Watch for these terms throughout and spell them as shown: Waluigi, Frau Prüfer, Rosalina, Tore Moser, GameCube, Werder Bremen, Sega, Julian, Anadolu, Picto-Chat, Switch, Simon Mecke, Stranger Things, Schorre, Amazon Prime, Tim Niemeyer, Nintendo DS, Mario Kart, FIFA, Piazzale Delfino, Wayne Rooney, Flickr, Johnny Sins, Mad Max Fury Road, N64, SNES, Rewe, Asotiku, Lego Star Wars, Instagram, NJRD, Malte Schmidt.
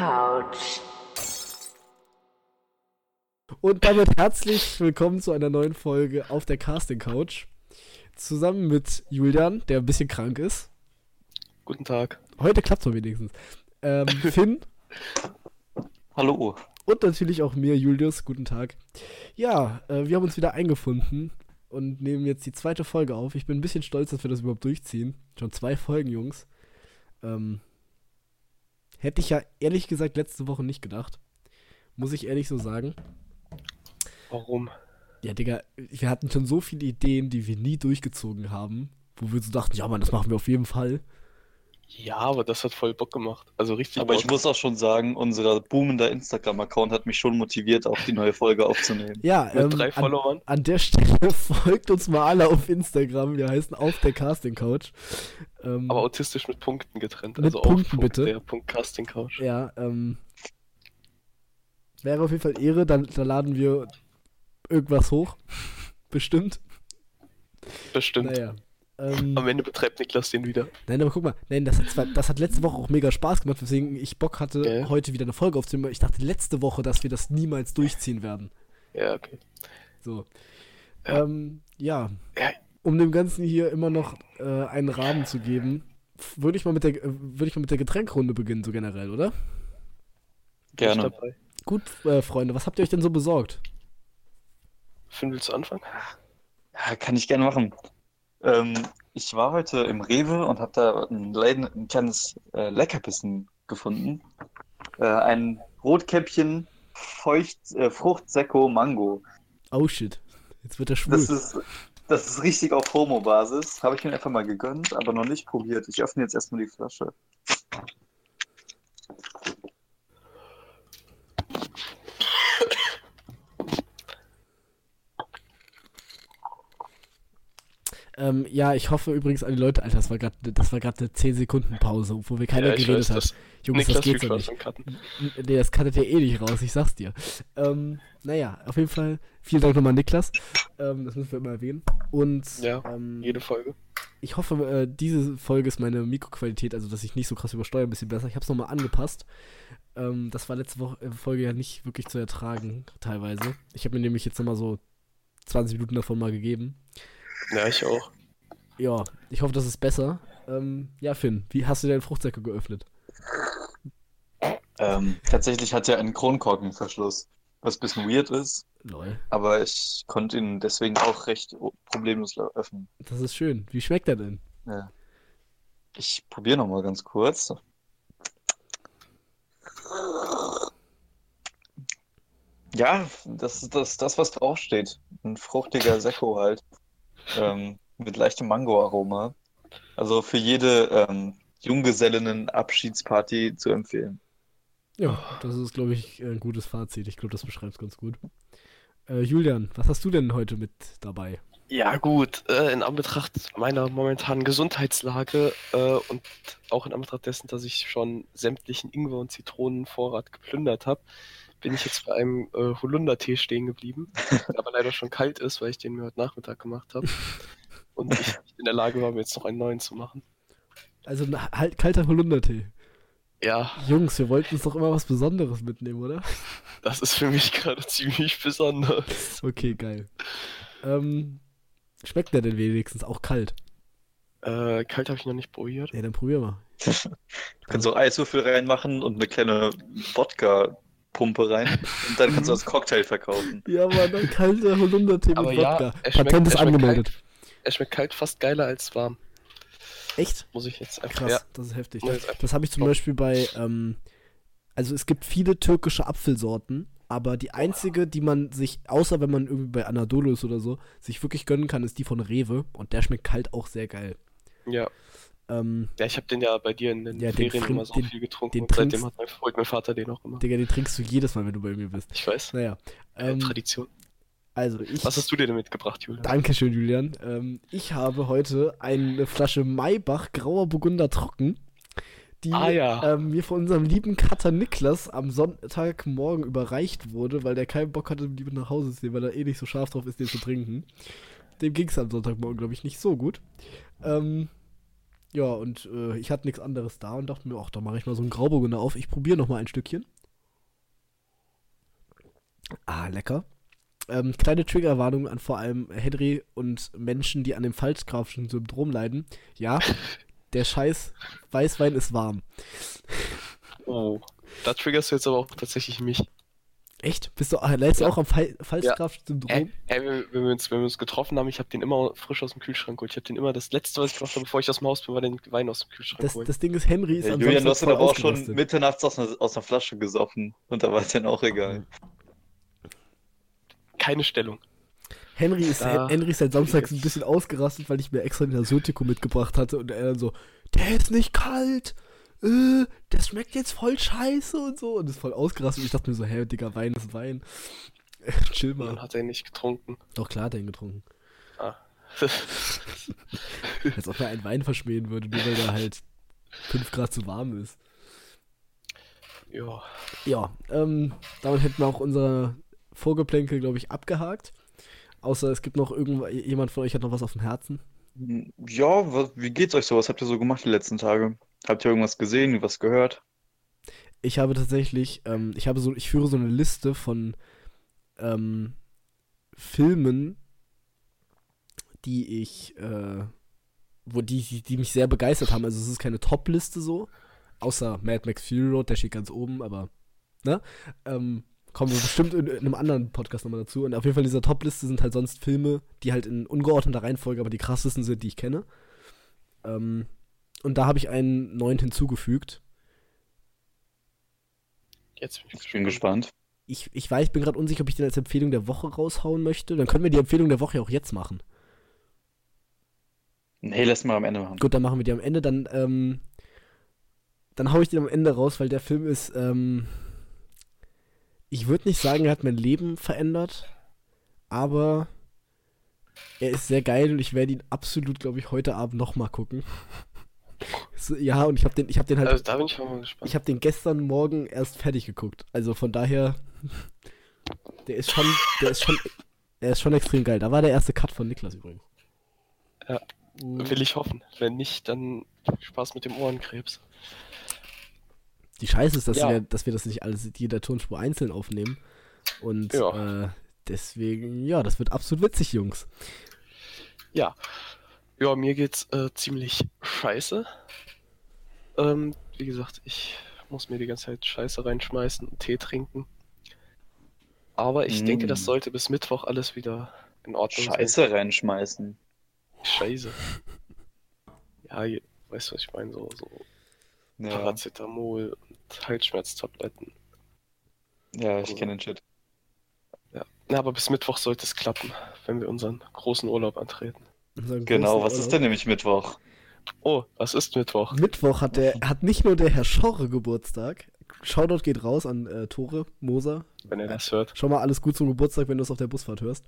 Couch. Und damit herzlich willkommen zu einer neuen Folge auf der Casting Couch. Zusammen mit Julian, der ein bisschen krank ist. Guten Tag. Heute klappt's mal wenigstens. Finn. Hallo. Und natürlich auch mir, Julius. Guten Tag. Ja, wir haben uns wieder eingefunden und nehmen jetzt die zweite Folge auf. Ich bin ein bisschen stolz, dass wir das überhaupt durchziehen. Schon 2 Folgen, Jungs. Hätte ich ja ehrlich gesagt letzte Woche nicht gedacht. Muss ich ehrlich so sagen. Warum? Ja, Digga, wir hatten schon so viele Ideen, die wir nie durchgezogen haben. Wo wir so dachten, ja Mann, das machen wir auf jeden Fall. Ja, aber das hat voll Bock gemacht. Also richtig. Aber Bock. Ich muss auch schon sagen, unser boomender Instagram-Account hat mich schon motiviert, auch die neue Folge aufzunehmen. Ja, mit 3 Followern. An der Stelle folgt uns mal alle auf Instagram. Wir heißen auf der Casting Couch. Aber autistisch mit Punkten getrennt. Mit also Punkten auf bitte. Der Punkt Casting Couch. Ja, wäre auf jeden Fall Ehre. Dann laden wir irgendwas hoch. Bestimmt. Naja. Am Ende betreibt Niklas den wieder. Nein, aber guck mal, das hat letzte Woche auch mega Spaß gemacht, weswegen ich Bock hatte, heute wieder eine Folge aufzunehmen. Ich dachte letzte Woche, dass wir das niemals durchziehen werden. Ja, okay. So. Ja. Um dem Ganzen hier immer noch einen Rahmen zu geben, würde ich mal mit der Getränkrunde beginnen, so generell, oder? Gerne. Gut, Freunde, was habt ihr euch denn so besorgt? Finn, willst du anfangen? Ja, kann ich gerne machen. Ich war heute im Rewe und habe da ein kleines Leckerbissen gefunden. Ein Rotkäppchen Fruchtsäcko Mango. Oh shit, jetzt wird er schwul. Das ist richtig auf Homo-Basis. Habe ich mir einfach mal gegönnt, aber noch nicht probiert. Ich öffne jetzt erstmal die Flasche. Ja, ich hoffe übrigens an die Leute, Alter, das war gerade eine 10-Sekunden-Pause, obwohl wir keiner geredet hat. Jungs, das geht so nicht. Nee, das cuttet ja eh nicht raus, ich sag's dir. Auf jeden Fall, vielen Dank nochmal Niklas. Das müssen wir immer erwähnen. Und ja, jede Folge. Ich hoffe, diese Folge ist meine Mikroqualität, also dass ich nicht so krass übersteuere, ein bisschen besser. Ich hab's nochmal angepasst. Das war letzte Folge ja nicht wirklich zu ertragen, teilweise. Ich habe mir nämlich jetzt nochmal so 20 Minuten davon mal gegeben. Ja, ich auch. Ja, ich hoffe, das ist besser. Finn, wie hast du deinen Fruchtsäcke geöffnet? Tatsächlich hat er einen Kronkorkenverschluss, was ein bisschen weird ist. Lol. Aber ich konnte ihn deswegen auch recht problemlos öffnen. Das ist schön. Wie schmeckt er denn? Ja. Ich probiere nochmal ganz kurz. Ja, das ist das, was draufsteht. Ein fruchtiger Säcko halt. Mit leichtem Mango-Aroma. Also für jede Junggesellinnen-Abschiedsparty zu empfehlen. Ja, das ist, glaube ich, ein gutes Fazit. Ich glaube, das beschreibt es ganz gut. Julian, was hast du denn heute mit dabei? Ja gut, in Anbetracht meiner momentanen Gesundheitslage und auch in Anbetracht dessen, dass ich schon sämtlichen Ingwer- und Zitronenvorrat geplündert habe, bin ich jetzt bei einem Holundertee stehen geblieben, der aber leider schon kalt ist, weil ich den mir heute Nachmittag gemacht habe und ich nicht in der Lage war, mir jetzt noch einen neuen zu machen. Also ein kalter Holundertee. Ja. Jungs, wir wollten uns doch immer was Besonderes mitnehmen, oder? Das ist für mich gerade ziemlich besonders. Okay, geil. Schmeckt der denn wenigstens auch kalt? Kalt habe ich noch nicht probiert. Ja, dann probier mal. Du kannst auch Eiswürfel reinmachen und eine kleine Wodka Pumpe rein und dann kannst du das Cocktail verkaufen. Ja, Mann, ein kalter Holundertee mit Wodka. Ja, Patent ist angemeldet. Er schmeckt kalt fast geiler als warm. Echt? Muss ich jetzt einfach. Krass, ja. Das ist heftig. Das habe ich zum Beispiel bei, also es gibt viele türkische Apfelsorten, aber die einzige, die man sich, außer wenn man irgendwie bei Anadolu ist oder so, sich wirklich gönnen kann, ist die von Rewe und der schmeckt kalt auch sehr geil. Ja. Ich hab den ja bei dir in den Ferien immer so viel getrunken und seitdem holt mein Vater den auch immer. Digga, den trinkst du jedes Mal, wenn du bei mir bist. Ich weiß. Naja. Tradition. Was hast du dir denn mitgebracht, Julian? Dankeschön, Julian. Ich habe heute eine Flasche Maybach Grauer Burgunder trocken, die mir von unserem lieben Cutter Niklas am Sonntagmorgen überreicht wurde, weil der keinen Bock hatte, mit ihm nach Hause zu nehmen, weil er eh nicht so scharf drauf ist, den zu trinken. Dem ging's am Sonntagmorgen, glaube ich, nicht so gut. Ja, und ich hatte nichts anderes da und dachte mir, ach, da mache ich mal so einen Grauburgunder auf. Ich probiere noch mal ein Stückchen. Ah, lecker. Kleine Triggerwarnung an vor allem Henry und Menschen, die an dem Falschgrafischen Syndrom leiden. Ja, der Scheiß Weißwein ist warm. Oh, da triggerst du jetzt aber auch tatsächlich mich. Echt? Bist du leidest auch am Falschgrafischen Syndrom? Wenn wir uns getroffen haben, ich habe den immer frisch aus dem Kühlschrank geholt. Ich habe den immer das Letzte, was ich gemacht habe, bevor ich aus dem Haus bin, war den Wein aus dem Kühlschrank holen. Das Ding ist, Henry ist am Julian, du hast ihn aber auch schon mitternachts aus einer Flasche gesoffen. Und da war es dann auch egal. Keine Stellung. Henry ist seit Samstags ein bisschen ausgerastet, weil ich mir extra den Asotiku mitgebracht hatte und er dann so, der ist nicht kalt, das schmeckt jetzt voll scheiße und so und ist voll ausgerastet und ich dachte mir so, hä, Digga, Wein ist Wein. Chill mal. Hat er nicht getrunken? Doch, klar hat er ihn getrunken. Ah. Als ob er einen Wein verschmähen würde, nur weil der halt 5 Grad zu warm ist. Ja. Ja, damit hätten wir auch unser Vorgeplänkel, glaube ich, abgehakt. Außer es gibt noch jemand von euch hat noch was auf dem Herzen. Ja, wie geht's euch so? Was habt ihr so gemacht die letzten Tage? Habt ihr irgendwas gesehen, was gehört? Ich habe tatsächlich, ich führe so eine Liste von Filmen, die ich, die mich sehr begeistert haben. Also es ist keine Top-Liste so, außer Mad Max Fury Road, der steht ganz oben, aber, ne? Kommen wir bestimmt in einem anderen Podcast nochmal dazu. Und auf jeden Fall in dieser Top-Liste sind halt sonst Filme, die halt in ungeordneter Reihenfolge, aber die krassesten sind, die ich kenne. Und da habe ich einen neuen hinzugefügt. Jetzt bin ich gespannt. Ich weiß, ich bin gerade unsicher, ob ich den als Empfehlung der Woche raushauen möchte. Dann können wir die Empfehlung der Woche ja auch jetzt machen. Nee, lass mal am Ende machen. Gut, dann machen wir die am Ende. Dann hau ich den am Ende raus, weil der Film ist... Ich würde nicht sagen, er hat mein Leben verändert, aber er ist sehr geil und ich werde ihn absolut, glaube ich, heute Abend nochmal gucken. So, ja, und ich hab den halt... Also, da bin ich mal gespannt. Ich habe den gestern Morgen erst fertig geguckt. Also von daher, der ist schon extrem geil. Da war der erste Cut von Niklas übrigens. Ja, will ich hoffen. Wenn nicht, dann Spaß mit dem Ohrenkrebs. Die Scheiße ist, dass wir das nicht alles, jeder Tonspur einzeln aufnehmen. Und deswegen, ja, das wird absolut witzig, Jungs. Ja. Ja, mir geht's ziemlich scheiße. Wie gesagt, ich muss mir die ganze Zeit Scheiße reinschmeißen und Tee trinken. Aber ich denke, das sollte bis Mittwoch alles wieder in Ordnung sein. Scheiße reinschmeißen. Scheiße. Ja, weißt du, was ich meine? So. Ja. Paracetamol und Halsschmerztabletten. Ja, ich kenne den Shit. Ja. Na, aber bis Mittwoch sollte es klappen, wenn wir unseren großen Urlaub antreten. Genau, was ist denn nämlich Mittwoch? Oh, was ist Mittwoch? Mittwoch hat nicht nur der Herr Schorre Geburtstag. Shoutout geht raus an Tore Moser. Wenn er das hört. Schon mal alles gut zum Geburtstag, wenn du es auf der Busfahrt hörst.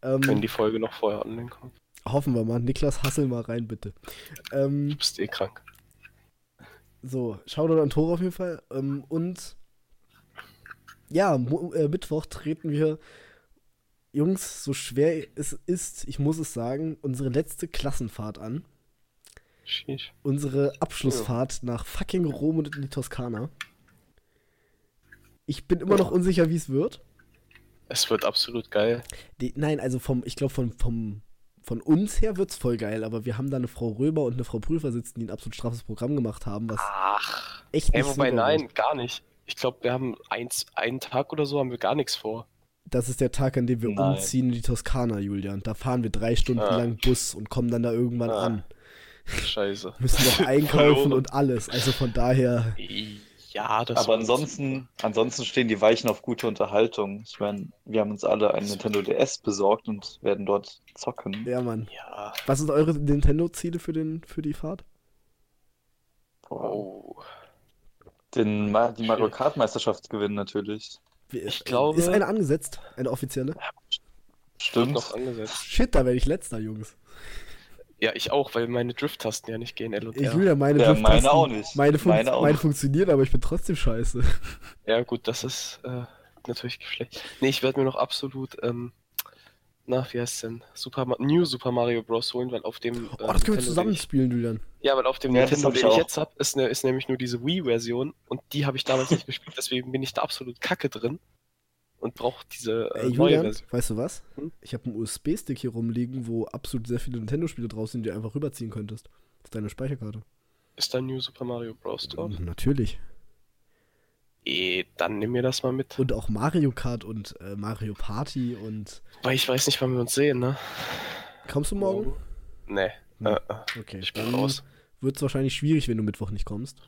Können die Folge noch vorher online kommen? Hoffen wir mal. Niklas, hassel mal rein, bitte. Du bist eh krank. So, Shoutout an Tore auf jeden Fall. Und ja, Mittwoch treten wir, Jungs, so schwer es ist, ich muss es sagen, unsere letzte Klassenfahrt an. Sheesh. Unsere Abschlussfahrt nach fucking Rom und in die Toskana. Ich bin immer noch unsicher, wie es wird. Es wird absolut geil. Von uns her wird's voll geil, aber wir haben da eine Frau Röber und eine Frau Prüfer sitzen, die ein absolut straffes Programm gemacht haben, was echt nicht wobei, nein, wird. Gar nicht. Ich glaube, wir haben einen Tag oder so, haben wir gar nichts vor. Das ist der Tag, an dem wir umziehen in die Toskana, Julian. Da fahren wir 3 Stunden lang Bus und kommen dann da irgendwann an. Scheiße. Müssen noch einkaufen und alles, also von daher... Ja, das aber ansonsten stehen die Weichen auf gute Unterhaltung. Ich meine, wir haben uns alle einen Nintendo DS besorgt und werden dort zocken. Ja, Mann. Ja. Was sind eure Nintendo-Ziele für die Fahrt? Oh. Die Mario Kart-Meisterschaft gewinnen natürlich. Ich glaube... Ist eine angesetzt? Eine offizielle? Stimmt. Noch angesetzt. Shit, da werde ich letzter, Jungs. Ja, ich auch, weil meine Drift-Tasten ja nicht gehen, L und R. Julia, meine Drift-Tasten, meine auch nicht. Meine funktionieren, aber ich bin trotzdem scheiße. Ja gut, das ist natürlich schlecht. Nee, ich werde mir noch absolut wie heißt denn? New Super Mario Bros. Holen, weil auf dem... oh, das können wir zusammenspielen, Julian. Ja, weil auf dem Nintendo, den ich jetzt habe, ist nämlich nur diese Wii-Version und die habe ich damals nicht gespielt, deswegen bin ich da absolut kacke drin und brauche diese neue Julian, Version. Weißt du was? Hm? Ich habe einen USB-Stick hier rumliegen, wo absolut sehr viele Nintendo-Spiele drauf sind, die du einfach rüberziehen könntest. Das ist deine Speicherkarte. Ist da New Super Mario Bros. Drauf? Natürlich. Dann nimm mir das mal mit. Und auch Mario Kart und Mario Party und... Weil ich weiß nicht, wann wir uns sehen, ne? Kommst du morgen? Nee. Okay, ich bin raus. Wird es wahrscheinlich schwierig, wenn du Mittwoch nicht kommst.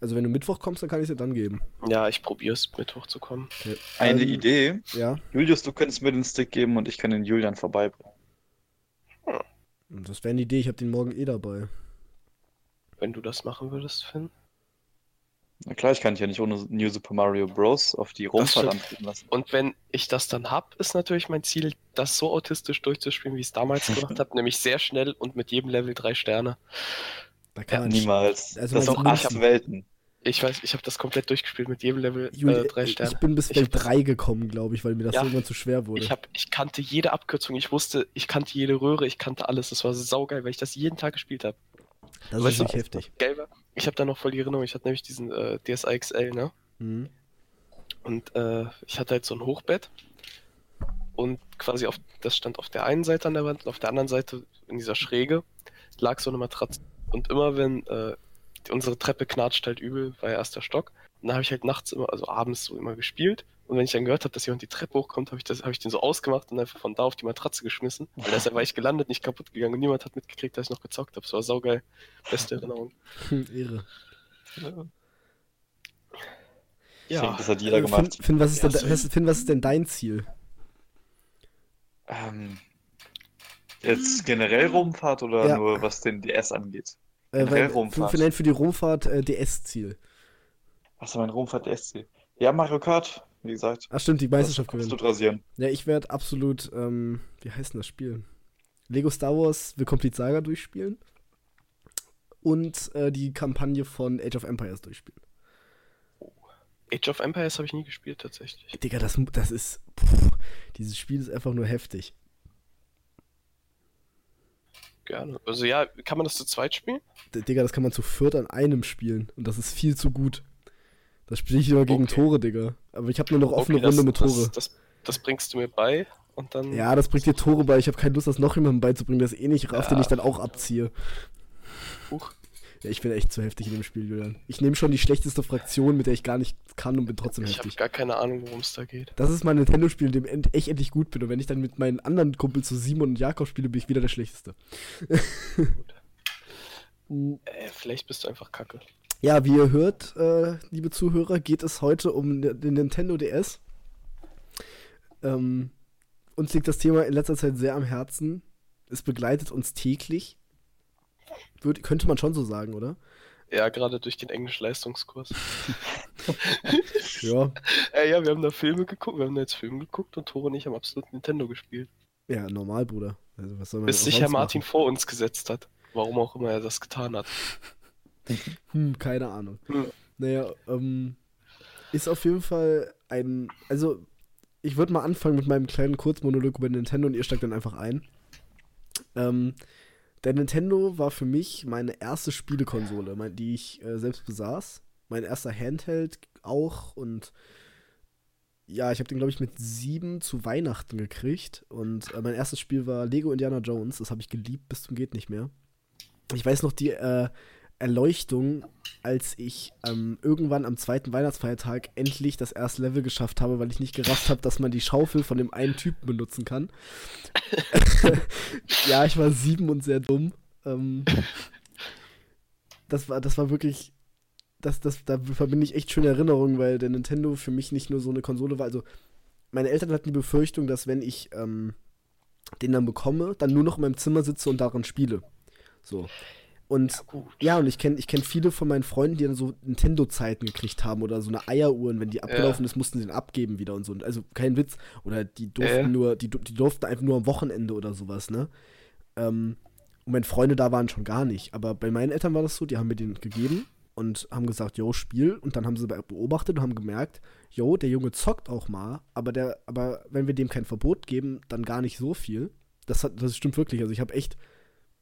Also wenn du Mittwoch kommst, dann kann ich es dir dann geben. Ja, ich probier's, Mittwoch zu kommen. Okay. Eine Idee. Ja? Julius, du könntest mir den Stick geben und ich kann den Julian vorbeibringen. Hm. Das wäre eine Idee, ich habe den morgen dabei. Wenn du das machen würdest, Finn? Na klar, ich kann dich ja nicht ohne New Super Mario Bros. Auf die Rumfahrt antreten lassen. Und wenn ich das dann hab, ist natürlich mein Ziel, das so autistisch durchzuspielen, wie ich es damals gemacht habe, nämlich sehr schnell und mit jedem Level 3 Sterne. Da kann man niemals. Also das sind auch 8 Welten. Ich weiß, ich habe das komplett durchgespielt mit jedem Level 3 Sterne. Ich bin bis Welt 3 gekommen, glaube ich, weil mir das irgendwann zu schwer wurde. Ich kannte jede Abkürzung, ich kannte jede Röhre, ich kannte alles. Das war saugeil, weil ich das jeden Tag gespielt habe. Das ist wirklich heftig. Gelber. Ich habe da noch voll die Erinnerung, ich hatte nämlich diesen DSi XL, ne? Mhm. Und ich hatte halt so ein Hochbett und quasi das stand auf der einen Seite an der Wand und auf der anderen Seite in dieser Schräge lag so eine Matratze. Und immer wenn unsere Treppe knatscht halt übel, war ja erster Stock. Und da habe ich halt nachts immer, also abends so immer gespielt. Und wenn ich dann gehört habe, dass jemand die Treppe hochkommt, habe ich den so ausgemacht und einfach von da auf die Matratze geschmissen. Weil deshalb war ich gelandet, nicht kaputt gegangen und niemand hat mitgekriegt, dass ich noch gezockt habe. Das war saugeil. Beste Erinnerung. Ehre. Ja. Ich denke, das hat jeder gemacht. Finn, was ist denn dein Ziel? Jetzt generell Rumfahrt oder nur was den DS angeht? Generell Rumfahrt. Finn nennt für die Rumfahrt DS-Ziel. Achso, mein Rumfahrt-DS-Ziel. Ja, Mario Kart. Wie gesagt. Ach stimmt, die Meisterschaft gewinnen. Absolut rasieren. Ja, ich werde absolut, wie heißt denn das Spiel? Lego Star Wars The Complete Saga durchspielen und die Kampagne von Age of Empires durchspielen. Oh. Age of Empires habe ich nie gespielt, tatsächlich. Digga, das ist, dieses Spiel ist einfach nur heftig. Gerne. Also ja, kann man das zu zweit spielen? Digga, das kann man zu viert an einem spielen und das ist viel zu gut. Das spiele ich immer gegen Tore, Digga. Aber ich habe nur noch offene Runde mit Tore. Das bringst du mir bei und dann... Ja, das bringt dir Tore bei. Ich habe keine Lust, das noch jemandem beizubringen, der es eh nicht rafft, den ich dann auch abziehe. Huch. Ja, ich bin echt zu heftig in dem Spiel, Julian. Ich nehme schon die schlechteste Fraktion, mit der ich gar nicht kann und bin trotzdem heftig. Ich habe gar keine Ahnung, worum es da geht. Das ist mein Nintendo-Spiel, in dem ich endlich gut bin. Und wenn ich dann mit meinen anderen Kumpels zu Simon und Jakob spiele, bin ich wieder der Schlechteste. Gut. Vielleicht bist du einfach kacke. Ja, wie ihr hört, liebe Zuhörer, geht es heute um den Nintendo DS. Uns liegt das Thema in letzter Zeit sehr am Herzen. Es begleitet uns täglich. Könnte man schon so sagen, oder? Ja, gerade durch den Englisch-Leistungskurs. Ja. Ja, wir haben da jetzt Filme geguckt und Tore und ich haben absolut Nintendo gespielt. Ja, normal, Bruder. Also, was soll man bis sich Herr Martin vor uns gesetzt hat. Warum auch immer er das getan hat. Keine Ahnung. Naja, ist auf jeden Fall also, ich würde mal anfangen mit meinem kleinen Kurzmonolog über Nintendo und ihr steigt dann einfach ein. Der Nintendo war für mich meine erste Spielekonsole, die ich selbst besaß. Mein erster Handheld auch und ja, ich habe den, glaube ich, mit 7 zu Weihnachten gekriegt und mein erstes Spiel war Lego Indiana Jones. Das habe ich geliebt, bis zum geht nicht mehr. Ich weiß noch, die Erleuchtung, als ich irgendwann am zweiten Weihnachtsfeiertag endlich das erste Level geschafft habe, weil ich nicht gerafft habe, dass man die Schaufel von dem einen Typen benutzen kann. Ja, ich war 7 und sehr dumm. Das war wirklich, da verbinde ich echt schöne Erinnerungen, weil der Nintendo für mich nicht nur so eine Konsole war. Also meine Eltern hatten die Befürchtung, dass wenn ich den dann bekomme, dann nur noch in meinem Zimmer sitze und daran spiele. So. Und ja, und ich kenn viele von meinen Freunden, die dann so Nintendo-Zeiten gekriegt haben oder so eine Eieruhren, wenn die abgelaufen ist, mussten sie den abgeben wieder und so. Also kein Witz. Oder die durften durften einfach nur am Wochenende oder sowas, ne? Und meine Freunde da waren schon gar nicht. Aber bei meinen Eltern war das so, die haben mir den gegeben und haben gesagt, jo, Spiel. Und dann haben sie beobachtet und haben gemerkt, jo, der Junge zockt auch mal, aber wenn wir dem kein Verbot geben, dann gar nicht so viel. Das stimmt wirklich. Also ich habe echt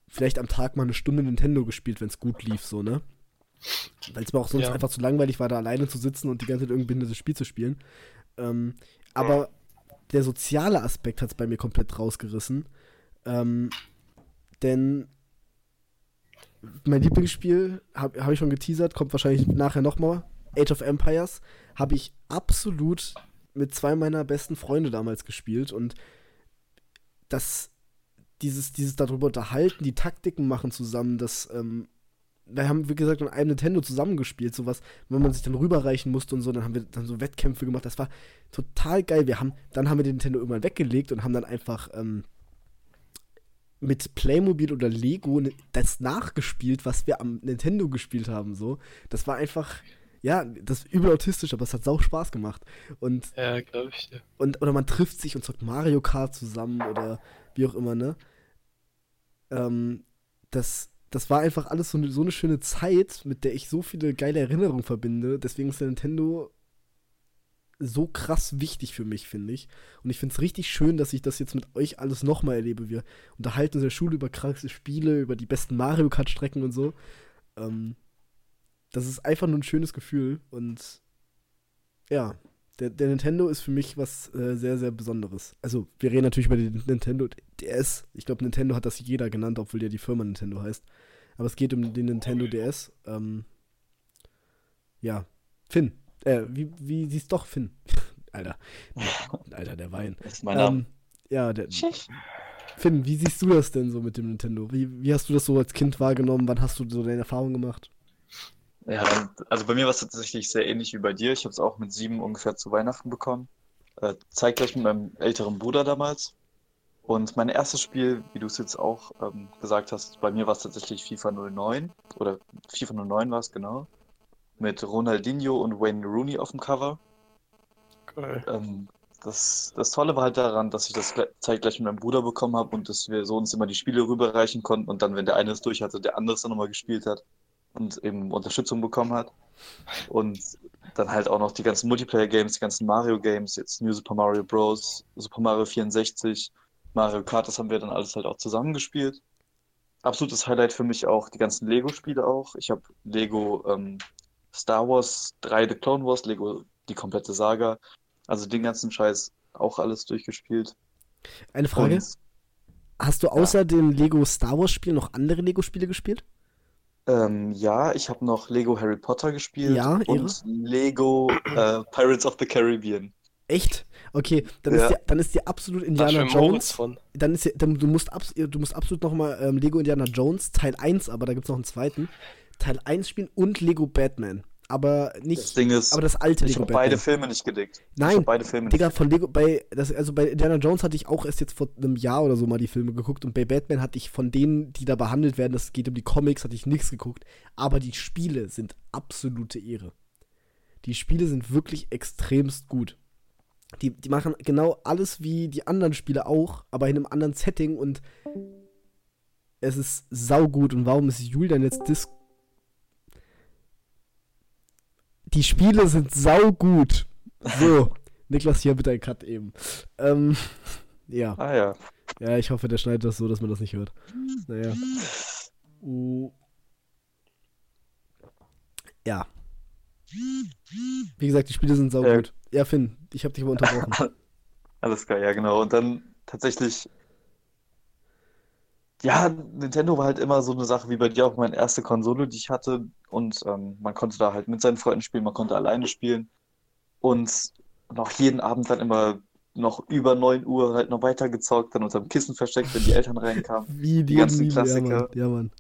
vielleicht am Tag mal eine Stunde Nintendo gespielt, wenn es gut lief, so, ne? Weil es mir auch sonst einfach zu langweilig war, da alleine zu sitzen und die ganze Zeit irgendwie dieses Spiel zu spielen. Aber der soziale Aspekt hat es bei mir komplett rausgerissen. Denn mein Lieblingsspiel, hab ich schon geteasert, kommt wahrscheinlich nachher nochmal, Age of Empires, habe ich absolut mit zwei meiner besten Freunde damals gespielt. Und das, dieses darüber unterhalten, die Taktiken machen zusammen, das, wir haben, wie gesagt, an einem Nintendo zusammengespielt, sowas, wenn man sich dann rüberreichen musste und so, dann haben wir dann so Wettkämpfe gemacht, das war total geil. Dann haben wir den Nintendo irgendwann weggelegt und haben dann einfach mit Playmobil oder Lego das nachgespielt, was wir am Nintendo gespielt haben, so. Das war einfach, ja, das ist übel autistisch, aber es hat sau Spaß gemacht. Und, ja, glaube ich, ja. Oder man trifft sich und zockt Mario Kart zusammen oder wie auch immer, ne? Das war einfach alles so eine schöne Zeit, mit der ich so viele geile Erinnerungen verbinde. Deswegen ist der Nintendo so krass wichtig für mich, finde ich. Und ich finde es richtig schön, dass ich das jetzt mit euch alles nochmal erlebe. Wir unterhalten uns in der Schule über krasse Spiele, über die besten Mario Kart Strecken und so. Das ist einfach nur ein schönes Gefühl. Und ja, der Nintendo ist für mich was sehr, sehr Besonderes. Also, wir reden natürlich über den Nintendo DS. Ich glaube, Nintendo hat das jeder genannt, obwohl ja die Firma Nintendo heißt. Aber es geht um den Nintendo DS. Ja, Finn. Wie siehst doch Finn? Alter, der Wein. Das ist mein Name. Ja, Finn, wie siehst du das denn so mit dem Nintendo? Wie hast du das so als Kind wahrgenommen? Wann hast du so deine Erfahrung gemacht? Ja, also bei mir war es tatsächlich sehr ähnlich wie bei dir. Ich habe es auch mit 7 ungefähr zu Weihnachten bekommen. Zeitgleich mit meinem älteren Bruder damals. Und mein erstes Spiel, wie du es jetzt auch gesagt hast, bei mir war es tatsächlich FIFA 09. Oder FIFA 09 war es, genau. Mit Ronaldinho und Wayne Rooney auf dem Cover. Cool. Das Tolle war halt daran, dass ich das zeitgleich mit meinem Bruder bekommen habe und dass wir so uns immer die Spiele rüberreichen konnten und dann, wenn der eine es durch hatte, der andere es dann nochmal gespielt hat und eben Unterstützung bekommen hat. Und dann halt auch noch die ganzen Multiplayer-Games, die ganzen Mario-Games, jetzt New Super Mario Bros., Super Mario 64, Mario Kart, das haben wir dann alles halt auch zusammengespielt. Absolutes Highlight für mich auch die ganzen Lego-Spiele auch. Ich habe Lego Star Wars 3, The Clone Wars, Lego, die komplette Saga. Also den ganzen Scheiß auch alles durchgespielt. Eine Frage. Und, hast du außer dem Lego Star Wars Spiel noch andere Lego Spiele gespielt? Ja, ich habe noch Lego Harry Potter gespielt und Lego Pirates of the Caribbean. Echt? Okay, dann ist dir absolut Indiana Jones. Von. Du musst absolut nochmal Lego Indiana Jones Teil 1, aber da gibt's noch einen zweiten. Teil 1 spielen und Lego Batman. Aber nicht. Das Ding ist, aber das alte Lego Batman. Ich habe beide Filme nicht gedickt. Nein, Digga, von Lego, bei Indiana Jones hatte ich auch erst jetzt vor einem Jahr oder so mal die Filme geguckt und bei Batman hatte ich von denen, die da behandelt werden, das geht um die Comics, hatte ich nichts geguckt. Aber die Spiele sind absolute Ehre. Die Spiele sind wirklich extremst gut. Die machen genau alles wie die anderen Spiele auch, aber in einem anderen Setting und es ist saugut. Und warum ist Julian jetzt Die Spiele sind saugut. So, Niklas, hier bitte ein Cut eben. Ja. Ah ja. Ja, ich hoffe, der schneidet das so, dass man das nicht hört. Naja. Ja. Wie gesagt, die Spiele sind saugut. Ja, Finn, ich hab dich aber unterbrochen. Alles klar, ja genau. Und dann tatsächlich... Ja, Nintendo war halt immer so eine Sache wie bei dir auch meine erste Konsole, die ich hatte. Und man konnte da halt mit seinen Freunden spielen, man konnte alleine spielen. Und noch jeden Abend dann immer noch über 9 Uhr halt noch weitergezockt, dann unterm Kissen versteckt, wenn die Eltern reinkamen. Wie die ganzen Klassiker. Ja, Mann.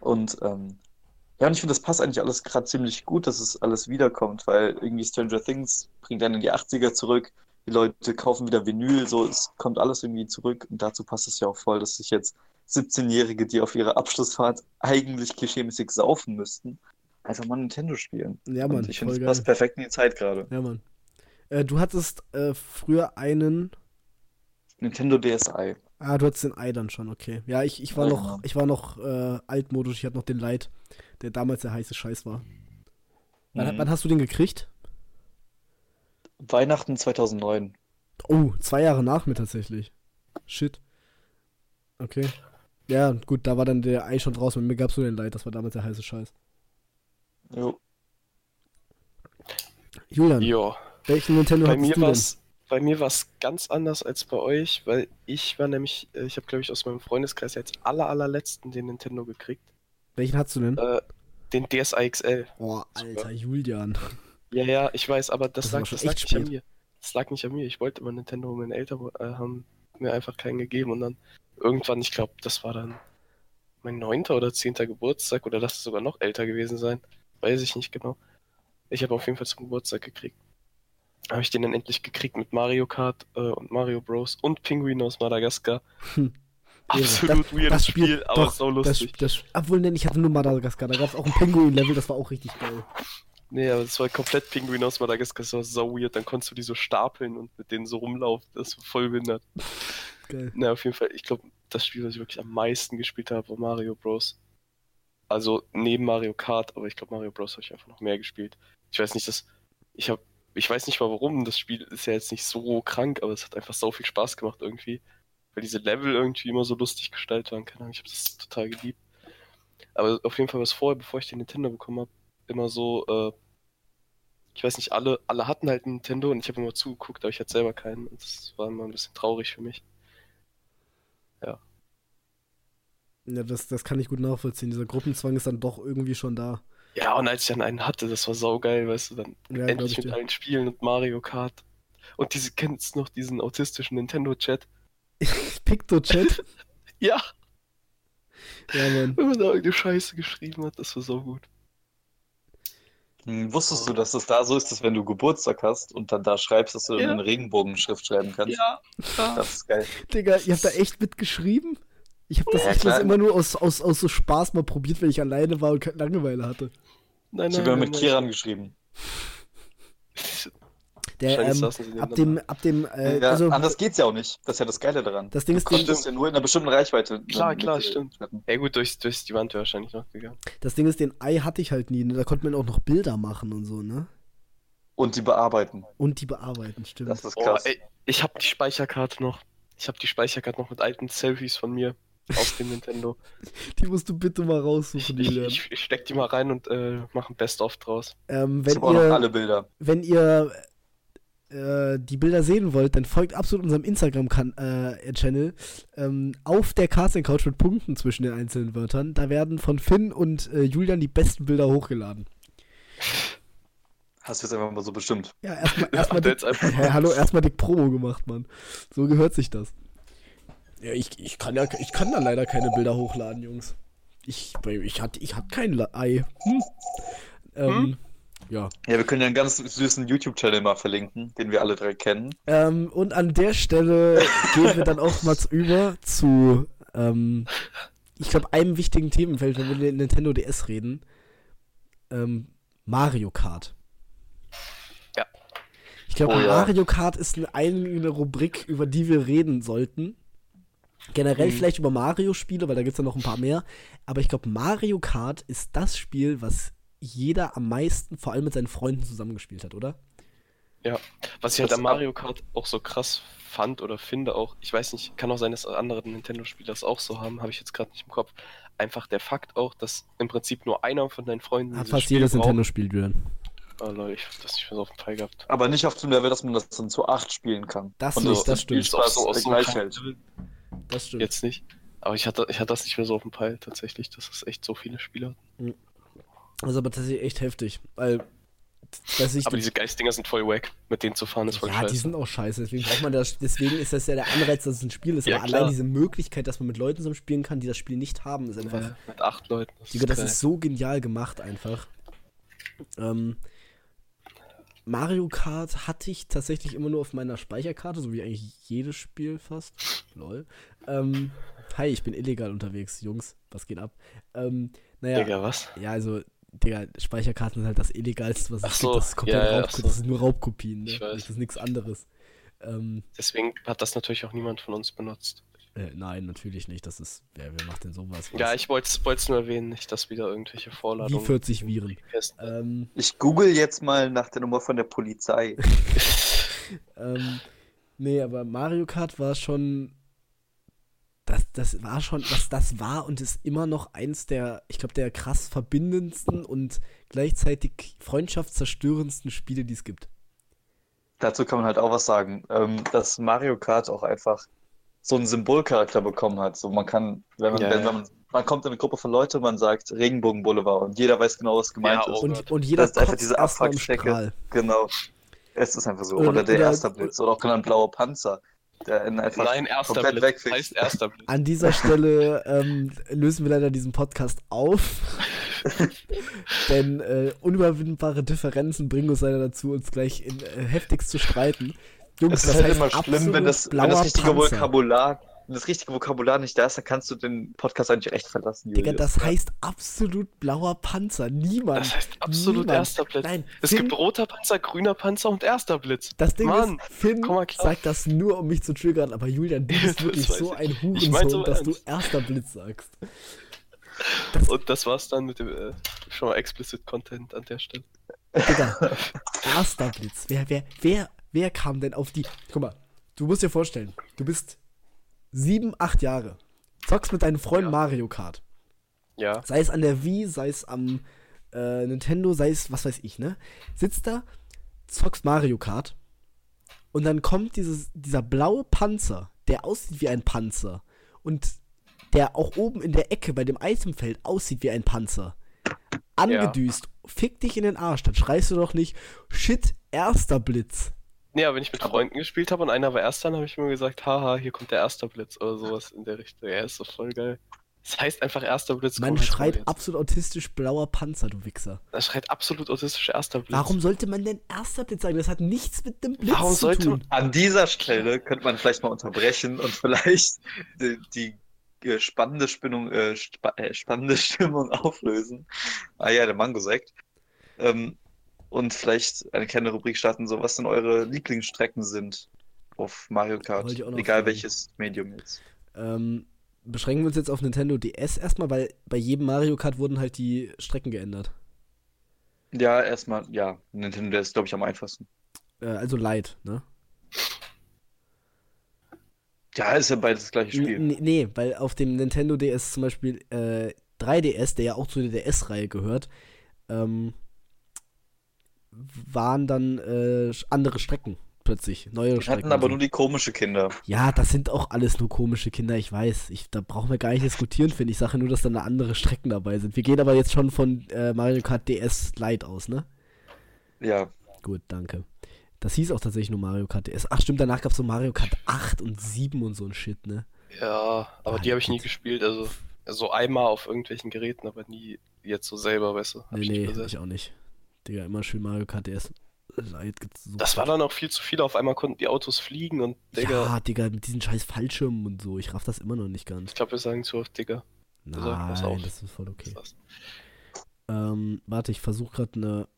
Und ja, und ich finde, das passt eigentlich alles gerade ziemlich gut, dass es alles wiederkommt, weil irgendwie Stranger Things bringt einen in die 80er zurück. Die Leute kaufen wieder Vinyl, so, es kommt alles irgendwie zurück. Und dazu passt es ja auch voll, dass sich jetzt 17-Jährige, die auf ihrer Abschlussfahrt eigentlich klischeemäßig saufen müssten, einfach mal Nintendo spielen. Ja, Mann, und ich finde, das passt perfekt in die Zeit gerade. Ja, Mann. Du hattest früher einen... Nintendo DSi. Ah, du hattest den Ei dann schon, okay. Ja, ich war noch altmodisch, ich hatte noch den Light, der damals der heiße Scheiß war. Wann hast du den gekriegt? Weihnachten 2009. Oh, 2 Jahre nach mir tatsächlich. Shit. Okay. Ja, gut, da war dann der Ei schon draußen, bei mir gab's nur den Light, das war damals der heiße Scheiß. Jo. Julian, welchen Nintendo hattest du denn? Bei mir war es ganz anders als bei euch, weil ich war nämlich, ich habe glaube ich aus meinem Freundeskreis jetzt allerletzten den Nintendo gekriegt. Welchen hattest du denn? Den DSi XL. Oh, Alter, super. Julian. Ja, ich weiß, aber das lag nicht an mir. Ich wollte immer Nintendo, meine Eltern haben mir einfach keinen gegeben und dann irgendwann, ich glaube, das war dann mein 9. oder 10. Geburtstag oder lass es sogar noch älter gewesen sein, weiß ich nicht genau. Ich habe auf jeden Fall zum Geburtstag gekriegt. Habe ich den dann endlich gekriegt mit Mario Kart und Mario Bros. Und Pinguin aus Madagaskar. Absolut weirdes Spiel, aber doch, so lustig. Ich hatte nur Madagaskar, da gab es auch ein Pinguin-Level, das war auch richtig geil. Nee, aber das war komplett Pinguin aus Madagaskar, das war so weird. Dann konntest du die so stapeln und mit denen so rumlaufen, das war voll behindert. Geil. Na, auf jeden Fall, ich glaube, das Spiel, was ich wirklich am meisten gespielt habe, war Mario Bros. Also neben Mario Kart, aber ich glaube, Mario Bros. Habe ich einfach noch mehr gespielt. Ich weiß nicht mal warum, das Spiel ist ja jetzt nicht so krank, aber es hat einfach so viel Spaß gemacht irgendwie. Weil diese Level irgendwie immer so lustig gestaltet waren. Keine Ahnung, ich habe das total geliebt. Aber auf jeden Fall war es vorher, bevor ich den Nintendo bekommen habe, immer so, ich weiß nicht, alle hatten halt einen Nintendo und ich habe immer zugeguckt, aber ich hatte selber keinen. Und das war immer ein bisschen traurig für mich. Ja. Ja, das kann ich gut nachvollziehen. Dieser Gruppenzwang ist dann doch irgendwie schon da. Ja, und als ich dann einen hatte, das war saugeil, weißt du, dann ja, endlich mit allen Spielen und Mario Kart. Und kennst du noch diesen autistischen Nintendo-Chat? Picto-Chat? Ja. Ja, Mann. Wenn man da irgendeine Scheiße geschrieben hat, das war so gut. Wusstest du, dass das da so ist, dass wenn du Geburtstag hast und dann da schreibst, dass du in Regenbogenschrift schreiben kannst? Ja. Das ist geil. Digga, ihr habt da echt mitgeschrieben? Ich habe das immer nur aus so Spaß mal probiert, wenn ich alleine war und keine Langeweile hatte. Ich habe immer mit Kiran geschrieben. Anders geht's ja auch nicht. Das ist ja das Geile daran. Das Ding ist, du konntest ja nur in einer bestimmten Reichweite. Klar, stimmt. Ja gut, durch die Wand wäre wahrscheinlich noch gegangen. Das Ding ist, den Ei hatte ich halt nie. Ne? Da konnte man auch noch Bilder machen und so, ne? Und die bearbeiten. Stimmt. Das ist krass. Ich habe die Speicherkarte noch. Ich habe die Speicherkarte noch mit alten Selfies von mir auf dem Nintendo. Die musst du bitte mal raussuchen. Ich steck die mal rein und mach ein Best-of draus. Ich brauche noch alle Bilder. Wenn ihr die Bilder sehen wollt, dann folgt absolut unserem Instagram-Channel auf der Casting Couch mit Punkten zwischen den einzelnen Wörtern. Da werden von Finn und Julian die besten Bilder hochgeladen. Hast du jetzt einfach mal so bestimmt. Ja, erstmal dick Promo gemacht, Mann. So gehört sich das. Ja, ich kann da leider keine Bilder hochladen, Jungs. Ich hatte kein Ei. Ja. Ja, wir können ja einen ganz süßen YouTube-Channel mal verlinken, den wir alle drei kennen. Und an der Stelle gehen wir dann auch mal über zu, ich glaube, einem wichtigen Themenfeld, wenn wir über Nintendo DS reden. Mario Kart. Ich glaube, Mario Kart ist eine eigene Rubrik, über die wir reden sollten. Generell vielleicht über Mario-Spiele, weil da gibt es ja noch ein paar mehr. Aber ich glaube, Mario Kart ist das Spiel, was jeder am meisten, vor allem mit seinen Freunden, zusammengespielt hat, oder? Ja, was ich halt an Mario Kart auch so krass fand oder finde auch, ich weiß nicht, kann auch sein, dass andere Nintendo-Spieler das auch so haben, habe ich jetzt gerade nicht im Kopf. Einfach der Fakt auch, dass im Prinzip nur einer von deinen Freunden hat fast jedes Nintendo-Spiel drin. Oh Leute, ich hab das nicht mehr so auf den Teil gehabt. Aber nicht auf dem Level, dass man das dann zu 8 spielen kann. Das stimmt. Das stimmt. Jetzt nicht. Aber ich hatte das nicht mehr so auf dem Teil tatsächlich, dass es echt so viele Spieler hatten. Das ist aber tatsächlich echt heftig. Aber diese Geistdinger sind voll wack. Mit denen zu fahren ist voll scheiße. Ja, die sind auch scheiße. Deswegen ist das ja der Anreiz, dass es ein Spiel ist. Ja, aber allein diese Möglichkeit, dass man mit Leuten zusammen spielen kann, die das Spiel nicht haben, ist einfach... Ja, mit 8 Leuten. Das ist so genial gemacht einfach. Mario Kart hatte ich tatsächlich immer nur auf meiner Speicherkarte, so wie eigentlich jedes Spiel fast. Lol. Hi, ich bin illegal unterwegs, Jungs. Was geht ab? Digga, was? Ja, also, Digga, Speicherkarten sind halt das Illegalste, was es gibt. Das ist komplett Raubkopien. Das sind nur Raubkopien, ne? Das ist nichts anderes. Deswegen hat das natürlich auch niemand von uns benutzt. Nein, natürlich nicht. Das ist, wer macht denn sowas? Ja, ich wollte es nur erwähnen, nicht, dass wieder irgendwelche Vorladungen... Die 40 Viren. Ich google jetzt mal nach der Nummer von der Polizei. Nee, aber Mario Kart war schon... Das war schon, was das war und ist immer noch eins der, ich glaube, der krass verbindendsten und gleichzeitig freundschaftszerstörendsten Spiele, die es gibt. Dazu kann man halt auch was sagen, dass Mario Kart auch einfach so einen Symbolcharakter bekommen hat. So, man kann, wenn man kommt in eine Gruppe von Leuten und man sagt Regenbogenboulevard und jeder weiß genau, was gemeint ist. Und jeder das ist einfach diese Abfahrtstrecke. Genau. Es ist einfach so. Oder der erste Blitz oder auch genannt blauer Panzer. Nein, erster Blitz heißt erster Blitz. An dieser Stelle lösen wir leider diesen Podcast auf, denn unüberwindbare Differenzen bringen uns leider dazu, uns gleich heftigst zu streiten. Jungs, es ist halt immer schlimm, wenn das richtige Vokabular nicht da ist, dann kannst du den Podcast eigentlich echt verlassen. Digga, das heißt absolut blauer Panzer. Niemand. Das heißt absolut erster Blitz. Nein, es gibt roter Panzer, grüner Panzer und erster Blitz. Das Ding ist, Finn sagt das nur, um mich zu triggern, aber Julian, du bist wirklich so ein Hurensohn, dass du erster Blitz sagst. Und das war's dann mit dem schon mal explicit Content an der Stelle. Digga, erster Blitz. Wer kam denn auf die... Guck mal, du musst dir vorstellen, du bist 7, 8 Jahre. Zockst mit deinen Freunden Mario Kart. Ja. Sei es an der Wii, sei es am Nintendo, sei es was weiß ich, ne? Sitzt da, zockst Mario Kart und dann kommt dieser blaue Panzer, der aussieht wie ein Panzer und der auch oben in der Ecke bei dem Itemfeld aussieht wie ein Panzer. Angedüst, fick dich in den Arsch, dann schreist du doch nicht, shit, erster Blitz. Ja, wenn ich mit Freunden gespielt habe und einer war erster, dann habe ich mir gesagt, haha, hier kommt der erste Blitz oder sowas in der Richtung. Ja, ist doch voll geil. Das heißt einfach erster Blitz. Man schreit absolut autistisch blauer Panzer, du Wichser. Man schreit absolut autistisch erster Blitz. Warum sollte man denn erster Blitz sagen? Das hat nichts mit dem Blitz zu tun. An dieser Stelle könnte man vielleicht mal unterbrechen und vielleicht die spannende Stimmung auflösen. Ah ja, der Mango-Sekt. Und vielleicht eine kleine Rubrik starten, so was denn eure Lieblingsstrecken sind auf Mario Kart, egal welches Medium jetzt. Beschränken wir uns jetzt auf Nintendo DS erstmal, weil bei jedem Mario Kart wurden halt die Strecken geändert. Ja, erstmal, ja, Nintendo DS glaube ich am einfachsten. Also Light, ne? Ja, ist ja beides das gleiche Spiel. Nee, weil auf dem Nintendo DS zum Beispiel 3DS, der ja auch zu der DS-Reihe gehört, waren dann andere Strecken plötzlich, neue Strecken. Die hatten aber nur die komische Kinder. Ja, das sind auch alles nur komische Kinder, ich weiß. Da brauchen wir gar nicht diskutieren, finde ich. Ich sage nur, dass dann andere Strecken dabei sind. Wir gehen aber jetzt schon von Mario Kart DS Lite aus, ne? Ja. Gut, danke. Das hieß auch tatsächlich nur Mario Kart DS. Ach stimmt, danach gab es so Mario Kart 8 und 7 und so ein Shit, ne? Ja, aber die habe ich nie gespielt, also so einmal auf irgendwelchen Geräten, aber nie jetzt so selber, weißt du? Nee, ich auch nicht. Digga, immer schön Mario Kart DS Light gesucht. Das war dann auch viel zu viel. Auf einmal konnten die Autos fliegen und Digga. Ja, Digga, mit diesen scheiß Fallschirmen und so. Ich raff das immer noch nicht ganz. Ich glaube, wir sagen zu oft, Digga. Nein, das ist voll okay. Warte, ich versuche gerade eine...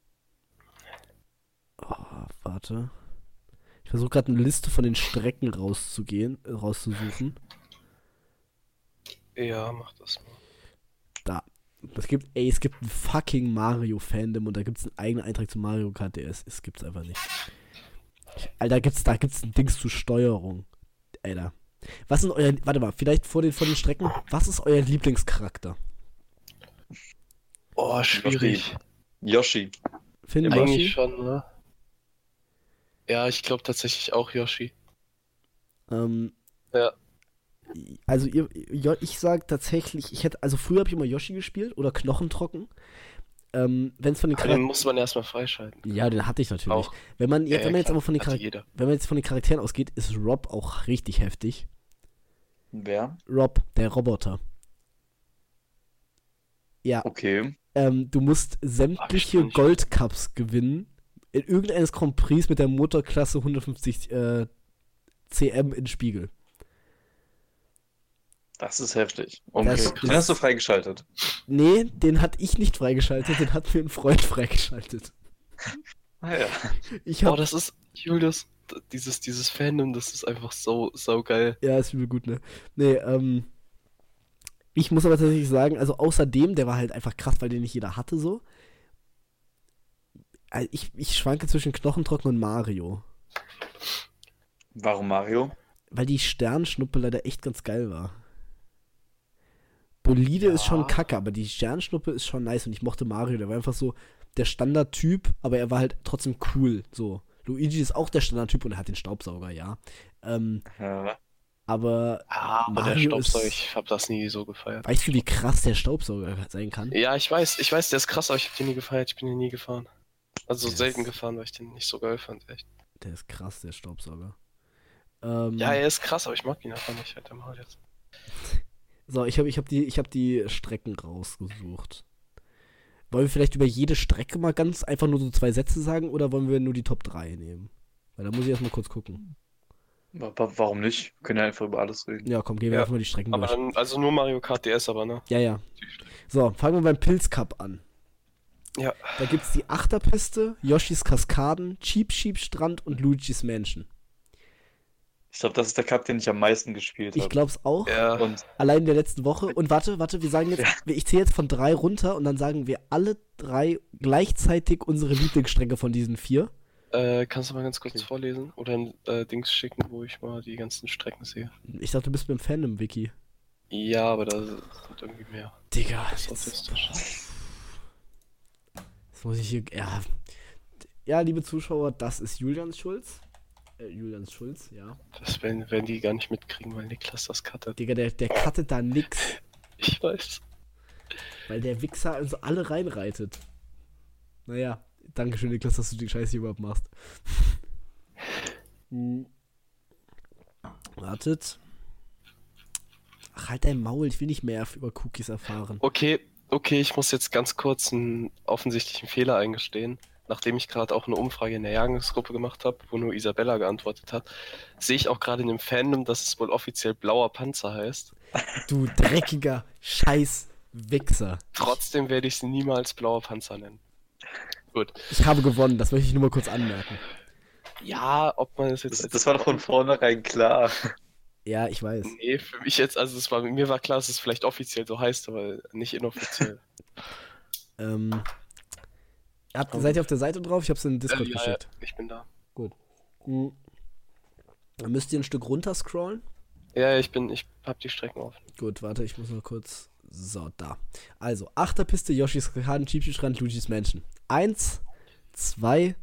Ich versuche gerade eine Liste von den Strecken rauszusuchen. Ja, mach das mal. Da. Es gibt ein fucking Mario-Fandom und da gibt's einen eigenen Eintrag zu Mario Kart DS. Es gibt's einfach nicht. Alter, da gibt's ein Dings zur Steuerung. Alter. Was sind euer... Warte mal, vielleicht vor den Strecken. Was ist euer Lieblingscharakter? Oh, schwierig. Yoshi. Finn, eigentlich schon, ne? Ja, ich glaube tatsächlich auch Yoshi. Ja. Also ich sage tatsächlich, früher habe ich immer Yoshi gespielt oder Knochentrocken. Wenn's von den Charakteren. Den muss man erstmal freischalten. Ja, den hatte ich natürlich. Auch. Wenn man jetzt von den Charakteren ausgeht, ist Rob auch richtig heftig. Wer? Rob, der Roboter. Ja. Okay. Du musst sämtliche Goldcups gewinnen. In irgendeines Grand Prix mit der Motorklasse 150 CM in Spiegel. Das ist heftig. Okay. Den hast du freigeschaltet. Nee, den hatte ich nicht freigeschaltet, den hat mir ein Freund freigeschaltet. Ah ja. Das ist Julius. dieses Fandom, das ist einfach so geil. Ja, ist übel gut, ne? Nee, ich muss aber tatsächlich sagen, also außerdem, der war halt einfach krass, weil den nicht jeder hatte, so. Also ich schwanke zwischen Knochentrocken und Mario. Warum Mario? Weil die Sternschnuppe leider echt ganz geil war. Bolide ist schon kacke, aber die Sternschnuppe ist schon nice und ich mochte Mario, der war einfach so der Standardtyp, aber er war halt trotzdem cool, so. Luigi ist auch der Standardtyp und er hat den Staubsauger, ja. Aber der Staubsauger, ich hab das nie so gefeiert. Weißt du, wie krass der Staubsauger sein kann? Ja, ich weiß, der ist krass, aber ich hab den nie gefeiert, ich bin den nie gefahren. Also selten gefahren, weil ich den nicht so geil fand, echt. Der ist krass, der Staubsauger. Ja, er ist krass, aber ich mag ihn einfach nicht, halt am Haut jetzt. So, ich hab die Strecken rausgesucht. Wollen wir vielleicht über jede Strecke mal ganz einfach nur so 2 Sätze sagen oder wollen wir nur die Top 3 nehmen? Weil da muss ich erstmal kurz gucken. Warum nicht? Wir können ja einfach über alles reden. Ja, komm, gehen wir einfach mal die Strecken durch. Dann, also nur Mario Kart DS aber, ne? Ja. So, fangen wir beim Pilzcup an. Ja. Da gibt's die Achterpiste, Yoshis Kaskaden, Cheep Cheep Strand und Luigi's Mansion. Ich glaube, das ist der Cup, den ich am meisten gespielt habe. Ich glaube es auch. Ja. Und allein in der letzten Woche. Und warte, wir sagen jetzt, ich zähle jetzt von 3 runter und dann sagen wir alle 3 gleichzeitig unsere Lieblingsstrecke von diesen 4. Kannst du mal ganz kurz vorlesen? Oder ein Dings schicken, wo ich mal die ganzen Strecken sehe. Ich dachte, du bist mit dem Fandom, Wiki. Ja, aber da sind irgendwie mehr. Digga, das ist jetzt muss ich hier... Ja, liebe Zuschauer, das ist Julians Schulz, ja. Das werden die gar nicht mitkriegen, weil Niklas das cuttet. Digga, der cuttet da nix. Ich weiß. Weil der Wichser also alle reinreitet. Naja, dankeschön Niklas, dass du die Scheiße hier überhaupt machst. Wartet. Ach, halt dein Maul, ich will nicht mehr über Cookies erfahren. Okay, ich muss jetzt ganz kurz einen offensichtlichen Fehler eingestehen. Nachdem ich gerade auch eine Umfrage in der Jahrgangsgruppe gemacht habe, wo nur Isabella geantwortet hat, sehe ich auch gerade in dem Fandom, dass es wohl offiziell blauer Panzer heißt. Du dreckiger Scheiß-Wichser. Trotzdem werde ich es niemals blauer Panzer nennen. Gut. Ich habe gewonnen, das möchte ich nur mal kurz anmerken. Ja, ob man es jetzt... Das war doch von vornherein klar. Ja, ich weiß. Nee, für mich jetzt, also mir war klar, dass es vielleicht offiziell so heißt, aber nicht inoffiziell. Seid ihr auf der Seite drauf? Ich hab's in den Discord geschickt. Ja, ich bin da. Gut. Dann müsst ihr ein Stück runter scrollen. Ja, ich hab die Strecken offen. Gut, warte, ich muss noch kurz... So, da. Also, Achterpiste, Yoshis Kaskaden, Cheap-Strand, Luigi's Mansion. 1, 2,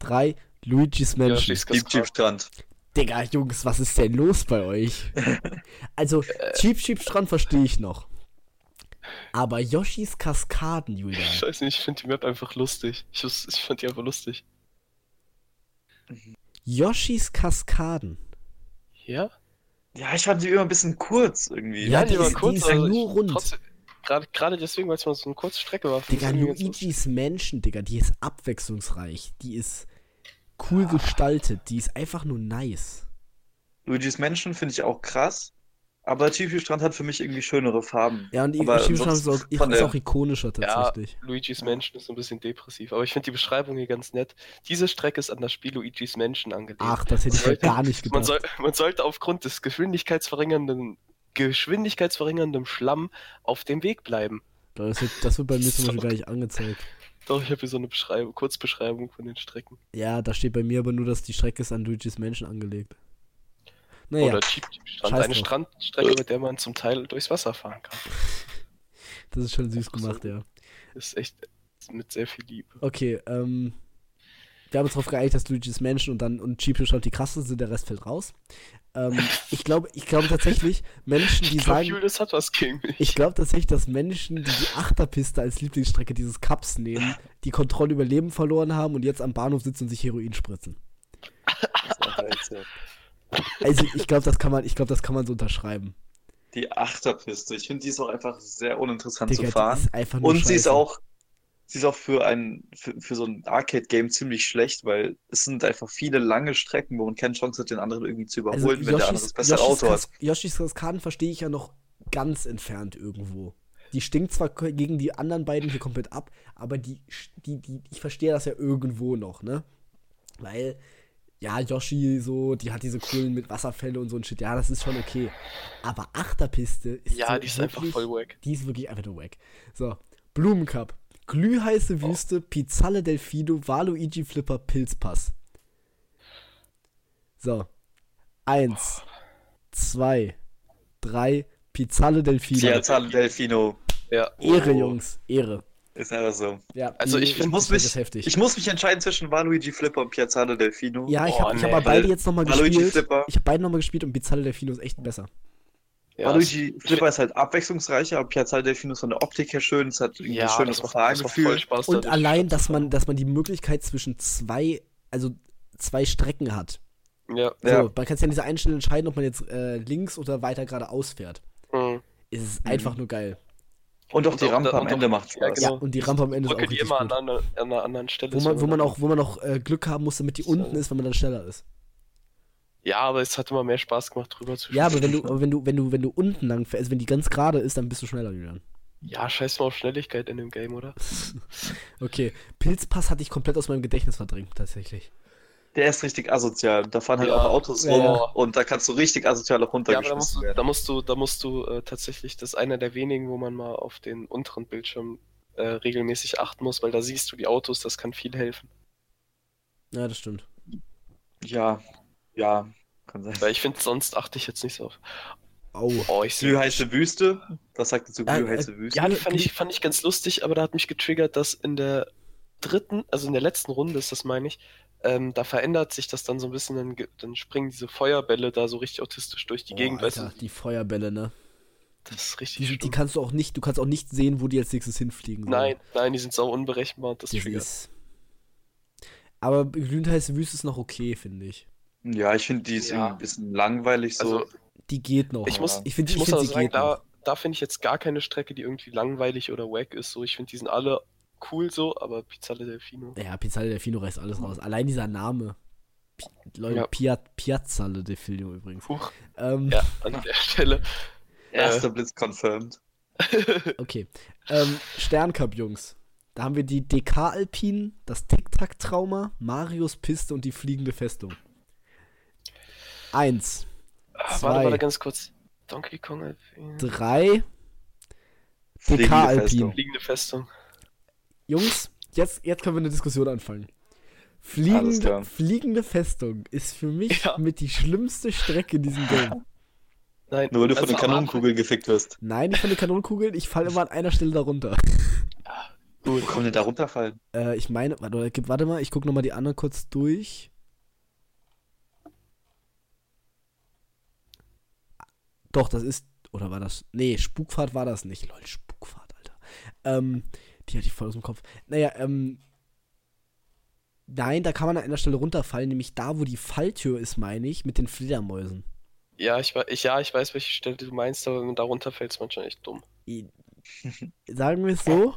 3, Luigi's Mansion. Cheap-Strand. Digga, Jungs, was ist denn los bei euch? Also, Cheap-Strand verstehe ich noch. Aber Yoshis Kaskaden, Julian. Ich weiß nicht, ich finde die Map einfach lustig. Ich fand die einfach lustig. Yoshis Kaskaden. Ja? Ja, ich fand die immer ein bisschen kurz irgendwie. Ja, die war kurz, die ist nur rund. Gerade deswegen, weil es mal so eine kurze Strecke war. Digga, Luigi's Mansion, Digga, die ist abwechslungsreich. Die ist cool gestaltet. Die ist einfach nur nice. Luigi's Mansion finde ich auch krass. Aber Tiefschiestrand hat für mich irgendwie schönere Farben. Ja, und Tiefschiestrand ist auch ikonischer tatsächlich. Ja, Luigi's Mansion ist ein bisschen depressiv, aber ich finde die Beschreibung hier ganz nett. Diese Strecke ist an das Spiel Luigi's Mansion angelegt. Ach, das hätte ich gar nicht gedacht. Man sollte aufgrund des geschwindigkeitsverringernden Schlamm auf dem Weg bleiben. Das wird bei mir zum Beispiel gar nicht angezeigt. Doch, ich habe hier so eine Kurzbeschreibung von den Strecken. Ja, da steht bei mir aber nur, dass die Strecke ist an Luigi's Mansion angelegt. Naja. Oder Cheap-Strand. Eine Strandstrecke, mit der man zum Teil durchs Wasser fahren kann. Das ist schon süß gemacht, ja. Das ist echt mit sehr viel Liebe. Okay, wir haben uns darauf geeinigt, dass Luigi's Mansion und Cheap-Strand die krassesten sind, der Rest fällt raus. Ich glaube tatsächlich, Menschen, die sagen... Julius hat was gegen mich. Ich glaube tatsächlich, dass Menschen, die die Achterpiste als Lieblingsstrecke dieses Cups nehmen, die Kontrolle über Leben verloren haben und jetzt am Bahnhof sitzen und sich Heroin spritzen. Das war also ich glaube, das kann man so unterschreiben. Die Achterpiste, ich finde, die ist auch einfach sehr uninteressant, Digga, zu fahren. Und sie ist auch für so ein Arcade-Game ziemlich schlecht, weil es sind einfach viele lange Strecken, wo man keine Chance hat, den anderen irgendwie zu überholen, also wenn der andere das bessere Auto hat. Yoshis Kaskaden verstehe ich ja noch ganz entfernt irgendwo. Die stinkt zwar gegen die anderen beiden hier komplett ab, aber ich verstehe das ja irgendwo noch, ne? Weil ja, Yoshi so, die hat diese coolen mit Wasserfälle und so ein Shit, ja, das ist schon okay. Aber Achterpiste ist ja, so die ist wirklich, einfach voll wack. Die ist wirklich einfach nur wack. So, Blumencup, glühheiße Wüste, Pizzalle Delfido, Waluigi Flipper, Pilzpass. So, 1, 2, 3, Pizzalle Delfino. Pizzalle Delfino. Ja. Ehre, Jungs, Ehre. Ist einfach so. Ja, also ich muss mich entscheiden zwischen Waluigi Flipper und Piazzale Delfino. Ja, ich habe beide nochmal gespielt und Piazzale Delfino ist echt besser. Ja, Waluigi Flipper ist halt abwechslungsreicher, aber Piazzale Delfino ist von der Optik her schön, es hat ein schönes Fahrgefühl. Und allein, dass man die Möglichkeit zwischen zwei Strecken hat. Ja. So, ja. Man kann es ja an dieser einen Stelle entscheiden, ob man jetzt links oder weiter geradeaus fährt. Mhm. Es ist einfach nur geil. Und auch die Rampe am Ende macht Spaß. Ja, und die Rampe am Ende ist auch richtig gut. An einer anderen Stelle. Wo man auch Glück haben muss, damit die unten ist, wenn man dann schneller ist. Ja, aber es hat immer mehr Spaß gemacht, drüber zu spielen. Ja, aber wenn du unten lang fährst, also wenn die ganz gerade ist, dann bist du schneller, Julian. Ja, scheiß mal auf Schnelligkeit in dem Game, oder? Okay, Pilzpass hatte ich komplett aus meinem Gedächtnis verdrängt, tatsächlich. Der ist richtig asozial. Da fahren halt auch Autos rum und da kannst du richtig asozial auch runtergeschmissen werden. Da musst du tatsächlich, das ist einer der wenigen, wo man mal auf den unteren Bildschirm regelmäßig achten muss, weil da siehst du die Autos, das kann viel helfen. Ja, das stimmt. Ja, kann sein. Weil ich finde, sonst achte ich jetzt nicht so auf. Glühheiße Wüste. Was sagt ihr zu Glühheiße Wüste? Ja, fand ich ganz lustig, aber da hat mich getriggert, dass in der dritten, also in der letzten Runde ist das, meine ich, da verändert sich das dann so ein bisschen, dann springen diese Feuerbälle da so richtig autistisch durch die Gegend. Alter, weißt du? Die Feuerbälle, ne? Das ist richtig schlimm. Die kannst du kannst auch nicht sehen, wo die als nächstes hinfliegen. Nein, die sind sau unberechenbar und das ist... Aber glühheiße Wüste ist noch okay, finde ich. Ja, ich finde, die ist ein bisschen langweilig so. Also, die geht noch. Ich muss sagen, da finde ich jetzt gar keine Strecke, die irgendwie langweilig oder wack ist. So, ich finde, die sind alle... cool so, aber Pizzalle Delfino. Ja, Pizzalle Delfino reißt alles raus. Allein dieser Name. Piazzale Delfino übrigens. Huch. Ja, an der Stelle. Erster Blitz confirmed. Okay. Sterncup, Jungs. Da haben wir die DK-Alpinen, das Tic-Tac-Trauma, Marios Piste und die fliegende Festung. 1. Warte ganz kurz. Donkey Kong Alpine. 3. DK-Alpin. Fliegende Festung. Jungs, jetzt können wir eine Diskussion anfangen. Fliegende Festung ist für mich mit die schlimmste Strecke in diesem Game. Nein, nur weil du von den Kanonenkugeln gefickt wirst. Nein, nicht von den Kanonenkugeln, ich falle immer an einer Stelle darunter. Ja, gut. Wo kann denn da runterfallen? Ich meine, warte mal, ich gucke nochmal die anderen kurz durch. Doch, das ist, oder war das? Nee, Spukfahrt war das nicht. Lol, Spukfahrt, Alter. Die hatte ich voll aus dem Kopf. Naja, nein, da kann man an einer Stelle runterfallen, nämlich da, wo die Falltür ist, meine ich, mit den Fledermäusen. Ja, ich weiß, welche Stelle du meinst, aber wenn man da runterfällt, ist man schon echt dumm. Sagen wir es so,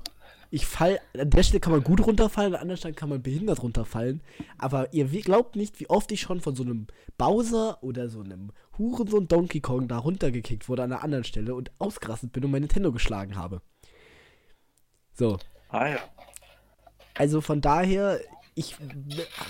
an der Stelle kann man gut runterfallen, an anderen Stellen kann man behindert runterfallen, aber ihr glaubt nicht, wie oft ich schon von so einem Bowser oder so einem Hurensohn Donkey Kong da runtergekickt wurde an einer anderen Stelle und ausgerastet bin und mein Nintendo geschlagen habe. So. Ah ja. Also von daher, ich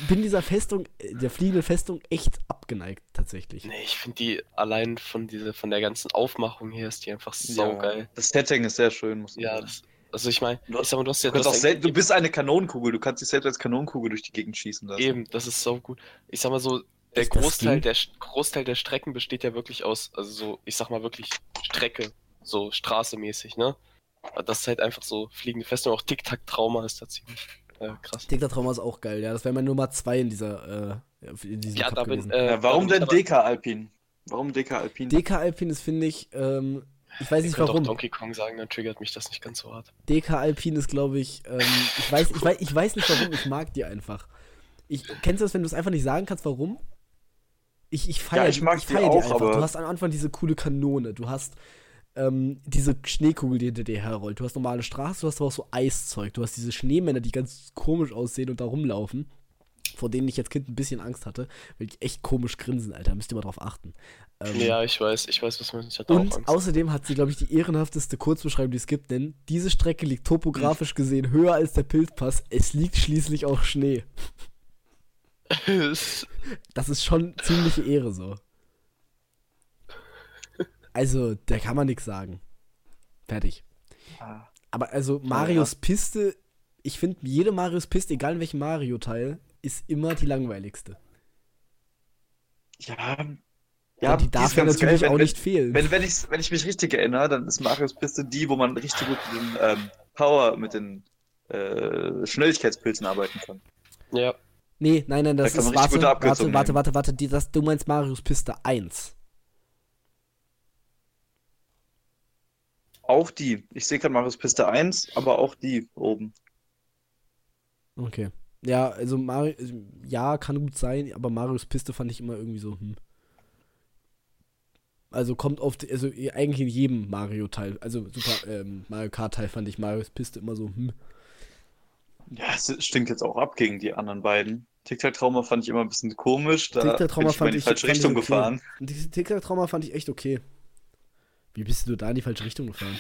bin der fliegenden Festung echt abgeneigt, tatsächlich. Nee, ich finde die allein von der ganzen Aufmachung her ist die einfach saugeil. Ja, das Setting ist sehr schön, muss ich sagen. Also ich meine, du bist eine Kanonenkugel, du kannst dich selbst als Kanonenkugel durch die Gegend schießen lassen. Eben, das ist so gut. Ich sag mal so, der Großteil der Strecken besteht ja wirklich aus, also so, ich sag mal wirklich Strecke, so straßemäßig, ne? Das ist halt einfach so fliegende Festung. Auch Tic-Tac-Trauma ist da ziemlich krass. Tic-Tac-Trauma ist auch geil, ja. Das wäre meine Nummer 2 in diesem Cup gewesen. Warum denn DK-Alpin? Warum DK-Alpin? DK-Alpin ist, finde ich, ich weiß nicht warum. Auch Donkey Kong sagen, dann triggert mich das nicht ganz so hart. DK-Alpin ist, glaube ich, ich weiß nicht warum, ich mag die einfach. Kennst du das, wenn du es einfach nicht sagen kannst, warum? Ich feiere die einfach. Aber... Du hast am Anfang diese coole Kanone, du hast... diese Schneekugel, die hinter dir herrollt. Du hast normale Straße, du hast aber auch so Eiszeug. Du hast diese Schneemänner, die ganz komisch aussehen und da rumlaufen, vor denen ich als Kind ein bisschen Angst hatte, weil die echt komisch grinsen, Alter. Müsst ihr mal drauf achten. Ja, ich weiß, was man... Ich hatte und auch Angst. Außerdem hat sie, glaube ich, die ehrenhafteste Kurzbeschreibung, die es gibt, denn diese Strecke liegt topografisch gesehen höher als der Pilzpass. Es liegt schließlich auch Schnee. Das ist schon ziemliche Ehre so. Also, da kann man nichts sagen. Fertig. Aber also, Marios Piste, ich finde, jede Marios Piste, egal in welchem Mario-Teil, ist immer die langweiligste. Ja, die darf ja natürlich geil, auch nicht fehlen. Wenn ich mich richtig erinnere, dann ist Marios Piste die, wo man richtig gut mit den Power, mit den Schnelligkeitspilzen arbeiten kann. Ja. Nee, nein, das da ist, warte, du meinst Marios Piste 1. Auch die. Ich sehe gerade Marios Piste 1, aber auch die oben. Okay. Ja, also Mario, ja, kann gut sein, aber Marios Piste fand ich immer irgendwie so, Also kommt oft, also eigentlich in jedem Mario-Teil, also super, Mario Kart-Teil fand ich Marios Piste immer so, Ja, es stinkt jetzt auch ab gegen die anderen beiden. Tic-Tac-Trauma fand ich immer ein bisschen komisch, da bin ich mal in die falsche Richtung gefahren. Tic-Tac-Trauma fand ich echt okay. Wie bist du da in die falsche Richtung gefahren?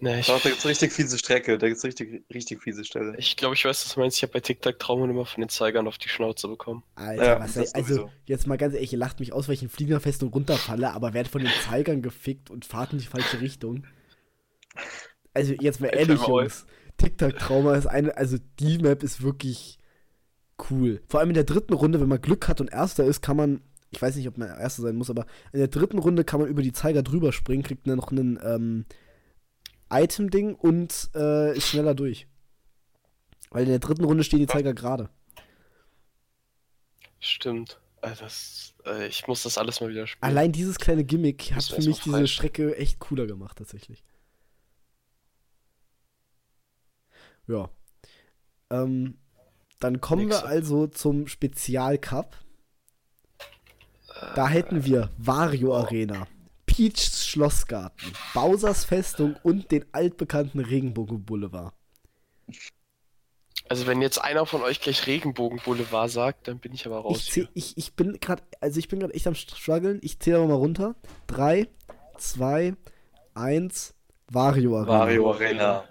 Nee, doch, da gibt's richtig fiese Strecke, da gibt's richtig fiese Stelle. Ich glaube, ich weiß, was du meinst, ich habe bei Tic-Tac-Trauma immer von den Zeigern auf die Schnauze bekommen. Alter, ja, also jetzt mal ganz ehrlich, ihr lacht mich aus, weil ich in Fliegerfest und runterfalle, aber werd von den Zeigern gefickt und fahrt in die falsche Richtung. Also jetzt mal ehrlich, Jungs. Tic-Tac-Trauma ist die Map ist wirklich cool. Vor allem in der dritten Runde, wenn man Glück hat und Erster ist, kann man, ich weiß nicht, ob man Erster sein muss, aber in der dritten Runde kann man über die Zeiger drüber springen, kriegt dann noch einen Item-Ding und ist schneller durch. Weil in der dritten Runde stehen die Zeiger gerade. Stimmt. Also ich muss das alles mal wieder spielen. Allein dieses kleine Gimmick hat für mich diese Strecke echt cooler gemacht, tatsächlich. Ja. Dann kommen wir also zum Spezialcup. Da hätten wir Wario Arena, Peachs Schlossgarten, Bowsers Festung und den altbekannten Regenbogen Boulevard. Also wenn jetzt einer von euch gleich Regenbogen Boulevard sagt, dann bin ich aber raus. Ich bin gerade echt am struggeln. Ich zähle aber mal runter. 3, 2, 1, Wario Arena. Wario Arena.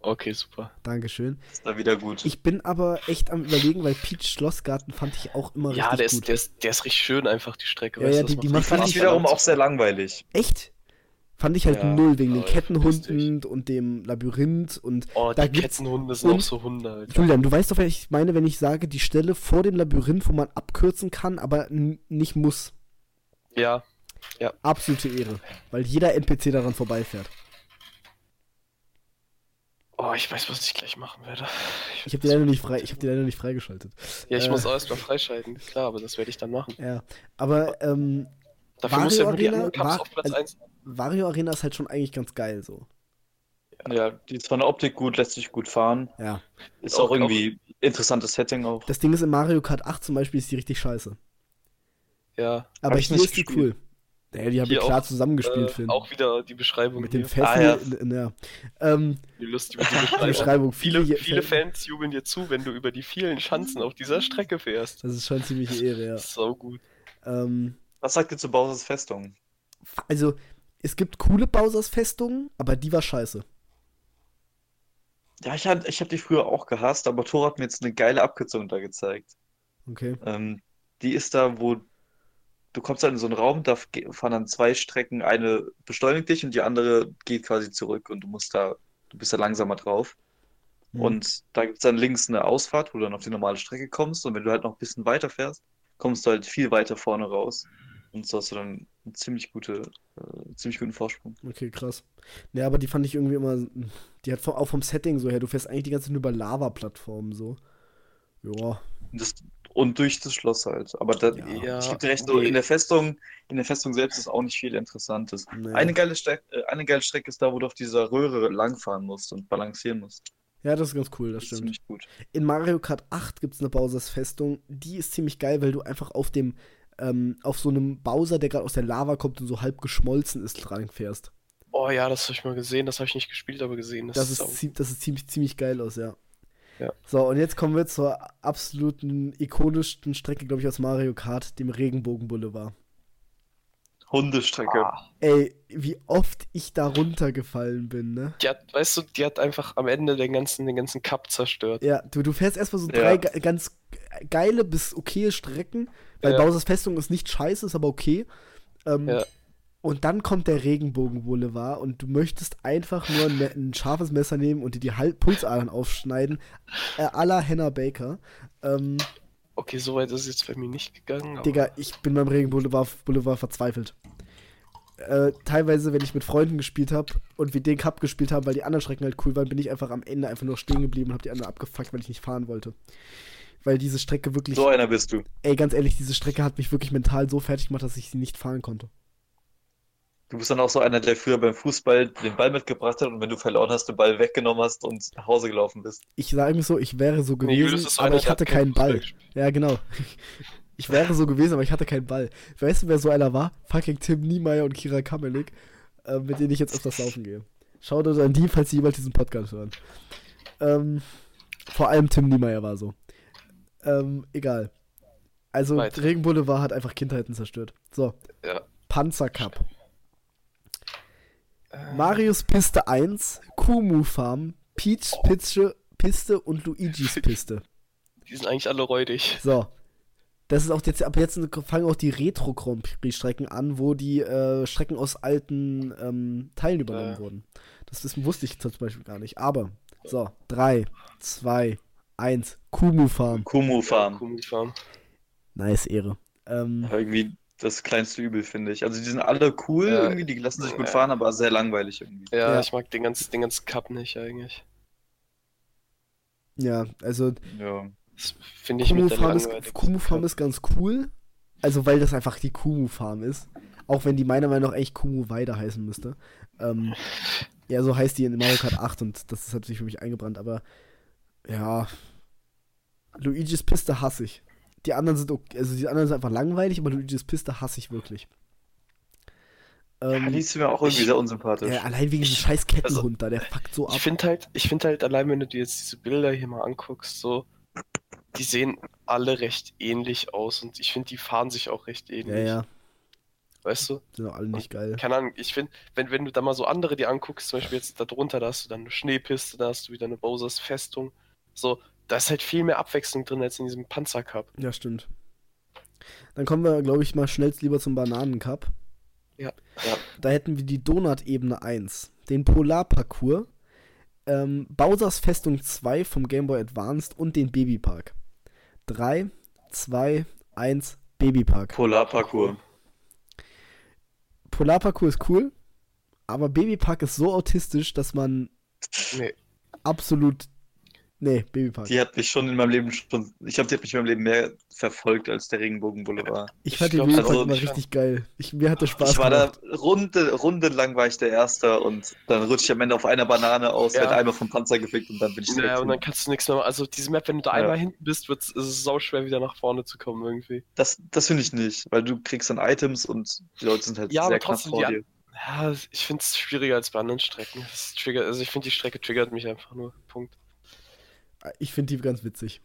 Okay, super. Dankeschön. Ist da wieder gut. Ich bin aber echt am Überlegen, weil Peach's Schlossgarten fand ich auch immer richtig gut. Ja, der ist richtig schön einfach, die Strecke. Ja, die fand ich wiederum auch sehr langweilig. Echt? Fand ich halt null, wegen den Kettenhunden und dem Labyrinth. Und oh, da die Kettenhunde sind auch so Hunde. Alter. Julian, du weißt doch, was ich meine, wenn ich sage, die Stelle vor dem Labyrinth, wo man abkürzen kann, aber nicht muss. Ja. Ja. Absolute Ehre, weil jeder NPC daran vorbeifährt. Oh, ich weiß, was ich gleich machen werde. Ich habe die leider nicht freigeschaltet. Ja, ich muss auch erstmal freischalten, klar, aber das werde ich dann machen. Ja, aber dafür muss ja nur die anderen Cups auf Platz 1. Wario Arena ist halt schon eigentlich ganz geil so. Ja, die ist von der Optik gut, lässt sich gut fahren. Ja. Ist auch irgendwie interessantes Setting auch. Das Ding ist, in Mario Kart 8 zum Beispiel ist die richtig scheiße. Ja. Aber hier ist die cool. Ja, die haben wir klar zusammengespielt, Finn. Auch wieder die Beschreibung mit dem Fesseln. Ja. Lustig mit der Beschreibung. Viele Fans jubeln dir zu, wenn du über die vielen Schanzen auf dieser Strecke fährst. Das ist schon ziemlich Ehre, ja. So gut. Was sagt ihr zu Bowsers Festung? Also, es gibt coole Bowsers Festungen, aber die war scheiße. Ja, ich hab die früher auch gehasst, aber Thor hat mir jetzt eine geile Abkürzung da gezeigt. Okay. Die ist da, wo du kommst dann in so einen Raum, da fahren dann zwei Strecken, eine beschleunigt dich und die andere geht quasi zurück und du bist da langsamer drauf. Mhm. Und da gibt es dann links eine Ausfahrt, wo du dann auf die normale Strecke kommst und wenn du halt noch ein bisschen weiter fährst, kommst du halt viel weiter vorne raus und so hast du dann einen ziemlich guten Vorsprung. Okay, krass. Ja, aber die fand ich irgendwie immer, die hat auch vom Setting so her, du fährst eigentlich die ganze Zeit nur über Lava-Plattformen so. Ja. Und durch das Schloss halt. Aber ich gebe dir recht, so in der Festung selbst ist auch nicht viel Interessantes. Nee. Eine geile Strecke ist da, wo du auf dieser Röhre langfahren musst und balancieren musst. Ja, das ist ganz cool, das stimmt. Ziemlich gut. In Mario Kart 8 gibt es eine Bowsers Festung. Die ist ziemlich geil, weil du einfach auf so einem Bowser, der gerade aus der Lava kommt und so halb geschmolzen ist, reinfährst. Oh ja, das habe ich mal gesehen. Das habe ich nicht gespielt, aber gesehen. Das sieht ziemlich geil aus, ja. Ja. So, und jetzt kommen wir zur absoluten ikonischsten Strecke, glaube ich, aus Mario Kart, dem Regenbogen Boulevard. Hundestrecke. Ah. Ey, wie oft ich da runtergefallen bin, ne? Die hat, weißt du, die hat einfach am Ende den ganzen Cup zerstört. Ja, du fährst erstmal so drei ganz geile bis okaye Strecken, weil Bowser's Festung ist nicht scheiße, ist aber okay. Und dann kommt der Regenbogen-Boulevard und du möchtest einfach nur ein scharfes Messer nehmen und dir die Pulsadern aufschneiden, à la Hannah Baker. Okay, so weit ist es jetzt bei mir nicht gegangen. Digga, ich bin beim Regenbogen-Boulevard verzweifelt. Teilweise, wenn ich mit Freunden gespielt habe und wir den Cup gespielt haben, weil die anderen Strecken halt cool waren, bin ich einfach am Ende einfach nur stehen geblieben und habe die anderen abgefuckt, weil ich nicht fahren wollte. Weil diese Strecke wirklich... So einer bist du. Ey, ganz ehrlich, diese Strecke hat mich wirklich mental so fertig gemacht, dass ich sie nicht fahren konnte. Du bist dann auch so einer, der früher beim Fußball den Ball mitgebracht hat und wenn du verloren hast, den Ball weggenommen hast und nach Hause gelaufen bist. Ich sage mir so, ich wäre so gewesen, aber ich hatte keinen Ball. Ja, genau. Ich wäre so gewesen, aber ich hatte keinen Ball. Weißt du, wer so einer war? Fucking Tim Niemeyer und Kira Kamelik, mit denen ich jetzt öfters laufen gehe. Schaut euch an die, falls sie jemals diesen Podcast hören. Vor allem Tim Niemeyer war so. Egal. Also, Regenboulevard hat einfach Kindheiten zerstört. So. Ja. Panzercup. Marios Piste 1, Kumu Farm, Peach Piste und Luigis Piste. Die sind eigentlich alle räudig. So. Das ist auch jetzt, ab jetzt fangen auch die Retro-Grand-Prix-Strecken an, wo die Strecken aus alten Teilen übernommen wurden. Das wusste ich zum Beispiel gar nicht. Aber, so, 3, 2, 1, Kumu Farm. Kumu Farm. Ja, Kumu Farm. Nice, Ehre. Irgendwie das kleinste Übel, finde ich. Also die sind alle cool, irgendwie, die lassen sich gut fahren, aber sehr langweilig irgendwie. Ja, ich mag den ganzen Cup nicht eigentlich. Ja, also... Ja. Das finde ich mit der langweilig. Kumu-Farm ist ganz cool, also weil das einfach die Kumu-Farm ist. Auch wenn die meiner Meinung nach echt Kumu-Weide heißen müsste. Ja, so heißt die in Mario Kart 8 und das ist natürlich für mich eingebrannt, aber... Ja... Luigis Piste hasse ich. Die anderen sind okay, also die anderen sind einfach langweilig, aber Luigis Piste hasse ich wirklich. Ja, die ist mir auch irgendwie sehr unsympathisch. Ja, allein wegen diesem scheiß Kettenhund da, der fuckt so ab. Ich finde halt, allein wenn du dir jetzt diese Bilder hier mal anguckst, so, die sehen alle recht ähnlich aus und ich finde, die fahren sich auch recht ähnlich. Ja. Weißt du? Sind auch alle nicht geil. Keine Ahnung, ich finde, wenn du da mal so andere dir anguckst, zum Beispiel jetzt da drunter, da hast du dann eine Schneepiste, da hast du wieder eine Bowser's Festung, so. Da ist halt viel mehr Abwechslung drin als in diesem Panzercup. Ja, stimmt. Dann kommen wir, glaube ich, mal schnellst lieber zum Bananencup. Ja. Da hätten wir die Donut-Ebene 1, den Polarparcours, Bowser's Festung 2 vom Game Boy Advanced und den Babypark. 3, 2, 1, Babypark. Polarparcours. Polarparcours ist cool, aber Babypark ist so autistisch, dass man absolut... Nee, Babypark. Die hat mich in meinem Leben mehr verfolgt als der Regenbogen-Boulevard. Ich fand den Babypark immer richtig geil. Mir hat der Spaß gemacht. Ich war da rundenlang war ich der Erste und dann rutsche ich am Ende auf einer Banane aus, werde einmal vom Panzer gefickt und dann bin ich direkt. Ja, und dann kannst du nichts mehr machen. Also diese Map, wenn du da einmal hinten bist, ist es sauschwer, wieder nach vorne zu kommen irgendwie. Das finde ich nicht, weil du kriegst dann Items und die Leute sind halt sehr knapp vor dir. Ja, ich finde es schwieriger als bei anderen Strecken. Also ich finde, die Strecke triggert mich einfach nur. Punkt. Ich finde die ganz witzig.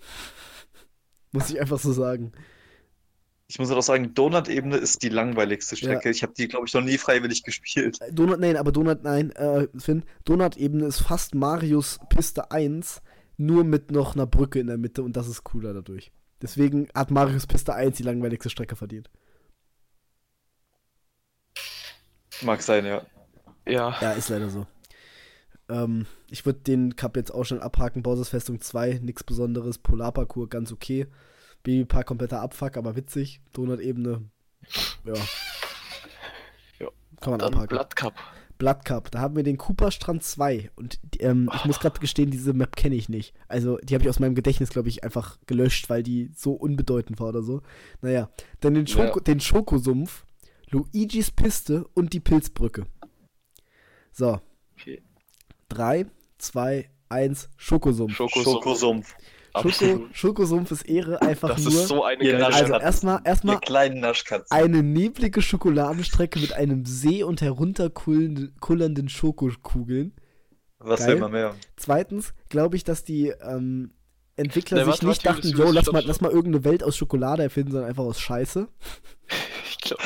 Muss ich einfach so sagen. Ich muss auch sagen, Donut-Ebene ist die langweiligste Strecke. Ja. Ich habe die, glaube ich, noch nie freiwillig gespielt. Finn, Donut-Ebene ist fast Marios Piste 1, nur mit noch einer Brücke in der Mitte und das ist cooler dadurch. Deswegen hat Marios Piste 1 die langweiligste Strecke verdient. Mag sein, ja. Ja, ist leider so. Ich würde den Cup jetzt auch schon abhaken. Bowser's Festung 2, nichts Besonderes. Polarparcours, ganz okay. Babypark, kompletter Abfuck, aber witzig. Donut-Ebene, ja. Kann man dann abhaken. Blood Cup. Da haben wir den Cooperstrand 2. Und ich muss gerade gestehen, diese Map kenne ich nicht. Also, die habe ich aus meinem Gedächtnis, glaube ich, einfach gelöscht, weil die so unbedeutend war oder so. Naja, dann den Schokosumpf, Luigis Piste und die Pilzbrücke. So. Okay. 3, 2, 1, Schokosumpf. Schokosumpf ist Ehre, einfach das nur. Das ist so eine geile Naschkatze. Also erstmal eine neblige Schokoladenstrecke mit einem See und herunterkullernden Schokokugeln. Was geil. Will man mehr? Zweitens glaube ich, dass die Entwickler sich nicht dachten, lass mal irgendeine Welt aus Schokolade erfinden, sondern einfach aus Scheiße. Ich glaube.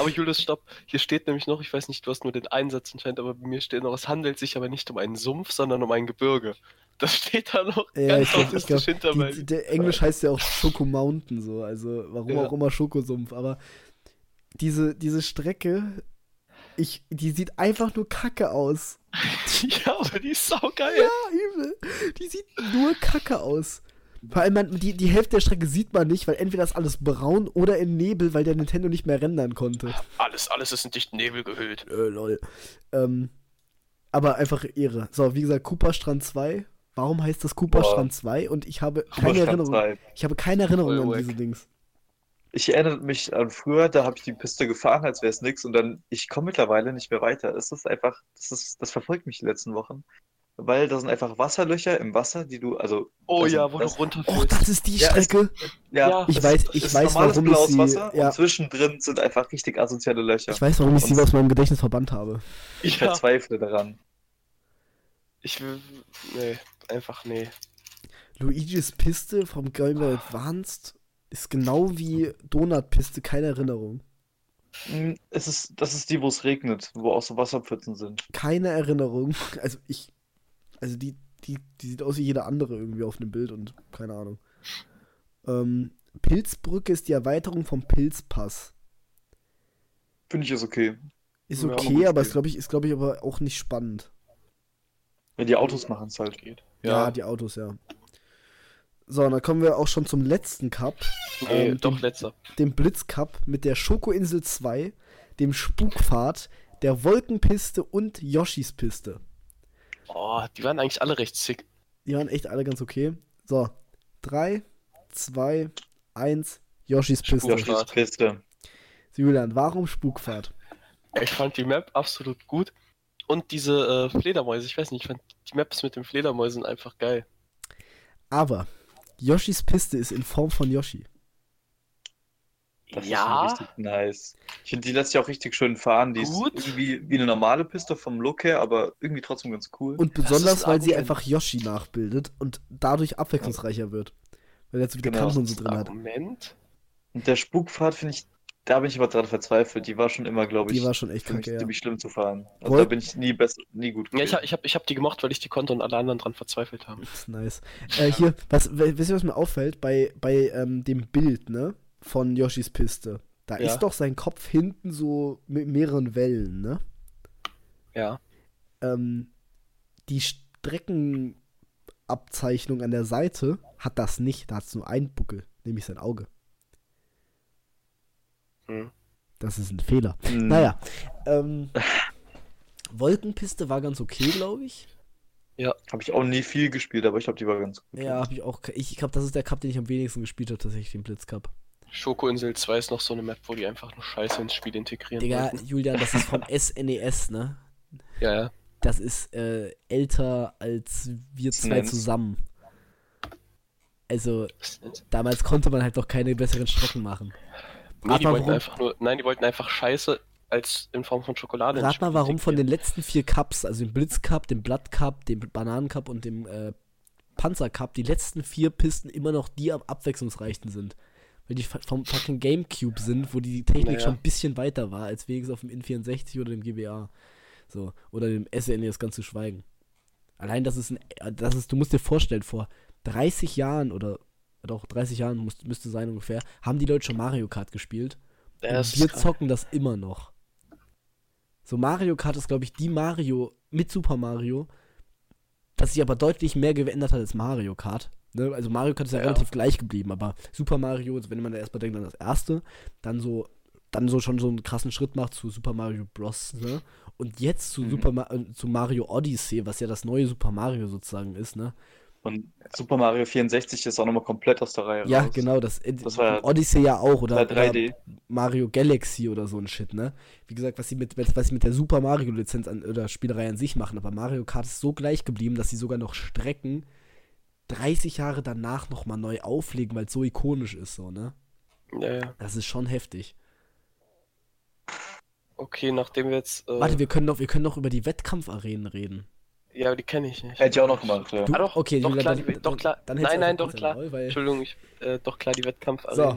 Aber Julius, stopp. Hier steht nämlich noch, ich weiß nicht, du hast nur den einen Satz anscheinend, aber bei mir steht noch, es handelt sich aber nicht um einen Sumpf, sondern um ein Gebirge. Das steht da noch ganz autistisch hinter mir. Der Englisch heißt ja auch Schoko Mountain, so, also warum auch immer Schokosumpf, aber diese Strecke, die sieht einfach nur kacke aus. Ja, aber die ist saugeil. Ja, übel. Die sieht nur kacke aus. Vor allem, die Hälfte der Strecke sieht man nicht, weil entweder ist alles braun oder in Nebel, weil der Nintendo nicht mehr rendern konnte. Alles ist in dichten Nebel gehüllt. Lol. Aber einfach irre. So, wie gesagt, Cooperstrand 2. Warum heißt das Cooperstrand 2? Und ich habe keine Erinnerung. Ich habe keine Erinnerung an diese Dings. Ich erinnere mich an früher, da habe ich die Piste gefahren, als wäre es nix, und dann, ich komme mittlerweile nicht mehr weiter. Es ist einfach, das verfolgt mich die letzten Wochen. Weil da sind einfach Wasserlöcher im Wasser, die du, also... Oh ja, wo du runterfällst. Oh, das ist die Strecke. Ja, ich weiß, warum ich sie... Wasser, ja. Und zwischendrin sind einfach richtig asoziale Löcher. Ich weiß, warum ich sie aus meinem Gedächtnis verbannt habe. Ich verzweifle daran. Nee. Luigi's Piste vom Game Boy Advanced ist genau wie Donutpiste, keine Erinnerung. Das ist die, wo es regnet, wo auch so Wasserpfützen sind. Keine Erinnerung. Also die sieht aus wie jeder andere irgendwie auf dem Bild und keine Ahnung. Pilzbrücke ist die Erweiterung vom Pilzpass. Finde ich, ist okay. Ist okay, aber ist glaube ich aber auch nicht spannend. Wenn die Autos machen es halt geht. Ja, die Autos, ja. So, und dann kommen wir auch schon zum letzten Cup. Letzter. Dem Blitzcup mit der Schokoinsel 2, dem Spukpfad, der Wolkenpiste und Yoshis Piste. Oh, die waren eigentlich alle recht sick. Die waren echt alle ganz okay. So, 3, 2, 1, Yoshis Piste. Yoshis Piste. So, Julian, warum Spukpfad? Ich fand die Map absolut gut. Und diese Fledermäuse, ich weiß nicht, ich fand die Maps mit den Fledermäusen einfach geil. Aber... Yoshis Piste ist in Form von Yoshi. Das ist richtig nice. Ich finde, die lässt sich auch richtig schön fahren. Die ist irgendwie wie eine normale Piste vom Look her, aber irgendwie trotzdem ganz cool. Und besonders, weil sie einfach Yoshi nachbildet und dadurch abwechslungsreicher wird. Weil er jetzt wieder Kanten und so drin hat. Und der Spukpfad, finde ich, da bin ich aber dran verzweifelt. Die war schon immer, glaube ich, ziemlich schlimm zu fahren. Also da bin ich nie gut gewesen. Ja, ich hab die gemacht, weil ich die konnte und alle anderen dran verzweifelt haben. Nice. Hier, wisst ihr, was mir auffällt? Bei dem Bild, ne? Von Yoshis Piste. Da ist doch sein Kopf hinten so mit mehreren Wellen, ne? Ja. Die Streckenabzeichnung an der Seite hat das nicht. Da hat's nur einen Buckel, nämlich sein Auge. Das ist ein Fehler. Naja. Wolkenpiste war ganz okay, glaube ich. Ja, habe ich auch nie viel gespielt, aber ich glaube, die war ganz gut. Ja, habe ich auch. Ich glaube, das ist der Cup, den ich am wenigsten gespielt habe, tatsächlich, den Blitzcup. Schokoinsel 2 ist noch so eine Map, wo die einfach nur Scheiße ins Spiel integrieren. Digga, wollten. Julian, das ist vom SNES, ne? Ja. Das ist älter als wir zwei zusammen. Also, damals konnte man halt doch keine besseren Strecken machen. Nee, die wollten einfach Scheiße als in Form von Schokolade. Rat mal, warum von den letzten 4 Cups, also dem Blitzcup, dem Blattcup, dem Bananencup und dem Panzercup, die letzten 4 Pisten immer noch die am abwechslungsreichsten sind. Weil die vom fucking GameCube sind, wo die Technik schon ein bisschen weiter war, als wenigstens auf dem N64 oder dem GBA. So, oder dem SNES ganz zu schweigen. Allein du musst dir vorstellen, vor 30 Jahren oder... Doch, 30 Jahren müsste sein ungefähr, haben die Leute schon Mario Kart gespielt. Und wir zocken das immer noch. So, Mario Kart ist, glaube ich, die Mario mit Super Mario, das sich aber deutlich mehr geändert hat als Mario Kart. Ne? Also Mario Kart ist ja relativ gleich geblieben, aber Super Mario, wenn man da erstmal denkt an das erste, dann so schon so einen krassen Schritt macht zu Super Mario Bros. Ne? Und jetzt zu zu Mario Odyssey, was ja das neue Super Mario sozusagen ist, ne? Und Super Mario 64 ist auch nochmal komplett aus der Reihe raus. Ja, genau, das war Odyssey ja auch, oder 3D. Mario Galaxy oder so ein Shit, ne? Wie gesagt, was sie mit der Super Mario Lizenz oder Spielerei an sich machen, aber Mario Kart ist so gleich geblieben, dass sie sogar noch Strecken 30 Jahre danach nochmal neu auflegen, weil es so ikonisch ist, so, ne? Ja. Das ist schon heftig. Okay, nachdem wir jetzt... Warte, wir können noch über die Wettkampfarenen reden. Ja, aber die kenne ich nicht. Hätte ich auch noch gemacht, ja. Doch klar, die Wettkampfarenen.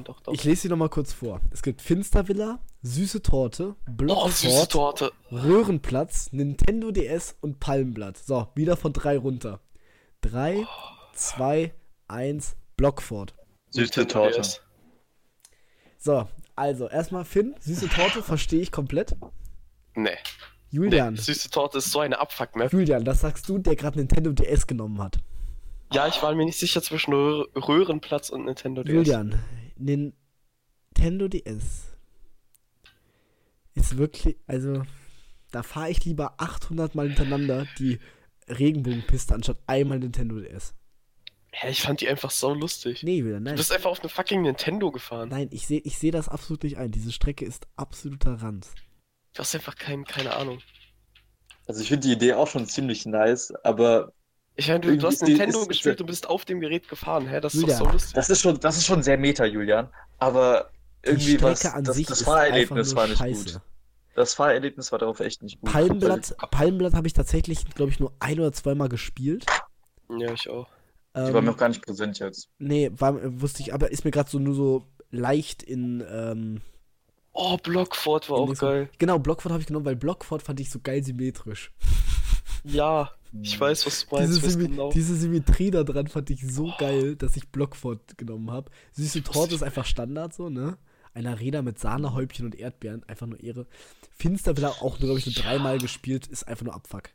So, ich lese sie nochmal kurz vor. Es gibt Finstervilla, Süße Torte, Blockfort, oh, Röhrenplatz, Nintendo DS und Palmblatt. So, wieder von 3 runter. 3, 2, 1, Blockfort. Süße Torte. So, also erstmal Finn, süße Torte verstehe ich komplett. Nee. Julian. Nee, süße Torte ist so eine Abfuck-Map. Julian, das sagst du, der gerade Nintendo DS genommen hat. Ja, ich war mir nicht sicher zwischen Röhrenplatz und Nintendo DS. Julian, Nintendo DS ist wirklich, also da fahre ich lieber 800 Mal hintereinander die Regenbogenpiste anstatt einmal Nintendo DS. Hä, ich fand die einfach so lustig. Nee, Julian, nein. Du bist einfach auf eine fucking Nintendo gefahren. Nein, ich seh das absolut nicht ein. Diese Strecke ist absoluter Ranz. Du hast einfach keine Ahnung. Also ich finde die Idee auch schon ziemlich nice, aber... Ich meine, du hast Nintendo gespielt und bist auf dem Gerät gefahren, hä? Das ist Julian, doch so lustig. Das ist schon sehr meta, Julian. Aber irgendwie das Fahrerlebnis war nicht scheiße. Gut. Das Fahrerlebnis war darauf echt nicht gut. Palmblatt habe ich tatsächlich, glaube ich, nur ein oder zweimal gespielt. Ja, ich auch. Die war mir auch gar nicht präsent jetzt. Nee, wusste ich, aber ist mir gerade so nur so leicht in... Oh, Blockfort war auch geil. Genau, Blockfort habe ich genommen, weil Blockfort fand ich so geil symmetrisch. Ja, ich weiß, was du meinst. Diese Symmetrie da dran fand ich so geil, dass ich Blockfort genommen habe. Süße Torte ist einfach Standard so, ne? Ein Arena mit Sahnehäubchen und Erdbeeren, einfach nur Ehre. Finstervilla auch nur, glaube ich, nur 3-mal gespielt, ist einfach nur Abfuck.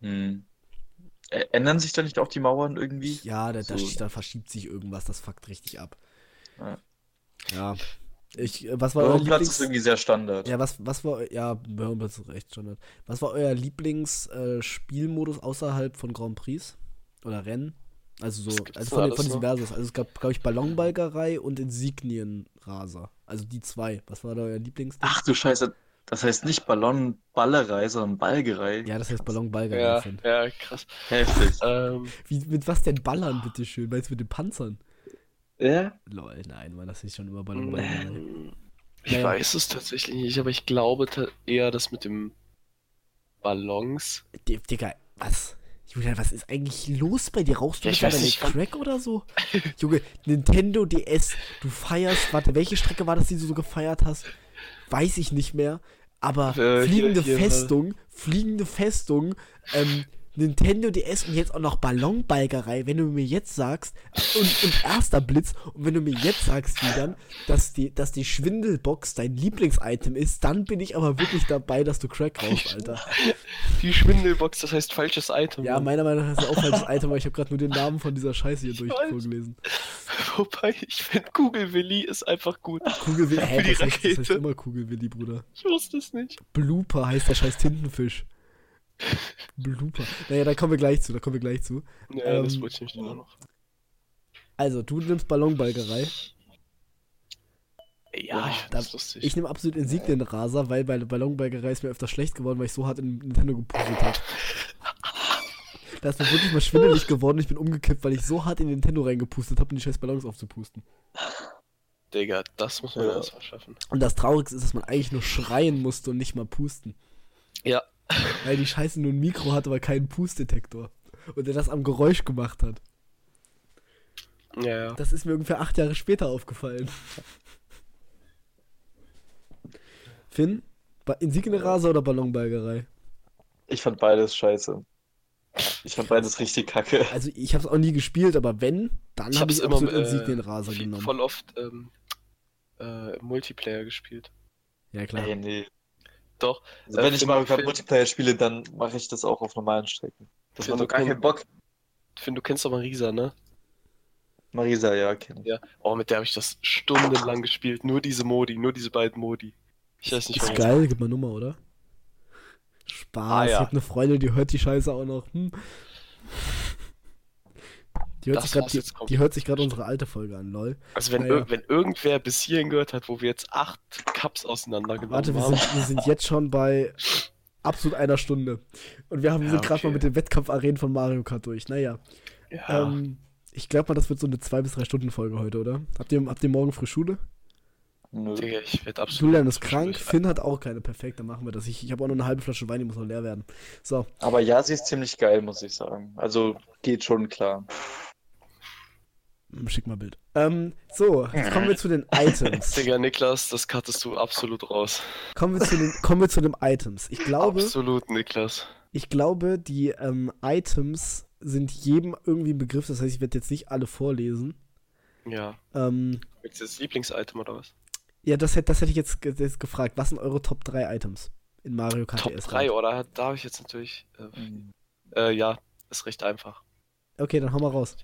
Hm. Ändern sich da nicht auch die Mauern irgendwie? Ja, da verschiebt sich irgendwas, das fuckt richtig ab. Ja. Was war euer Platz ist irgendwie sehr Standard. Ja, was war... Ja, Platz ist echt Standard. Was war euer Lieblingsspielmodus außerhalb von Grand Prix? Oder Rennen? Also so, also von diesem Versus. Also es gab, glaube ich, Ballonbalgerei und Insignienraser. Also die zwei. Was war da euer Lieblings? Ach du Scheiße, das heißt nicht Ballonballerei, sondern Balgerei. Ja, das heißt Ballonbalgerei. Ja, Finn. Ja, krass. Heftig. Mit was denn ballern, bitteschön? Meinst du mit den Panzern? Ja? Lol, nein, war das nicht schon immer Ballonballerei? Ich weiß es tatsächlich nicht, aber ich glaube eher das mit dem Ballons. Digga, was? Julian, was ist eigentlich los bei dir? Rauchst du ja, nicht Crack oder so? Junge, Nintendo DS, du feierst, warte, welche Strecke war das, die du so gefeiert hast? Weiß ich nicht mehr, aber fliegende Festung, Nintendo DS und jetzt auch noch Ballonbalgerei, wenn du mir jetzt sagst, und erster Blitz, und wenn du mir jetzt sagst, Julian, dass die Schwindelbox dein Lieblingsitem ist, dann bin ich aber wirklich dabei, dass du Crack rauchst, Alter. Die Schwindelbox, das heißt falsches Item. Ja, meiner Meinung nach ist das auch falsches Item, weil ich habe gerade nur den Namen von dieser Scheiße hier durchgelesen. Wobei, ich finde, Kugelwilli ist einfach gut. Kugelwilli, das heißt immer Kugelwilli, Bruder. Ich wusste es nicht. Blooper heißt der scheiß Tintenfisch. Blooper. Naja, da kommen wir gleich zu. Ja, das wollte ich nämlich auch noch. Also, du nimmst Ballonbalgerei. Ja, das ist lustig. Ich nehme absolut Insignienraser, weil bei der Ballonbalgerei ist mir öfter schlecht geworden, weil ich so hart in Nintendo gepudelt habe. Da ist mir wirklich mal schwindelig geworden, ich bin umgekippt, weil ich so hart in Nintendo reingepustet habe, um die scheiß Ballons aufzupusten. Digga, das muss man ja erstmal schaffen. Und das Traurigste ist, dass man eigentlich nur schreien musste und nicht mal pusten. Ja. Weil die Scheiße nur ein Mikro hat, aber keinen Pustdetektor. Und der das am Geräusch gemacht hat. Ja. Das ist mir ungefähr 8 Jahre später aufgefallen. Finn, Insignienraser oder Ballonbalgerei? Ich fand beides scheiße. Ich fand beides richtig kacke. Also ich hab's auch nie gespielt, aber wenn, dann habe ich absolut Insignienraser genommen. Ich hab voll oft Multiplayer gespielt. Ja, klar. Ey, nee. Doch. Also wenn ich Mario Kart Multiplayer spiele, dann mache ich das auch auf normalen Strecken. Das war doch gar kein Bock. Finn, du kennst doch Marisa, ne? Marisa, ja, kenn ich. Ja. Oh, mit der habe ich das stundenlang gespielt. Nur diese beiden Modi. Ich weiß nicht, was ist geil, gib mal Nummer, oder? Spaß, ah, ja. Ich hab eine Freundin, die hört die Scheiße auch noch. Die hört sich gerade unsere alte Folge an, lol. Also wenn irgendwer bis hierhin gehört hat, wo wir jetzt 8 Cups auseinandergenommen haben. Warte, wir sind jetzt schon bei absolut einer Stunde. Und wir sind gerade mal mit den Wettkampfarenen von Mario Kart durch. Naja. Ja. Ich glaube mal, das wird so eine 2-3 Stunden Folge heute, oder? Habt ihr morgen früh Schule? Nö. Digga, ich werde absolut... Julian ist krank, Finn hat auch keine. Perfekt, dann machen wir das. Ich habe auch nur eine halbe Flasche Wein, die muss noch leer werden. So. Aber ja, sie ist ziemlich geil, muss ich sagen. Also, geht schon klar. Schick mal ein Bild. So, jetzt kommen wir zu den Items. Digga, Niklas, das cuttest du absolut raus. Kommen wir zu den Items. Ich glaube... Absolut, Niklas. Ich glaube, die Items sind jedem irgendwie ein Begriff. Das heißt, ich werde jetzt nicht alle vorlesen. Ja. Willst du das Lieblings-Item oder was? Ja, das hätte ich jetzt gefragt. Was sind eure Top 3 Items in Mario Kart Top DS? Top 3, oder? Da habe ich jetzt natürlich... ja, ist recht einfach. Okay, dann hau mal raus.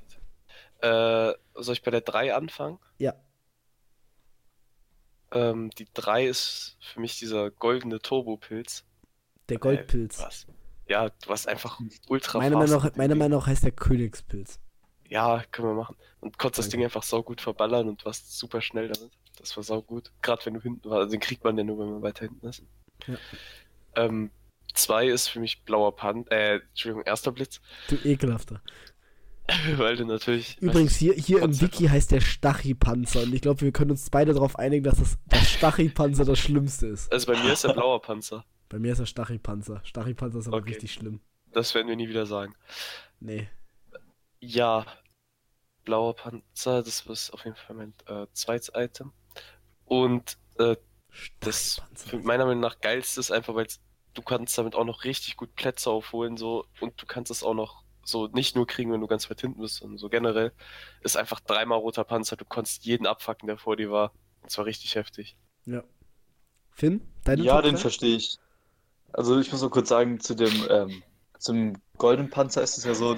Soll ich bei der 3 anfangen? Ja. Die 3 ist für mich dieser goldene Turbopilz. Der Goldpilz. Was? Ja, du hast einfach ultra fast. Meiner Meinung nach heißt der Königspilz. Ja, können wir machen. Und konntest das Ding einfach saugut verballern und warst super schnell damit. Das war saugut. Gerade wenn du hinten warst. Also den kriegt man ja nur, wenn man weiter hinten ist. Ja. 2 ist für mich blauer Panther. Entschuldigung, erster Blitz. Du ekelhafter. Weil du natürlich... Übrigens, hier im Wiki heißt der Stachi-Panzer. Und ich glaube, wir können uns beide darauf einigen, dass das Stachi-Panzer das Schlimmste ist. Also bei mir ist der blauer Panzer. Bei mir ist der Stachi-Panzer. Stachi-Panzer ist aber richtig schlimm. Das werden wir nie wieder sagen. Nee. Ja. Blauer Panzer, das ist auf jeden Fall mein zweites Item. Und das meiner Meinung nach geilste ist einfach, weil du kannst damit auch noch richtig gut Plätze aufholen so und du kannst es auch noch so nicht nur kriegen, wenn du ganz weit hinten bist, sondern so generell ist einfach dreimal roter Panzer. Du konntest jeden abfacken, der vor dir war. Und zwar richtig heftig. Ja. Finn, deine Top 3? Ja, den verstehe ich. Also ich muss nur kurz sagen, zum goldenen Panzer ist es ja so,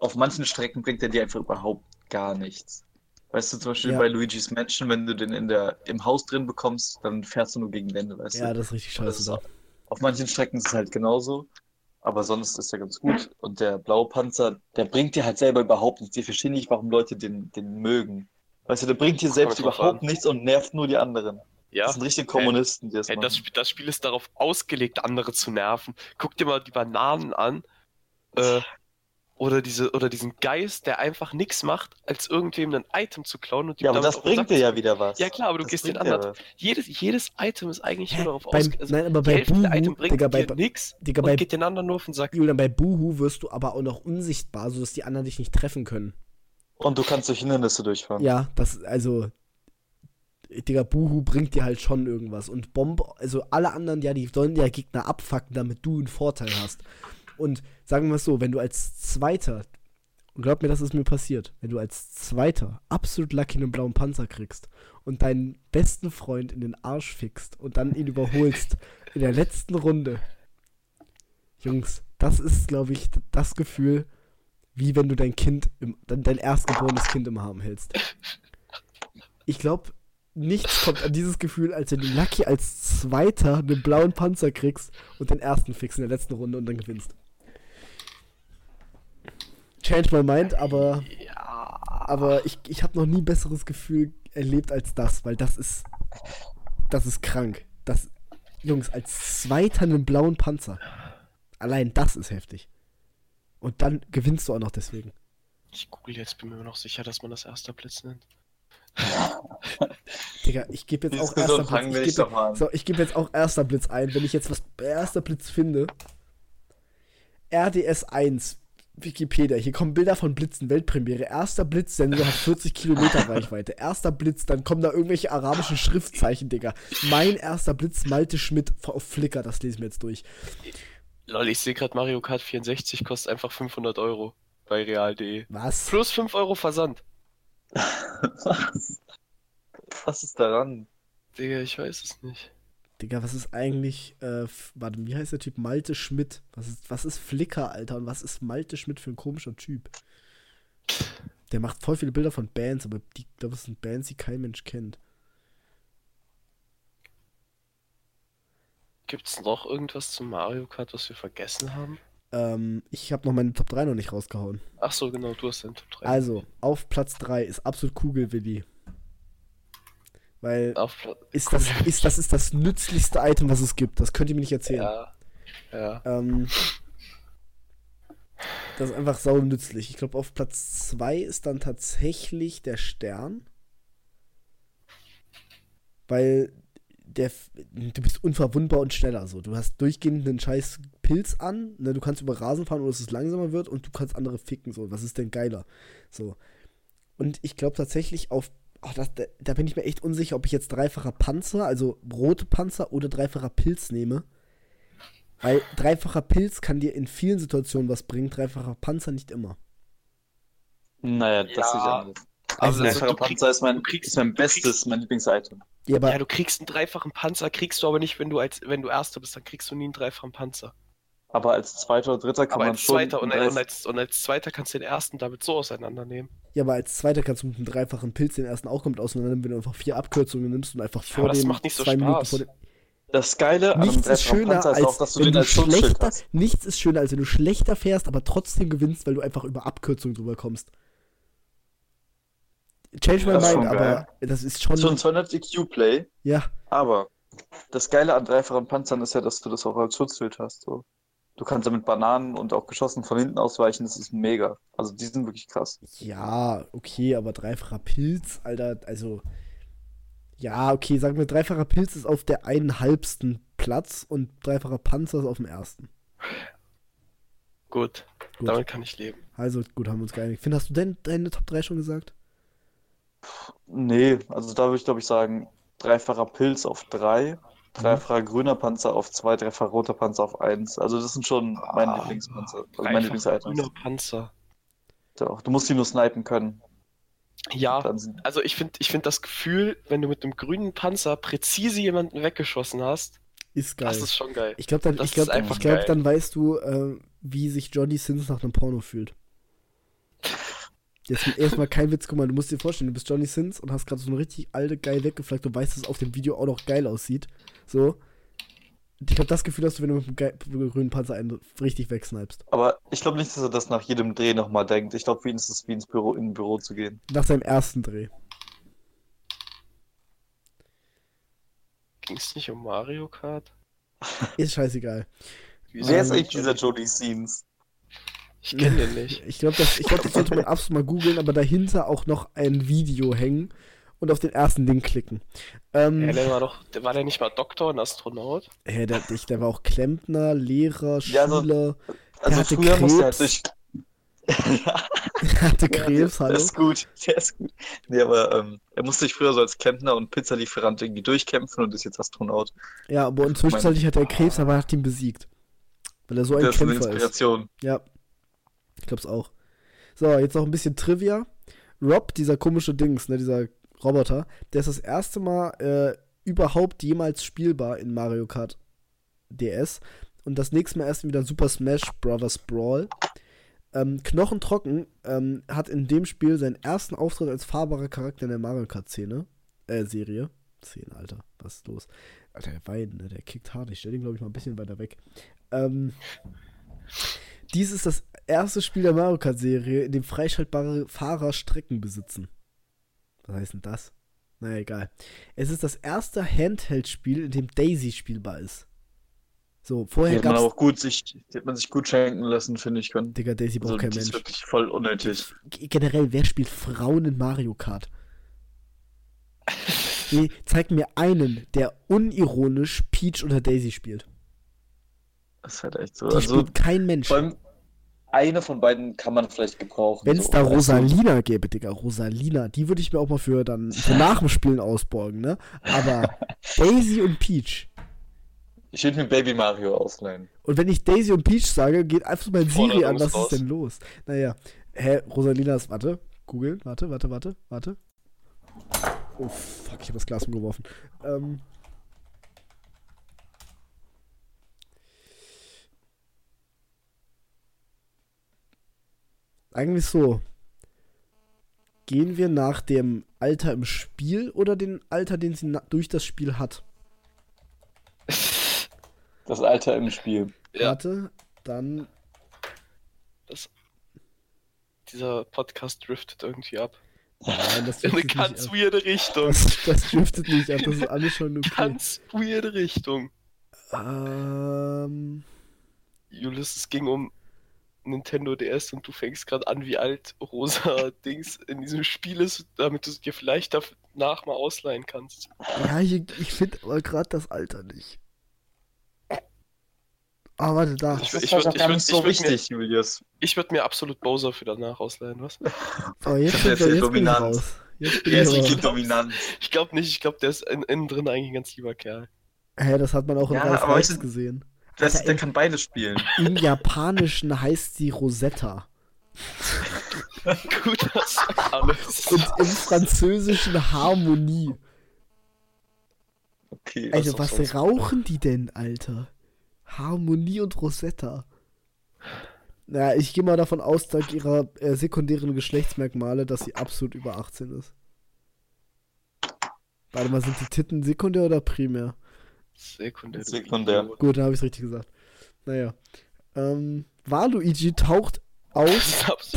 auf manchen Strecken bringt er dir einfach überhaupt gar nichts. Weißt du, zum Beispiel bei Luigi's Mansion, wenn du den im Haus drin bekommst, dann fährst du nur gegen Wände, weißt du? Ja, das ist richtig scheiße. Auf manchen Strecken ist es halt genauso. Aber sonst ist er ganz gut. Und der blaue Panzer, der bringt dir halt selber überhaupt nichts. Ich verstehe nicht, warum Leute den mögen. Weißt du, der bringt dir selbst überhaupt nichts und nervt nur die anderen. Ja. Das sind richtige Kommunisten, die das machen. Das Spiel ist darauf ausgelegt, andere zu nerven. Guck dir mal die Bananen an. Oder diesen Geist, der einfach nichts macht, als irgendwem ein Item zu klauen. Und ja, aber das bringt dir ja wieder was. Ja klar, aber du gehst den anderen. Jedes Item ist eigentlich nur darauf ausgelegt. Also nein, aber bei Buhu bringt dir nichts und geht den anderen nur auf den Sack. Julian, bei Buhu wirst du aber auch noch unsichtbar, sodass die anderen dich nicht treffen können. Und du kannst durch Hindernisse durchfahren. Ja, Digga, Buhu bringt dir halt schon irgendwas. Und Bombe, also alle anderen, ja, die sollen ja Gegner abfacken, damit du einen Vorteil hast. Und sagen wir es so, wenn du als Zweiter, und glaub mir, das ist mir passiert, wenn du als Zweiter absolut lucky einen blauen Panzer kriegst und deinen besten Freund in den Arsch fickst und dann ihn überholst in der letzten Runde. Jungs, das ist, glaube ich, das Gefühl, wie wenn du dein erstgeborenes Kind im Arm hältst. Ich glaube, nichts kommt an dieses Gefühl, als wenn du lucky als Zweiter einen blauen Panzer kriegst und den ersten fixst in der letzten Runde und dann gewinnst. Change my mind, aber ich habe noch nie ein besseres Gefühl erlebt als das, weil das ist krank. Das, Jungs, als Zweiter einen blauen Panzer. Allein das ist heftig. Und dann gewinnst du auch noch deswegen. Ich google jetzt, bin mir noch sicher, dass man das erster Blitz nennt. Digga, ich gebe jetzt auch erster Blitz. Ich gebe jetzt auch erster Blitz ein, wenn ich jetzt was erster Blitz finde. RDS 1 Wikipedia, hier kommen Bilder von Blitzen, Weltpremiere, erster Blitz, Sensor hat 40 Kilometer Reichweite, erster Blitz, dann kommen da irgendwelche arabischen Schriftzeichen, Digga. Mein erster Blitz, Malte Schmidt auf Flickr, das lesen wir jetzt durch. Lol, ich sehe gerade, Mario Kart 64 kostet einfach 500 € bei real.de. Was? Plus 5 € Versand. Was? Was ist daran? Digga, ich weiß es nicht. Digga, was ist eigentlich, wie heißt der Typ? Malte Schmidt. Was ist Flickr, Alter? Und was ist Malte Schmidt für ein komischer Typ? Der macht voll viele Bilder von Bands, aber ich glaube, das sind Bands, die kein Mensch kennt. Gibt's noch irgendwas zu Mario Kart, was wir vergessen haben? Ich habe noch meine Top 3 noch nicht rausgehauen. Ach so, genau, du hast deine Top 3. Also, auf Platz 3 ist absolut Kugelwilli. Weil ist das nützlichste Item, was es gibt. Das könnt ihr mir nicht erzählen. Ja. Das ist einfach sau nützlich. Ich glaube, auf Platz 2 ist dann tatsächlich der Stern. Weil du bist unverwundbar und schneller. So. Du hast durchgehend einen scheiß Pilz an. Ne? Du kannst über Rasen fahren, ohne dass es langsamer wird. Und du kannst andere ficken. So. Was ist denn geiler? So. Und ich glaube tatsächlich auf, da bin ich mir echt unsicher, ob ich jetzt dreifacher Panzer, also rote Panzer oder dreifacher Pilz nehme. Weil dreifacher Pilz kann dir in vielen Situationen was bringen, dreifacher Panzer nicht immer. Naja, das ist ja anders. Also dreifacher Panzer ist mein Lieblings-Item. Ja, aber ja, du kriegst einen dreifachen Panzer, kriegst du aber nicht, wenn du Erster bist, dann kriegst du nie einen dreifachen Panzer. Aber als Zweiter oder Dritter kann aber man als schon... als Zweiter kannst du den Ersten damit so auseinandernehmen. Ja, aber als Zweiter kannst du mit einem dreifachen Pilz den Ersten auch komplett auseinandernehmen, wenn du einfach 4 Abkürzungen nimmst und einfach vor dem... macht nicht so Spaß. Das Geile an einem dreifachen Panzer ist auch, dass du den als Schutzschild hast. Nichts ist schöner, als wenn du schlechter fährst, aber trotzdem gewinnst, weil du einfach über Abkürzungen drüber kommst. Change my mind, aber geil. Das ist schon... So ein 200 EQ-Play. Ja. Aber das Geile an dreifachen Panzern ist ja, dass du das auch als Schutzschild hast. So. Du kannst damit Bananen und auch geschossen von hinten ausweichen, das ist mega. Also die sind wirklich krass. Ja, okay, aber dreifacher Pilz, Alter, also... Ja, okay, sag mir, dreifacher Pilz ist auf der 1/2. Platz und dreifacher Panzer ist auf dem 1. Gut, damit kann ich leben. Also gut, haben wir uns geeinigt. Finn, hast du denn deine Top 3 schon gesagt? Nee, also da würde ich glaube ich sagen, dreifacher Pilz auf 3, dreifacher grüner Panzer auf 2, dreifacher roter Panzer auf 1. Also das sind schon meine Lieblingspanzer. Also meine Lieblings-Items. Grüner Panzer. Doch, du musst die nur snipen können. Ja, also ich find das Gefühl, wenn du mit einem grünen Panzer präzise jemanden weggeschossen hast, ist geil. Das ist schon geil. Ich glaub, dann weißt du, wie sich Johnny Sins nach einem Porno fühlt. Jetzt erstmal kein Witz, guck mal, du musst dir vorstellen, du bist Johnny Sins und hast gerade so eine richtig alte, geil weggeflaggt und weißt, dass es auf dem Video auch noch geil aussieht. So. Ich glaube, das Gefühl hast du, wenn du mit einem grünen Panzer einen richtig wegsnipst. Aber ich glaube nicht, dass er das nach jedem Dreh nochmal denkt. Ich glaube, für ihn ist es wie in ein Büro zu gehen. Nach seinem ersten Dreh. Ging es nicht um Mario Kart? Ist scheißegal. Wer ist eigentlich dieser Johnny Sins? Ich kenne den nicht. Ich glaube, das sollte man absolut mal googeln, aber dahinter auch noch ein Video hängen. Und auf den ersten Link klicken. War der nicht mal Doktor und Astronaut? Hey, der war auch Klempner, Lehrer, Schüler. Ja, also früher Krebs. Musste er sich... Er hatte Krebs, hallo. Der ist gut. Nee, aber er musste sich früher so als Klempner und Pizzalieferant irgendwie durchkämpfen und ist jetzt Astronaut. Ja, aber zwischenzeitlich hat er Krebs, aber hat ihn besiegt. Weil er so ein Kämpfer ist. Das ist eine Inspiration. Ja, ich glaub's auch. So, jetzt noch ein bisschen Trivia. Rob, dieser komische Dings, ne, dieser Roboter, der ist das erste Mal überhaupt jemals spielbar in Mario Kart DS und das nächste Mal erst wieder Super Smash Bros. Brawl. Knochentrocken hat in dem Spiel seinen ersten Auftritt als fahrbarer Charakter in der Mario Kart Serie. Szene, Alter, was ist los? Alter, der Weiden, ne? Der kickt hart. Ich stell den, glaube ich, mal ein bisschen weiter weg. Dies ist das erste Spiel der Mario Kart Serie, in dem freischaltbare Fahrer Strecken besitzen. Was heißt denn das? Naja, egal. Es ist das erste Handheld-Spiel, in dem Daisy spielbar ist. So, vorher gab es... Die hat man sich gut schenken lassen, finde ich. Digga, Daisy braucht kein Mensch. Das ist wirklich voll unnötig. Generell, wer spielt Frauen in Mario Kart? Nee, zeig mir einen, der unironisch Peach oder Daisy spielt. Das ist halt echt so. Die spielt kein Mensch. Vor allem eine von beiden kann man vielleicht gebrauchen. Wenn es so, da Rosalina gäbe, Digga, Rosalina, die würde ich mir auch mal für nach dem Spielen ausborgen, ne? Aber Daisy und Peach. Ich würde mir Baby Mario ausleihen. Und wenn ich Daisy und Peach sage, geht einfach mein Siri an, was ist denn los? Naja, Rosalinas, warte, googeln, warte. Oh, fuck, ich habe das Glas umgeworfen. Eigentlich so. Gehen wir nach dem Alter im Spiel oder dem Alter, den sie durch das Spiel hat? Das Alter im Spiel. Warte, ja. Dann... Dieser Podcast driftet irgendwie ab. Nein, das driftet in eine ganz weirde Richtung. Das driftet nicht ab, das ist alles schon okay. Ganz weirde Richtung. Julius, es ging um Nintendo DS und du fängst gerade an, wie alt rosa Dings in diesem Spiel ist, damit du es dir vielleicht danach mal ausleihen kannst. Ja, ich finde aber gerade das Alter nicht. Ah, oh, warte, da. Ich würde Julius. Ich würde mir absolut Bowser für danach ausleihen, was? Oh, jetzt bin ich raus. Der ist richtig dominant. Ich glaube nicht, der ist innen drin eigentlich ein ganz lieber Kerl. Hä, das hat man auch in Reis gesehen. Der kann beides spielen. Im Japanischen heißt sie Rosetta. Gut, das ist alles. Und im Französischen Harmonie. Okay. Also, was rauchen die denn, Alter? Harmonie und Rosetta. Naja, ich gehe mal davon aus, dank ihrer sekundären Geschlechtsmerkmale, dass sie absolut über 18 ist. Warte mal, sind die Titten sekundär oder primär? Sekundär. Gut, dann habe ich es richtig gesagt. Naja. Waluigi taucht auf.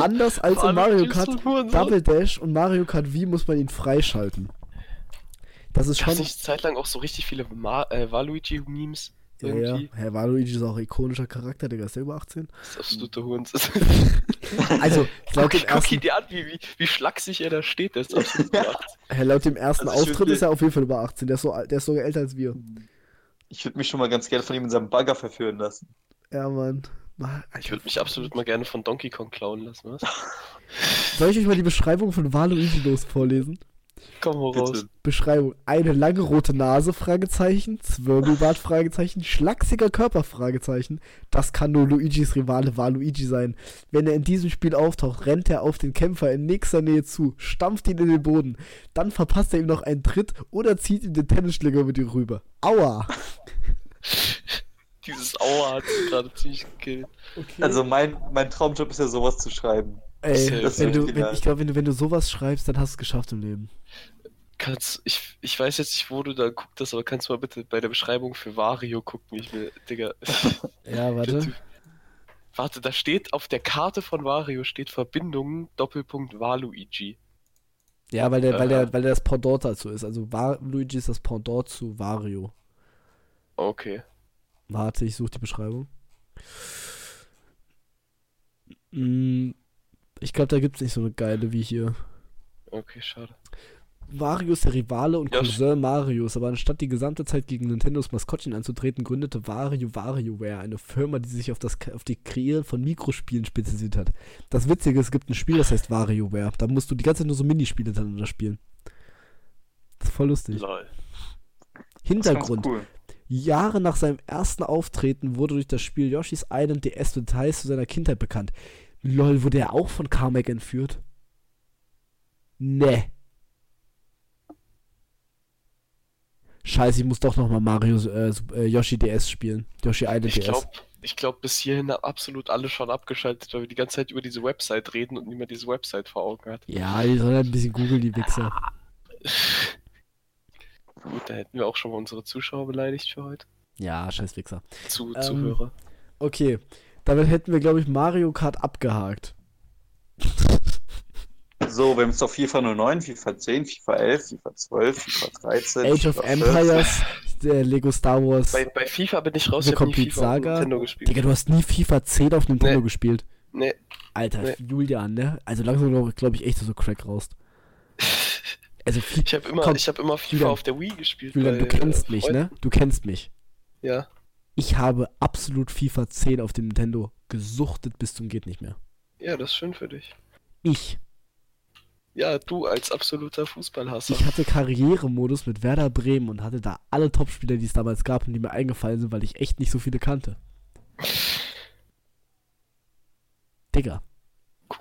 Anders als in Mario Kart Double Dash und Mario Kart Wii muss man ihn freischalten. Das ist schon... nicht zeitlang auch so richtig viele Waluigi-Memes? Ja. Herr Waluigi ist auch ein ikonischer Charakter, Digga. Ist der über 18? Das ist absoluter Hurensohn. Also, guck ihn dir an, wie schlaksig er da steht. Der ist absolut über 18. Hey, laut dem ersten Auftritt ist er auf jeden Fall über 18. Der ist sogar älter als wir. Ich würde mich schon mal ganz gerne von ihm in seinem Bagger verführen lassen. Ja, Mann. Ich würde mich absolut mal gerne von Donkey Kong klauen lassen, was? Soll ich euch mal die Beschreibung von Waluigi vorlesen? Komm raus. Beschreibung. Eine lange rote Nase, Fragezeichen, Zwirbelbart, Fragezeichen, schlachsiger Körper, Fragezeichen. Das kann nur Luigis Rivale Waluigi sein. Wenn er in diesem Spiel auftaucht, rennt er auf den Kämpfer in nächster Nähe zu, stampft ihn in den Boden. Dann verpasst er ihm noch einen Tritt oder zieht ihm den Tennisschläger über die Rübe. Aua! Dieses Aua hat mich gerade ziemlich gekillt. Okay. Also mein Traumjob ist ja sowas zu schreiben. Ey, ich glaube, wenn du sowas schreibst, dann hast du es geschafft im Leben. Ich weiß jetzt nicht, wo du da guckst, aber kannst du mal bitte bei der Beschreibung für Wario gucken, Digga. Ja, warte. Warte, da steht auf der Karte von Wario steht Verbindungen Doppelpunkt Waluigi. Ja, weil der das Pendant dazu ist. Also Waluigi ist das Pendant zu Wario. Okay. Warte, ich suche die Beschreibung. Ich glaube, da gibt's nicht so eine geile wie hier. Okay, schade. Wario ist der Rivale und Cousin Marios, aber anstatt die gesamte Zeit gegen Nintendos Maskottchen anzutreten, gründete Wario WarioWare, eine Firma, die sich auf die Kreieren von Mikrospielen spezialisiert hat. Das Witzige ist, es gibt ein Spiel, das heißt WarioWare. Da musst du die ganze Zeit nur so Minispiele hintereinander spielen. Das ist voll lustig. Lol. Hintergrund. Das ist ganz cool. Jahre nach seinem ersten Auftreten wurde durch das Spiel Yoshi's Island DS Details zu seiner Kindheit bekannt. Lol, wurde er auch von Carmack entführt? Nee. Scheiße, ich muss doch nochmal Mario Yoshi DS spielen. Yoshi Island DS. Ich glaube, bis hierhin haben absolut alle schon abgeschaltet, weil wir die ganze Zeit über diese Website reden und niemand diese Website vor Augen hat. Ja, die sollen ein bisschen googeln, die Wichser. Gut, da hätten wir auch schon mal unsere Zuschauer beleidigt für heute. Ja, scheiß Wichser. Zuhörer. Okay, damit hätten wir, glaube ich, Mario Kart abgehakt. So, wir haben jetzt auf FIFA 09, FIFA 10, FIFA 11, FIFA 12, FIFA 13, Age of Empires, Lego Star Wars. Bei FIFA bin ich raus, ich hab nie FIFA Saga. Auf Nintendo gespielt. Digga, du hast nie FIFA 10 auf Nintendo gespielt? Nee. Alter, Julian, ne? Also langsam glaube ich echt, dass du Crack raust. Also, ich hab immer FIFA Julian, auf der Wii gespielt. Julian, du kennst mich, ne? Du kennst mich. Ja. Ich habe absolut FIFA 10 auf dem Nintendo gesuchtet bis zum geht nicht mehr. Ja, das ist schön für dich. Ja, du als absoluter Fußballhasser. Ich hatte Karrieremodus mit Werder Bremen und hatte da alle Topspieler, die es damals gab und die mir eingefallen sind, weil ich echt nicht so viele kannte. Digga.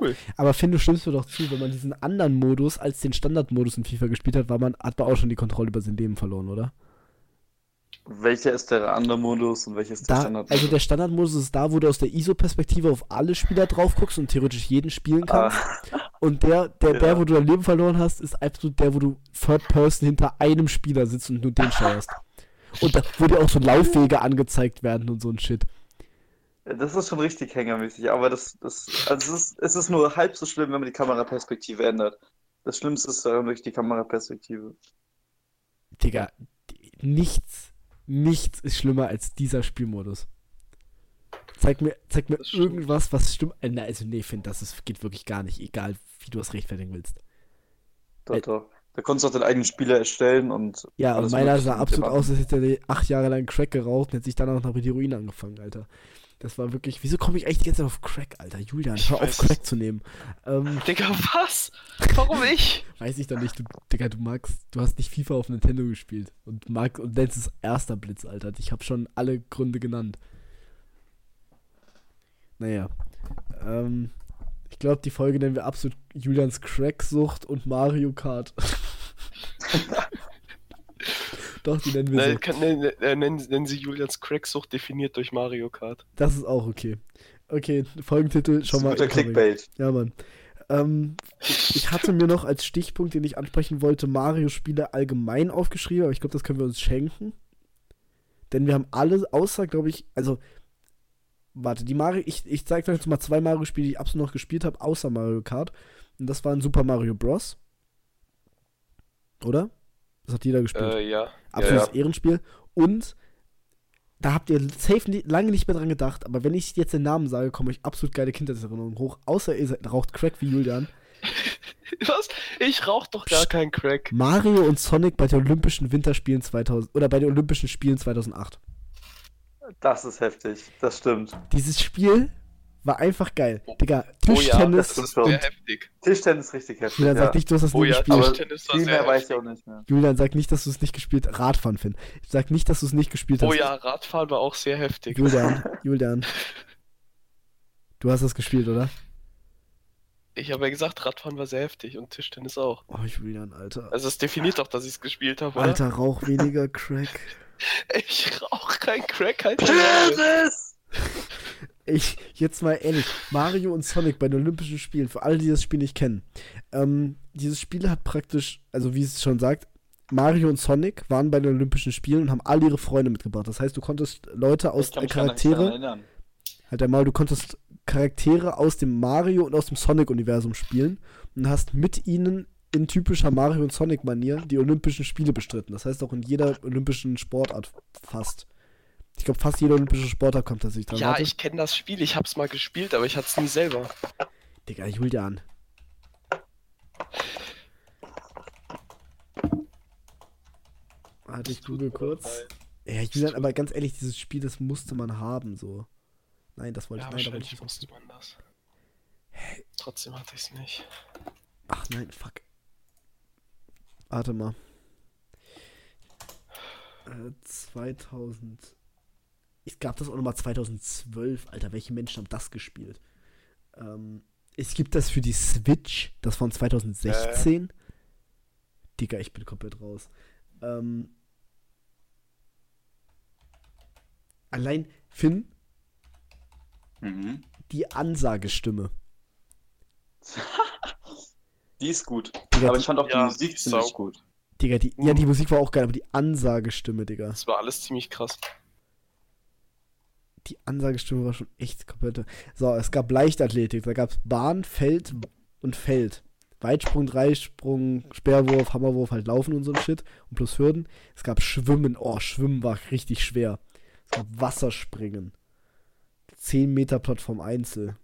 Cool. Aber Finn, du stimmst mir doch zu, wenn man diesen anderen Modus als den Standardmodus in FIFA gespielt hat, hat man auch schon die Kontrolle über sein Leben verloren, oder? Welcher ist der andere Modus und welcher ist der Standardmodus? Also der Standardmodus ist da, wo du aus der ISO-Perspektive auf alle Spieler drauf guckst und theoretisch jeden spielen kannst. Und der, wo du dein Leben verloren hast, ist absolut der, wo du Third Person hinter einem Spieler sitzt und nur den schaust. Und da, wo dir auch so Laufwege angezeigt werden und so ein Shit. Das ist schon richtig hängermäßig, aber es ist nur halb so schlimm, wenn man die Kameraperspektive ändert. Das Schlimmste ist daran durch die Kameraperspektive. Digga, nichts ist schlimmer als dieser Spielmodus. Zeig mir irgendwas, was stimmt. Also, nee, Finn, das geht wirklich gar nicht. Egal, wie du es rechtfertigen willst. Doch. Da konntest du auch deinen eigenen Spieler erstellen und... Ja, und meiner sah absolut aus, als hätte er 8 Jahre lang Crack geraucht und hätte sich dann auch noch mit Heroin angefangen, Alter. Das war wirklich... Wieso komme ich eigentlich die ganze Zeit auf Crack, Alter? Julian, hör auf, Crack zu nehmen. Digga, was? Warum ich? Weiß ich doch nicht. Digga, du magst... Du hast nicht FIFA auf Nintendo gespielt. Und nennst es erster Blitz, Alter. Ich habe schon alle Gründe genannt. Naja. Ich glaube, die Folge nennen wir absolut Julians Cracksucht und Mario Kart. Doch, die nennen wir so. Nennen sie Julians Cracksucht definiert durch Mario Kart. Das ist auch okay. Okay, Folgentitel schon mal. Das ist ein guter Clickbait. Ja, Mann. Ich hatte mir noch als Stichpunkt, den ich ansprechen wollte, Mario-Spiele allgemein aufgeschrieben, aber ich glaube, das können wir uns schenken. Denn wir haben alle, außer, glaube ich, also, warte, die Mario, ich zeige euch jetzt mal 2 Mario-Spiele, die ich absolut noch gespielt habe, außer Mario Kart. Und das waren Super Mario Bros. Oder? Das hat jeder gespielt. Ja. Absolutes Ehrenspiel. Und da habt ihr safe lange nicht mehr dran gedacht, aber wenn ich jetzt den Namen sage, kommen euch absolut geile Kindheitserinnerungen hoch. Außer ihr raucht Crack wie Julian. Was? Ich rauch doch gar keinen Crack. Mario und Sonic bei den Olympischen Winterspielen 2000 oder bei den Olympischen Spielen 2008. Das ist heftig. Das stimmt. Dieses Spiel war einfach geil. Oh, Digga, Tischtennis. Oh ja, das ist sehr heftig. Tischtennis ist richtig heftig. Julian sagt nicht, du hast das nicht gespielt. Aber Tischtennis war sehr weiß ich auch nicht mehr. Julian sagt nicht, dass du es nicht gespielt hast. Radfahren, Finn. Sag nicht, dass du es nicht gespielt hast. Oh ja, Radfahren war auch sehr heftig. Julian. Du hast das gespielt, oder? Ich habe ja gesagt, Radfahren war sehr heftig und Tischtennis auch. Oh, Julian, Alter. Also, es definiert doch, dass ich es gespielt habe, oder? Alter, rauch weniger Crack. Ich rauch kein Crack, Alter. Tischtennis! Jetzt mal ehrlich, Mario und Sonic bei den Olympischen Spielen, für alle, die das Spiel nicht kennen. Dieses Spiel hat praktisch, also wie es schon sagt, Mario und Sonic waren bei den Olympischen Spielen und haben alle ihre Freunde mitgebracht. Das heißt, du konntest Leute aus Charaktere... Halt einmal, du konntest Charaktere aus dem Mario und aus dem Sonic-Universum spielen und hast mit ihnen in typischer Mario und Sonic-Manier die Olympischen Spiele bestritten. Das heißt auch in jeder olympischen Sportart fast. Ich glaube, fast jeder olympische Sportler kommt tatsächlich dran. Ja, warte. Ich kenne das Spiel, ich hab's mal gespielt, aber ich hatte es nie selber. Digga, Julian. Warte, ich google kurz. Ja, Julian, aber ganz ehrlich, dieses Spiel, das musste man haben, so. Nein, das wollte ich nicht. Ja, musste man das. Hey. Trotzdem hatte ich's nicht. Ach nein, fuck. Warte mal. 2000... Es gab das auch nochmal 2012, Alter, welche Menschen haben das gespielt? Es gibt das für die Switch, das von 2016. Digga, ich bin komplett raus. Allein, Finn, die Ansagestimme. Die ist gut. Digga, aber ich fand auch die Musik ziemlich gut. Digga, die Musik war auch geil, aber die Ansagestimme, Digga. Das war alles ziemlich krass. Die Ansagestimme war schon echt komplett. So, es gab Leichtathletik. Da gab es Bahn, Feld und Feld. Weitsprung, Dreisprung, Speerwurf, Hammerwurf, halt Laufen und so ein Shit. Und plus Hürden. Es gab Schwimmen. Oh, Schwimmen war richtig schwer. Es gab Wasserspringen. 10 Meter Plattform Einzel.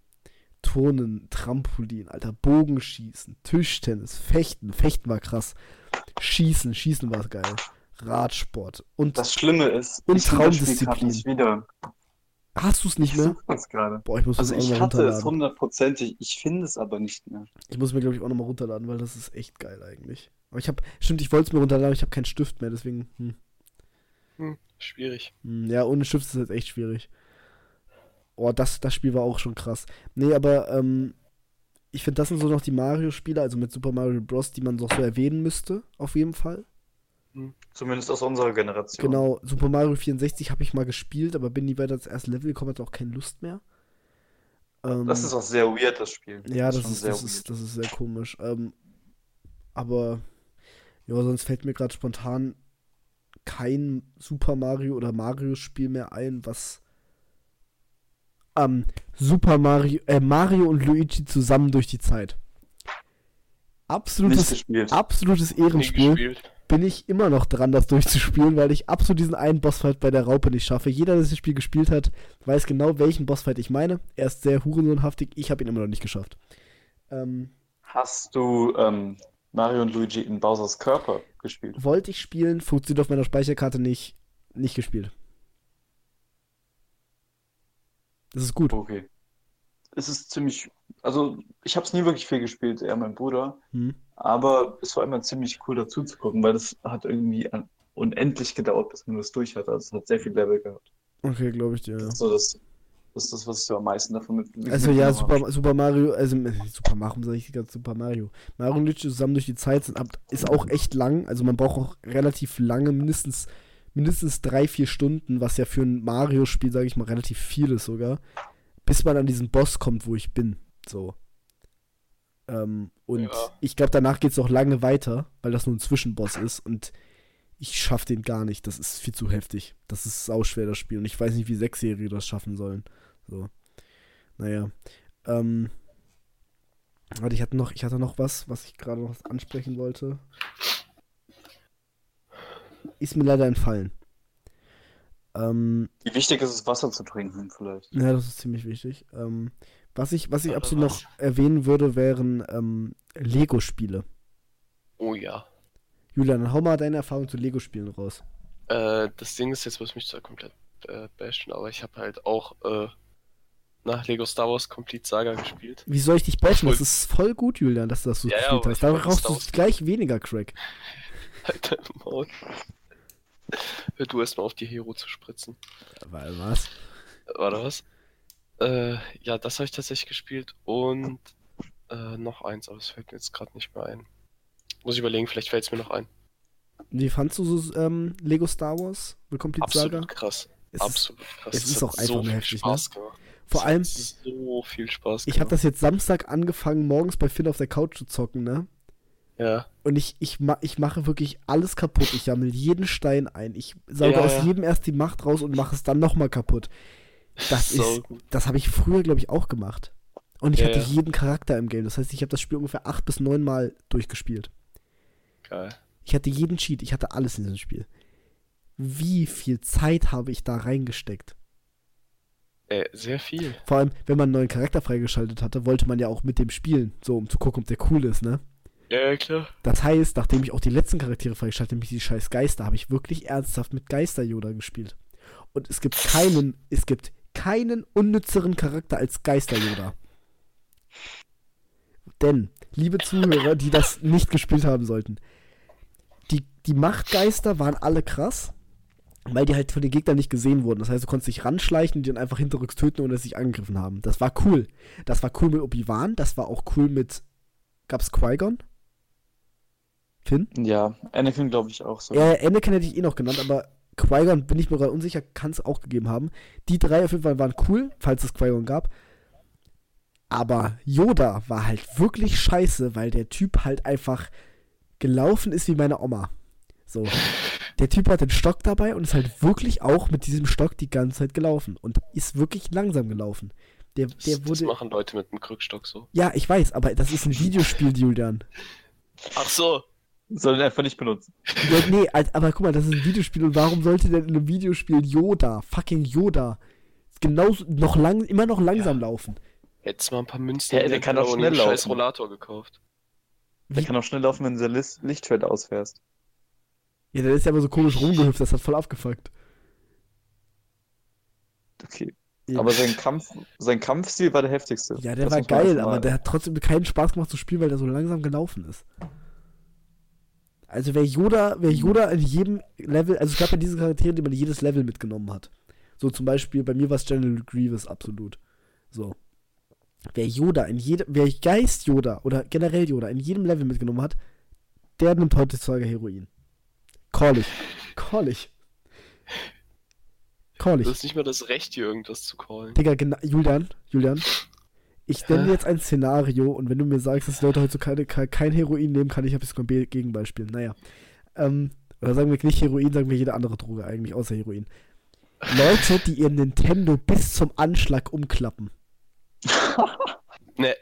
Turnen, Trampolin, Alter. Bogenschießen, Tischtennis, Fechten. Fechten war krass. Schießen war geil. Radsport. Und das Schlimme ist, und Traumdisziplin. Hast du es nicht mehr? Boah, ich muss es auch mal runterladen. Ich hatte es 100%, ich finde es aber nicht mehr. Ich muss mir, glaube ich, auch nochmal runterladen, weil das ist echt geil eigentlich. Aber ich wollte es mir runterladen, aber ich habe keinen Stift mehr, deswegen, schwierig. Ja, ohne Stift ist es jetzt echt schwierig. Oh, das Spiel war auch schon krass. Nee, aber, ich finde, das sind so noch die Mario-Spiele, also mit Super Mario Bros., die man doch so erwähnen müsste, auf jeden Fall. Zumindest aus unserer Generation. Genau, Super Mario 64 habe ich mal gespielt, aber bin nie weiter ins erste Level gekommen, hatte auch keine Lust mehr. Das ist auch sehr weird, das Spiel. Ja, das ist sehr komisch. Aber ja, sonst fällt mir gerade spontan kein Super Mario oder Mario-Spiel mehr ein, was Mario und Luigi zusammen durch die Zeit. Absolutes Ehrenspiel. Bin ich immer noch dran, das durchzuspielen, weil ich absolut diesen einen Bossfight bei der Raupe nicht schaffe. Jeder, der das Spiel gespielt hat, weiß genau, welchen Bossfight ich meine. Er ist sehr hurensohnhaftig, ich habe ihn immer noch nicht geschafft. Hast du Mario und Luigi in Bowsers Körper gespielt. Wollte ich spielen, funktioniert auf meiner Speicherkarte nicht gespielt. Das ist gut. Okay. Es ist ziemlich, also ich habe es nie wirklich viel gespielt, eher mein Bruder, aber es war immer ziemlich cool dazu zu gucken, weil das hat irgendwie unendlich gedauert, bis man das durch hatte. Also es hat sehr viel Level gehabt. Okay, glaube ich dir, ja. Das ist das, was ich so am meisten davon mitbekomme. Also ja, Super Mario. Mario und Luigi zusammen durch die Zeit ist auch echt lang, also man braucht auch relativ lange, mindestens 3-4 Stunden, was ja für ein Mario-Spiel, sage ich mal, relativ viel ist sogar, bis man an diesen Boss kommt, wo ich bin, so. Und ich glaube, danach geht's noch lange weiter, weil das nur ein Zwischenboss ist und ich schaff den gar nicht, das ist viel zu heftig. Das ist sauschwer, das Spiel, und ich weiß nicht, wie 6-Jährige das schaffen sollen. So. Naja. Warte, ich hatte noch was ich gerade noch ansprechen wollte. Ist mir leider entfallen. Wie wichtig ist es, Wasser zu trinken vielleicht? Ja, das ist ziemlich wichtig. Was ich absolut noch erwähnen würde, wären Lego-Spiele. Oh ja. Julian, dann hau mal deine Erfahrung zu Lego-Spielen raus. Das Ding ist, jetzt muss ich mich zwar komplett bashen, aber ich habe halt auch nach Lego Star Wars Complete Saga gespielt. Wie soll ich dich bashen? Das ist voll gut, Julian, dass du das so gespielt hast. Da brauchst du gleich weniger Crack. Halt dein Maul. Hör du erstmal auf, die Hero zu spritzen. Weil was? Warte, was? Ja, das habe ich tatsächlich gespielt und noch eins, aber es fällt mir jetzt gerade nicht mehr ein. Muss ich überlegen, vielleicht fällt es mir noch ein. Wie fandst du so Lego Star Wars? Absolut krass. Absolut krass. Es ist auch einfach so heftig, Spaß, ne? Vor allem so viel Spaß gemacht. Ich habe das jetzt Samstag angefangen, morgens bei Finn auf der Couch zu zocken, ne? Ja. Und ich mache wirklich alles kaputt. Ich sammle jeden Stein ein. Ich sauge aus jedem erst die Macht raus und mache es dann nochmal kaputt. Das habe ich früher, glaube ich, auch gemacht. Und ich hatte jeden Charakter im Game. Das heißt, ich habe das Spiel ungefähr 8 bis 9 Mal durchgespielt. Geil. Ich hatte jeden Cheat. Ich hatte alles in diesem Spiel. Wie viel Zeit habe ich da reingesteckt? Sehr viel. Vor allem, wenn man einen neuen Charakter freigeschaltet hatte, wollte man ja auch mit dem spielen. So, um zu gucken, ob der cool ist, ne? Ja, klar. Das heißt, nachdem ich auch die letzten Charaktere freigeschaltet habe, nämlich die scheiß Geister, habe ich wirklich ernsthaft mit Geister-Yoda gespielt. Und es gibt keinen unnützeren Charakter als Geister-Yoda. Denn, liebe Zuhörer, die das nicht gespielt haben sollten, die Machtgeister waren alle krass, weil die halt von den Gegnern nicht gesehen wurden. Das heißt, du konntest dich ranschleichen und die dann einfach hinterrücks töten, ohne dass sie dich angegriffen haben. Das war cool. Das war cool mit Obi-Wan, das war auch cool mit... Gab's Qui-Gon? Finn? Ja, Anakin glaube ich auch so. Anakin hätte ich noch genannt, aber Qui-Gon bin ich mir gerade unsicher, kann es auch gegeben haben. Die 3 auf jeden Fall waren cool, falls es Qui-Gon gab. Aber Yoda war halt wirklich scheiße, weil der Typ halt einfach gelaufen ist wie meine Oma. So. Der Typ hat den Stock dabei und ist halt wirklich auch mit diesem Stock die ganze Zeit gelaufen. Und ist wirklich langsam gelaufen. Das machen Leute mit einem Krückstock so. Ja, ich weiß, aber das ist ein Videospiel, Julian. Ach so. Soll den einfach nicht benutzen. Ja, nee, aber guck mal, das ist ein Videospiel und warum sollte denn in einem Videospiel fucking Yoda, genauso immer noch langsam laufen? Hättest mal ein paar Münzen. Ja, der kann auch schnell laufen. Scheiß Rollator gekauft. Der kann auch schnell laufen, wenn du das Lichtschwert ausfährst. Ja, der ist ja immer so komisch rumgehüpft, das hat voll abgefuckt. Okay. Ja. Aber sein Kampfstil war der heftigste. Ja, der war geil, aber der hat trotzdem keinen Spaß gemacht zu spielen, weil der so langsam gelaufen ist. Also wäre Yoda in jedem Level, also es gab ja diese Charaktere, die man jedes Level mitgenommen hat. So zum Beispiel, bei mir war es General Grievous absolut. So. Wer Geist Yoda oder generell Yoda in jedem Level mitgenommen hat, der nimmt heutzutage Heroin. Call ich. Du hast nicht mal das Recht, hier irgendwas zu callen. Digga, Julian, ich nenne jetzt ein Szenario und wenn du mir sagst, dass die Leute heutzutage kein Heroin nehmen, kann ich ein bisschen ein Gegenbeispiel. Naja. Oder sagen wir nicht Heroin, sagen wir jede andere Droge eigentlich, außer Heroin. Leute, die ihren Nintendo bis zum Anschlag umklappen. Nee,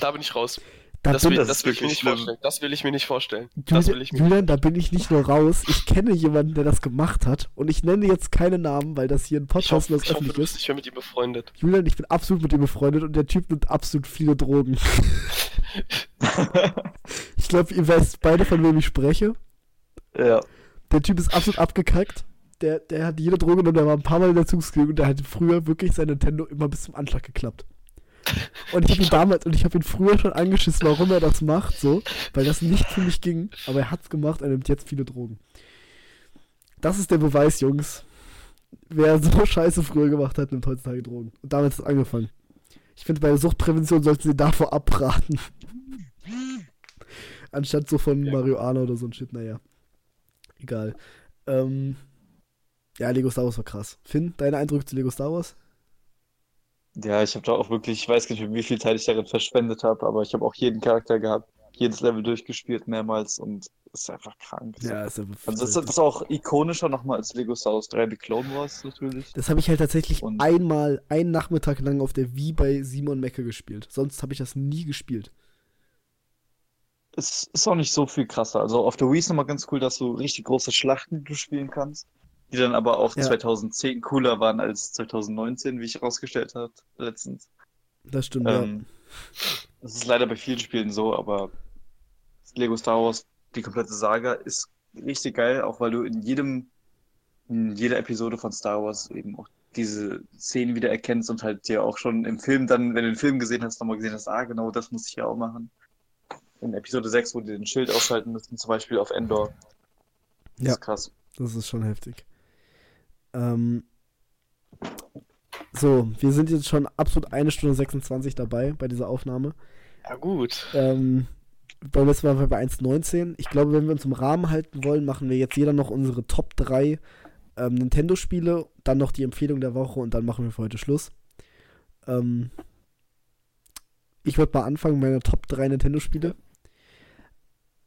da bin ich raus. Das will ich mir nicht vorstellen. Julian, da bin ich nicht nur raus. Ich kenne jemanden, der das gemacht hat. Und ich nenne jetzt keine Namen, weil das hier ein Podcast ist. Ich hoffe, du bist nicht mehr mit ihm befreundet. Julian, ich bin absolut mit ihm befreundet und der Typ nimmt absolut viele Drogen. ich glaube, ihr wisst beide, von wem ich spreche. Ja. Der Typ ist absolut abgekackt. Der hat jede Droge genommen, der war ein paar Mal in der Zugskrieg und der hatte früher wirklich sein Nintendo immer bis zum Anschlag geklappt. Und ich habe ihn früher schon angeschissen, warum er das macht, so, weil das nicht für mich ging, aber er hat's gemacht, er nimmt jetzt viele Drogen. Das ist der Beweis, Jungs. Wer so Scheiße früher gemacht hat, nimmt heutzutage Drogen. Und damit ist es angefangen. Ich finde, bei der Suchtprävention sollten sie davor abraten. Anstatt so von Marihuana oder so ein Shit, naja. Egal. Ja, Lego Star Wars war krass. Finn, deine Eindrücke zu Lego Star Wars? Ja, ich habe da auch wirklich, ich weiß nicht, wie viel Zeit ich darin verschwendet habe, aber ich habe auch jeden Charakter gehabt, jedes Level durchgespielt mehrmals und es ist einfach krank. Ja, ist einfach also das ist auch ikonischer nochmal als Lego Star Wars 3 The Clone Wars natürlich. Das habe ich halt tatsächlich und einmal, einen Nachmittag lang auf der Wii bei Simon Mecke gespielt. Sonst habe ich das nie gespielt. Es ist auch nicht so viel krasser. Also auf der Wii ist nochmal ganz cool, dass du richtig große Schlachten du spielen kannst. Die dann aber auch 2010 cooler waren als 2019, wie ich herausgestellt habe letztens. Das stimmt, ja. Das ist leider bei vielen Spielen so, aber Lego Star Wars, die komplette Saga, ist richtig geil, auch weil du in jeder Episode von Star Wars eben auch diese Szenen wieder erkennst und halt dir auch schon im Film dann, wenn du den Film gesehen hast, nochmal gesehen hast, genau, das muss ich ja auch machen. In Episode 6, wo die den Schild ausschalten müssen, zum Beispiel auf Endor. Das ist krass. Das ist schon heftig. So, wir sind jetzt schon absolut 1 Stunde 26 dabei bei dieser Aufnahme. Ja, gut. Beim letzten Mal waren wir bei 1,19. Ich glaube, wenn wir uns im Rahmen halten wollen, machen wir jetzt jeder noch unsere Top 3 Nintendo-Spiele, dann noch die Empfehlung der Woche und dann machen wir für heute Schluss. Ich würde mal anfangen mit meiner Top 3 Nintendo-Spiele.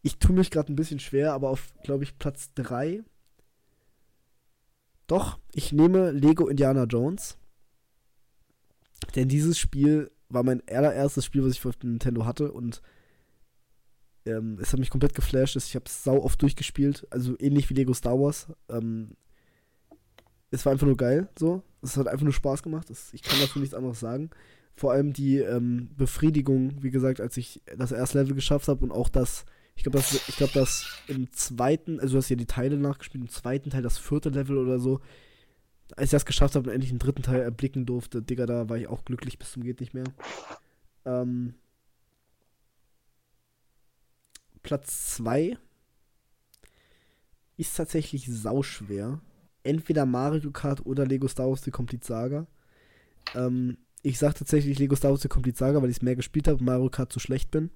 Ich tue mich gerade ein bisschen schwer, aber auf, glaube ich, Platz 3... Doch, ich nehme Lego Indiana Jones, denn dieses Spiel war mein allererstes Spiel, was ich auf dem Nintendo hatte und es hat mich komplett geflasht, ich habe es sau oft durchgespielt, also ähnlich wie Lego Star Wars. Es war einfach nur geil, so, es hat einfach nur Spaß gemacht, ich kann dazu nichts anderes sagen. Vor allem die Befriedigung, wie gesagt, als ich das erste Level geschafft habe und auch das... Ich glaube, dass im zweiten, also du hast ja die Teile nachgespielt, im zweiten Teil, das vierte Level oder so, als ich das geschafft habe und endlich den dritten Teil erblicken durfte, Digga, da war ich auch glücklich bis zum geht nicht mehr. Platz 2 ist tatsächlich sauschwer. Entweder Mario Kart oder Lego Star Wars The Complete Saga. Ich sag tatsächlich Lego Star Wars The Complete Saga, weil ich es mehr gespielt habe und Mario Kart zu schlecht bin.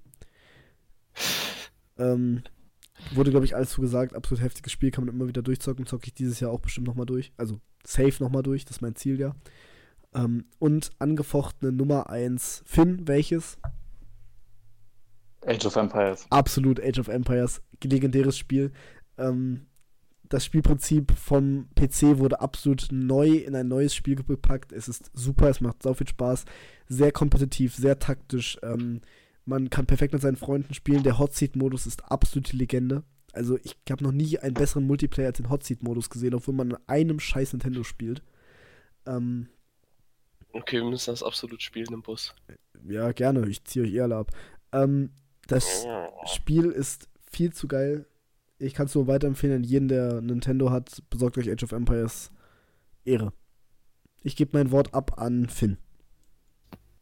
Wurde, glaube ich, alles so gesagt, absolut heftiges Spiel, kann man immer wieder durchzocken, zocke ich dieses Jahr auch bestimmt nochmal durch, also safe nochmal durch, das ist mein Ziel, ja. Und angefochtene Nummer 1, Finn, welches? Age of Empires. Absolut, Age of Empires, legendäres Spiel. Das Spielprinzip vom PC wurde absolut neu in ein neues Spiel gepackt, es ist super, es macht so viel Spaß, sehr kompetitiv, sehr taktisch, man kann perfekt mit seinen Freunden spielen. Der Hotseat-Modus ist absolute Legende. Also ich habe noch nie einen besseren Multiplayer als den Hotseat-Modus gesehen, obwohl man in einem scheiß Nintendo spielt. Okay, wir müssen das absolut spielen im Bus. Ja, gerne. Ich ziehe euch alle ab. Das Spiel ist viel zu geil. Ich kann es nur weiterempfehlen an jeden, der Nintendo hat. Besorgt euch Age of Empires. Ehre. Ich gebe mein Wort ab an Finn.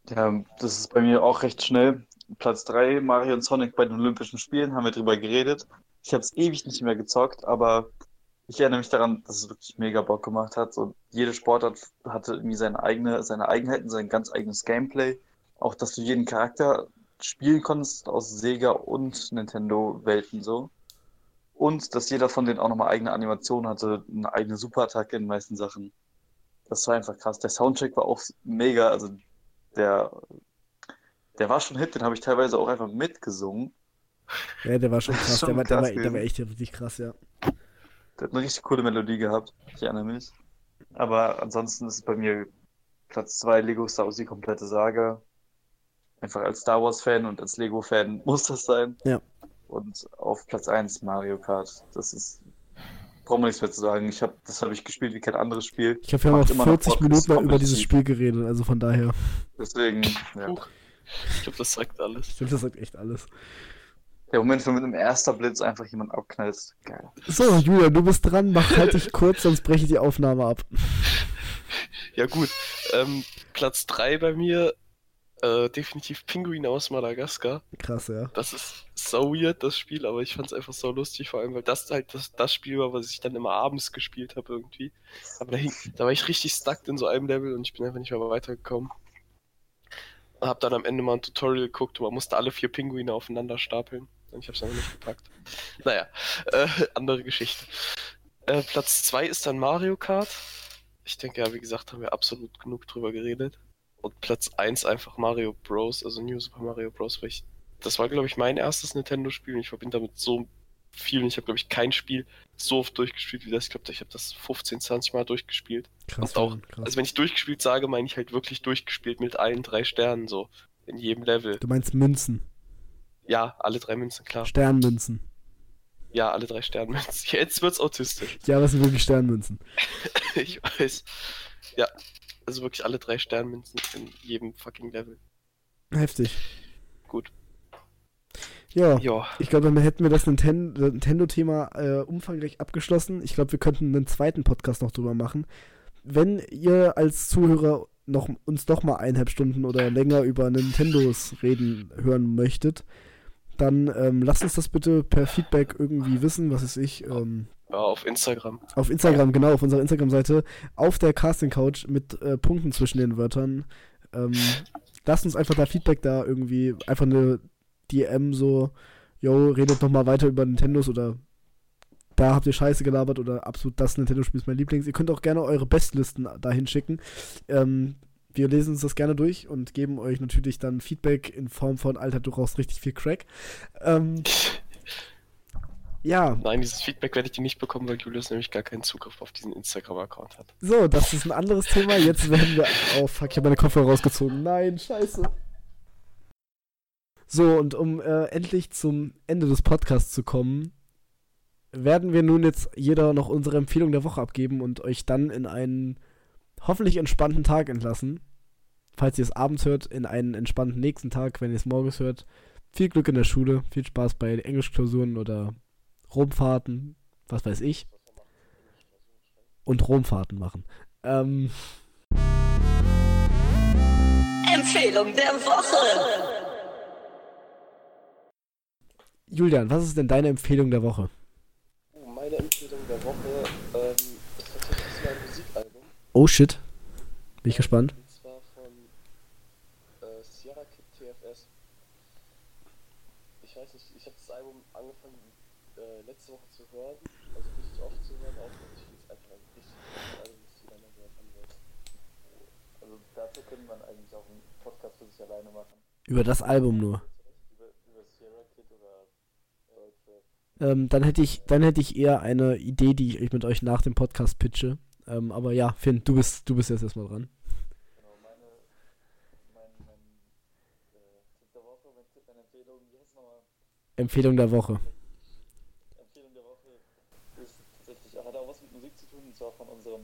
Ja, das ist bei mir auch recht schnell. Platz 3, Mario und Sonic bei den Olympischen Spielen, haben wir drüber geredet. Ich habe es ewig nicht mehr gezockt, aber ich erinnere mich daran, dass es wirklich mega Bock gemacht hat. Und jede Sportart hatte irgendwie seine Eigenheiten, sein ganz eigenes Gameplay. Auch, dass du jeden Charakter spielen konntest aus Sega- und Nintendo-Welten so. Und dass jeder von denen auch nochmal eigene Animationen hatte, eine eigene Superattacke in den meisten Sachen. Das war einfach krass. Der Soundtrack war auch mega, also der war schon Hit, den habe ich teilweise auch einfach mitgesungen. Ja, der war schon krass, der war echt richtig krass, ja. Der hat eine richtig coole Melodie gehabt, ich erinnere mich. Aber ansonsten ist es bei mir Platz 2 Lego Star Wars die komplette Saga. Einfach als Star Wars Fan und als Lego Fan muss das sein. Ja. Und auf Platz 1 Mario Kart, das ist... Brauche nichts mehr zu sagen, das habe ich gespielt wie kein anderes Spiel. Ich habe ja noch 40 Minuten über dieses Spiel geredet, also von daher. Deswegen, ja. Ich glaube, das sagt alles. Ich glaube, das sagt echt alles. Der Moment, wenn mit einem ersten Blitz einfach jemand abknallst. Geil. So, Julian, du bist dran. Mach halt dich kurz, sonst breche ich die Aufnahme ab. Ja gut, Platz 3 bei mir, definitiv Pinguin aus Madagaskar. Krass, ja. Das ist so weird, das Spiel, aber ich fand's einfach so lustig, vor allem, weil das halt das Spiel war, was ich dann immer abends gespielt habe irgendwie. Aber da war ich richtig stuck in so einem Level und ich bin einfach nicht mehr weitergekommen. Hab dann am Ende mal ein Tutorial geguckt und man musste alle 4 Pinguine aufeinander stapeln. Und ich hab's dann nicht gepackt. Naja, andere Geschichte. Platz 2 ist dann Mario Kart. Ich denke, ja, wie gesagt, haben wir absolut genug drüber geredet. Und Platz 1 einfach Mario Bros., also New Super Mario Bros., weil das war, glaube ich, mein erstes Nintendo-Spiel und ich bin damit so viel und ich habe, glaube ich, kein Spiel so oft durchgespielt wie das. Ich glaube, ich habe das 15, 20 Mal durchgespielt. Krass, und auch, krass. Also wenn ich durchgespielt sage, meine ich halt wirklich durchgespielt mit allen 3 Sternen, so, in jedem Level. Du meinst Münzen? Ja, alle 3 Münzen, klar. Sternmünzen. Ja, alle 3 Sternmünzen. Jetzt wird's autistisch. Ja, was sind wirklich Sternmünzen? Ich weiß. Ja, also wirklich alle 3 Sternmünzen in jedem fucking Level. Heftig. Gut. Ja, ich glaube, dann hätten wir das Nintendo-Thema umfangreich abgeschlossen. Ich glaube, wir könnten einen zweiten Podcast noch drüber machen. Wenn ihr als Zuhörer uns noch mal 1,5 Stunden oder länger über Nintendos reden hören möchtet, dann lasst uns das bitte per Feedback irgendwie wissen, was weiß ich. Ja, auf Instagram. Auf Instagram, genau, auf unserer Instagram-Seite. Auf der Casting Couch mit Punkten zwischen den Wörtern. Lasst uns einfach da Feedback da irgendwie, einfach eine DM so, yo, redet nochmal weiter über Nintendos oder da habt ihr Scheiße gelabert oder absolut das Nintendo-Spiel ist mein Lieblings. Ihr könnt auch gerne eure Bestlisten dahin schicken. Wir lesen uns das gerne durch und geben euch natürlich dann Feedback in Form von, Alter, du rauchst richtig viel Crack. Ja. Nein, dieses Feedback werde ich dir nicht bekommen, weil Julius nämlich gar keinen Zugriff auf diesen Instagram-Account hat. So, das ist ein anderes Thema. Jetzt werden wir... Oh, fuck, ich habe meine Kopfhörer rausgezogen. Nein, scheiße. So, und um endlich zum Ende des Podcasts zu kommen, werden wir nun jetzt jeder noch unsere Empfehlung der Woche abgeben und euch dann in einen hoffentlich entspannten Tag entlassen. Falls ihr es abends hört, in einen entspannten nächsten Tag, wenn ihr es morgens hört. Viel Glück in der Schule, viel Spaß bei Englischklausuren oder Rumfahrten, was weiß ich. Und Rumfahrten machen. Empfehlung der Woche! Julian, was ist denn deine Empfehlung der Woche? Meine Empfehlung der Woche ist tatsächlich mein Musikalbum. Oh shit. Bin ich gespannt. Und zwar von Sierra Kipp TFS. Ich weiß nicht, ich habe das Album angefangen letzte Woche zu hören. Also richtig oft zu hören, auch wenn ich jetzt einfach ein richtig gutes Album, das jeder mal hören wird. Also dazu könnte man eigentlich auch einen Podcast für sich alleine machen. Über das Album nur. Dann hätte ich eher eine Idee, die ich mit euch nach dem Podcast pitche. Aber ja, Finn, du bist jetzt erstmal dran. Genau, Empfehlung der Woche. Empfehlung der Woche ist tatsächlich, hat auch was mit Musik zu tun, und zwar von unserem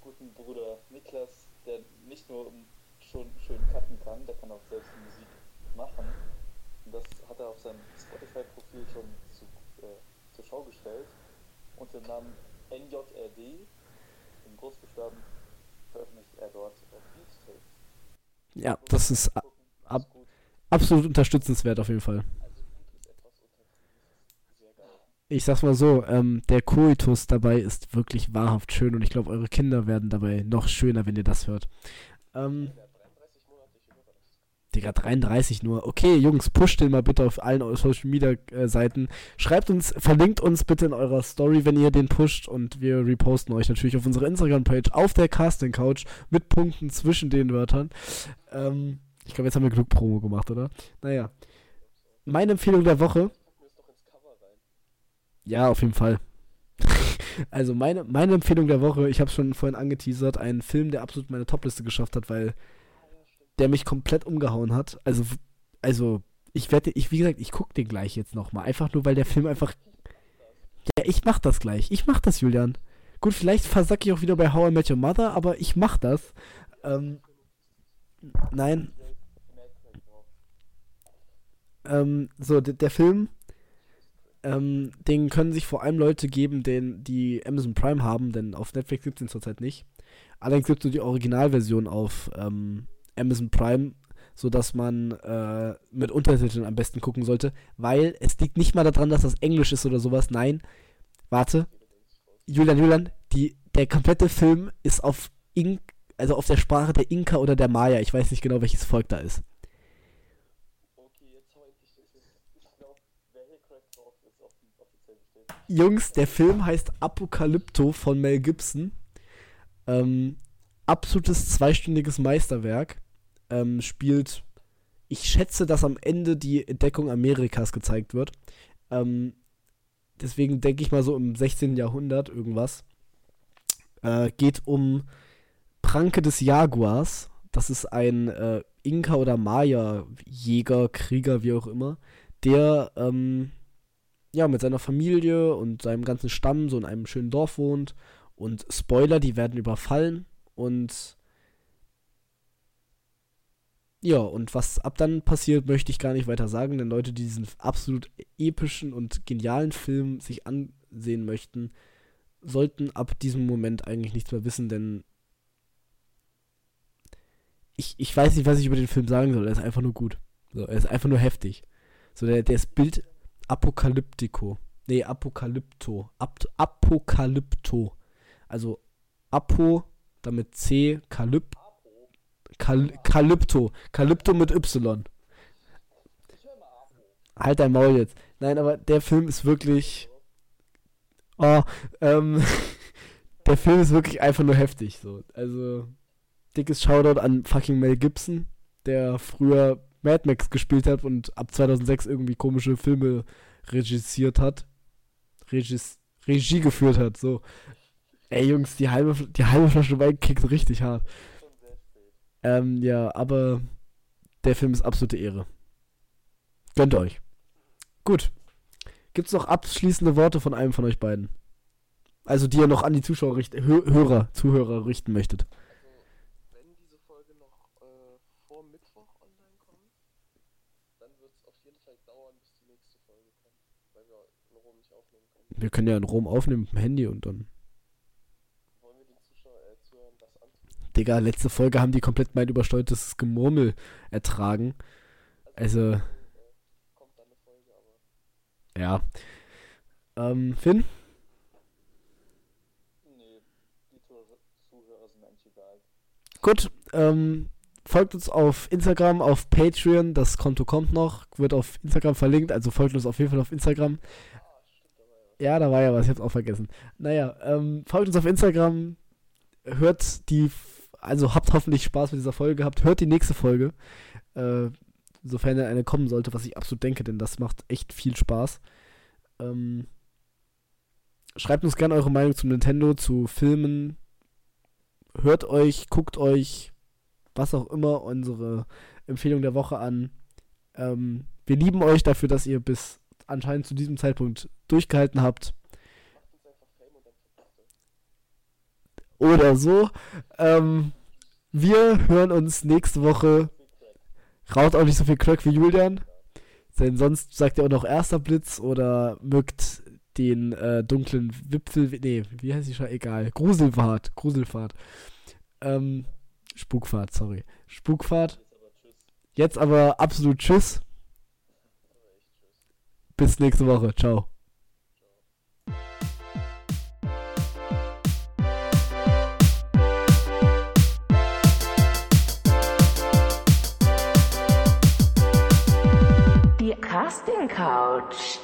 guten Bruder Niklas, der nicht nur schon schön cutten kann, der kann auch selbst Musik machen. Und das hat er auf seinem Spotify-Profil schon zur Schau gestellt und den Namen NJRD in Großbuchstaben veröffentlicht er dort auf Beatstapes. Ja, und das ist absolut unterstützenswert auf jeden Fall. Also, sehr geil. Ich sag's mal so, der Koitus dabei ist wirklich wahrhaft schön und ich glaube, eure Kinder werden dabei noch schöner, wenn ihr das hört. Ja, 33 Monate, ich höre das. Digga, 33 nur. Okay, Jungs, pusht den mal bitte auf allen Social-Media-Seiten. Schreibt uns, verlinkt uns bitte in eurer Story, wenn ihr den pusht. Und wir reposten euch natürlich auf unserer Instagram-Page, auf der Casting-Couch, mit Punkten zwischen den Wörtern. Ich glaube, jetzt haben wir genug Promo gemacht, oder? Naja. Meine Empfehlung der Woche... Ja, auf jeden Fall. Also meine Empfehlung der Woche, ich habe es schon vorhin angeteasert, einen Film, der absolut meine Topliste geschafft hat, weil... der mich komplett umgehauen hat. Also ich guck den gleich jetzt nochmal. Einfach nur, weil der Film einfach... Ja, ich mach das gleich. Ich mach das, Julian. Gut, vielleicht versack ich auch wieder bei How I Met Your Mother, aber ich mach das. Nein. So, der Film Den können sich vor allem Leute geben, die Amazon Prime haben, denn auf Netflix gibt es den zurzeit nicht. Allerdings gibt es die Originalversion auf Amazon Prime, sodass man mit Untertiteln am besten gucken sollte, weil es liegt nicht mal daran, dass das Englisch ist oder sowas. Nein, warte. Julian, der komplette Film ist auf also auf der Sprache der Inka oder der Maya. Ich weiß nicht genau, welches Volk da ist. Jungs, der Film heißt Apokalypto von Mel Gibson. Absolutes zweistündiges Meisterwerk. Spielt, ich schätze, dass am Ende die Entdeckung Amerikas gezeigt wird. Deswegen denke ich mal so im 16. Jahrhundert irgendwas. Geht um Pranke des Jaguars. Das ist ein Inka- oder Maya-Jäger, Krieger, wie auch immer, der mit seiner Familie und seinem ganzen Stamm so in einem schönen Dorf wohnt. Und Spoiler, die werden überfallen. Und ja, und was ab dann passiert, möchte ich gar nicht weiter sagen, denn Leute, die diesen absolut epischen und genialen Film sich ansehen möchten, sollten ab diesem Moment eigentlich nichts mehr wissen, denn ich weiß nicht, was ich über den Film sagen soll. Er ist einfach nur gut. So, er ist einfach nur heftig. So, der ist Bild Apokalyptico. Nee, Apokalypto. Apokalypto. Also Apo, damit C, Kalypto. Kalypto mit Y. Halt dein Maul jetzt. Nein, aber der Film ist wirklich... der Film ist wirklich einfach nur heftig. So. Also, dickes Shoutout an fucking Mel Gibson, der früher Mad Max gespielt hat und ab 2006 irgendwie komische Filme regissiert hat. Regie geführt hat, so. Ey, Jungs, die halbe Flasche Wein kickt richtig hart. Ja, aber der Film ist absolute Ehre. Gönnt euch. Gut. Gibt's noch abschließende Worte von einem von euch beiden? Also, die ihr noch an die Zuhörer richten möchtet. Also, wenn diese Folge noch vor Mittwoch online kommt, dann wird es auf jeden Fall dauern, bis die nächste Folge kommt, weil wir in Rom nicht aufnehmen können. Wir können ja in Rom aufnehmen mit dem Handy und dann... Digga, letzte Folge haben die komplett mein übersteuertes Gemurmel ertragen. Also kommt dann eine Folge, aber... Ja. Finn? Nee, die Zuhörer sind eigentlich egal. Gut, folgt uns auf Instagram, auf Patreon, das Konto kommt noch, wird auf Instagram verlinkt, also folgt uns auf jeden Fall auf Instagram. Ja, da war ja was, ich hab's auch vergessen. Naja, folgt uns auf Instagram, hört die... Also habt hoffentlich Spaß mit dieser Folge gehabt. Hört die nächste Folge, sofern eine kommen sollte, was ich absolut denke, denn das macht echt viel Spaß. Schreibt uns gerne eure Meinung zu Nintendo, zu Filmen. Hört euch, guckt euch, was auch immer, unsere Empfehlung der Woche an. Wir lieben euch dafür, dass ihr bis anscheinend zu diesem Zeitpunkt durchgehalten habt. Oder so. Wir hören uns nächste Woche. Raucht auch nicht so viel Crack wie Julian. Denn sonst sagt ihr auch noch erster Blitz oder mögt den dunklen Wipfel. Nee, wie heißt die schon? Egal. Gruselfahrt. Spukfahrt, sorry. Spukfahrt. Jetzt aber absolut tschüss. Bis nächste Woche. Ciao. Casting Couch.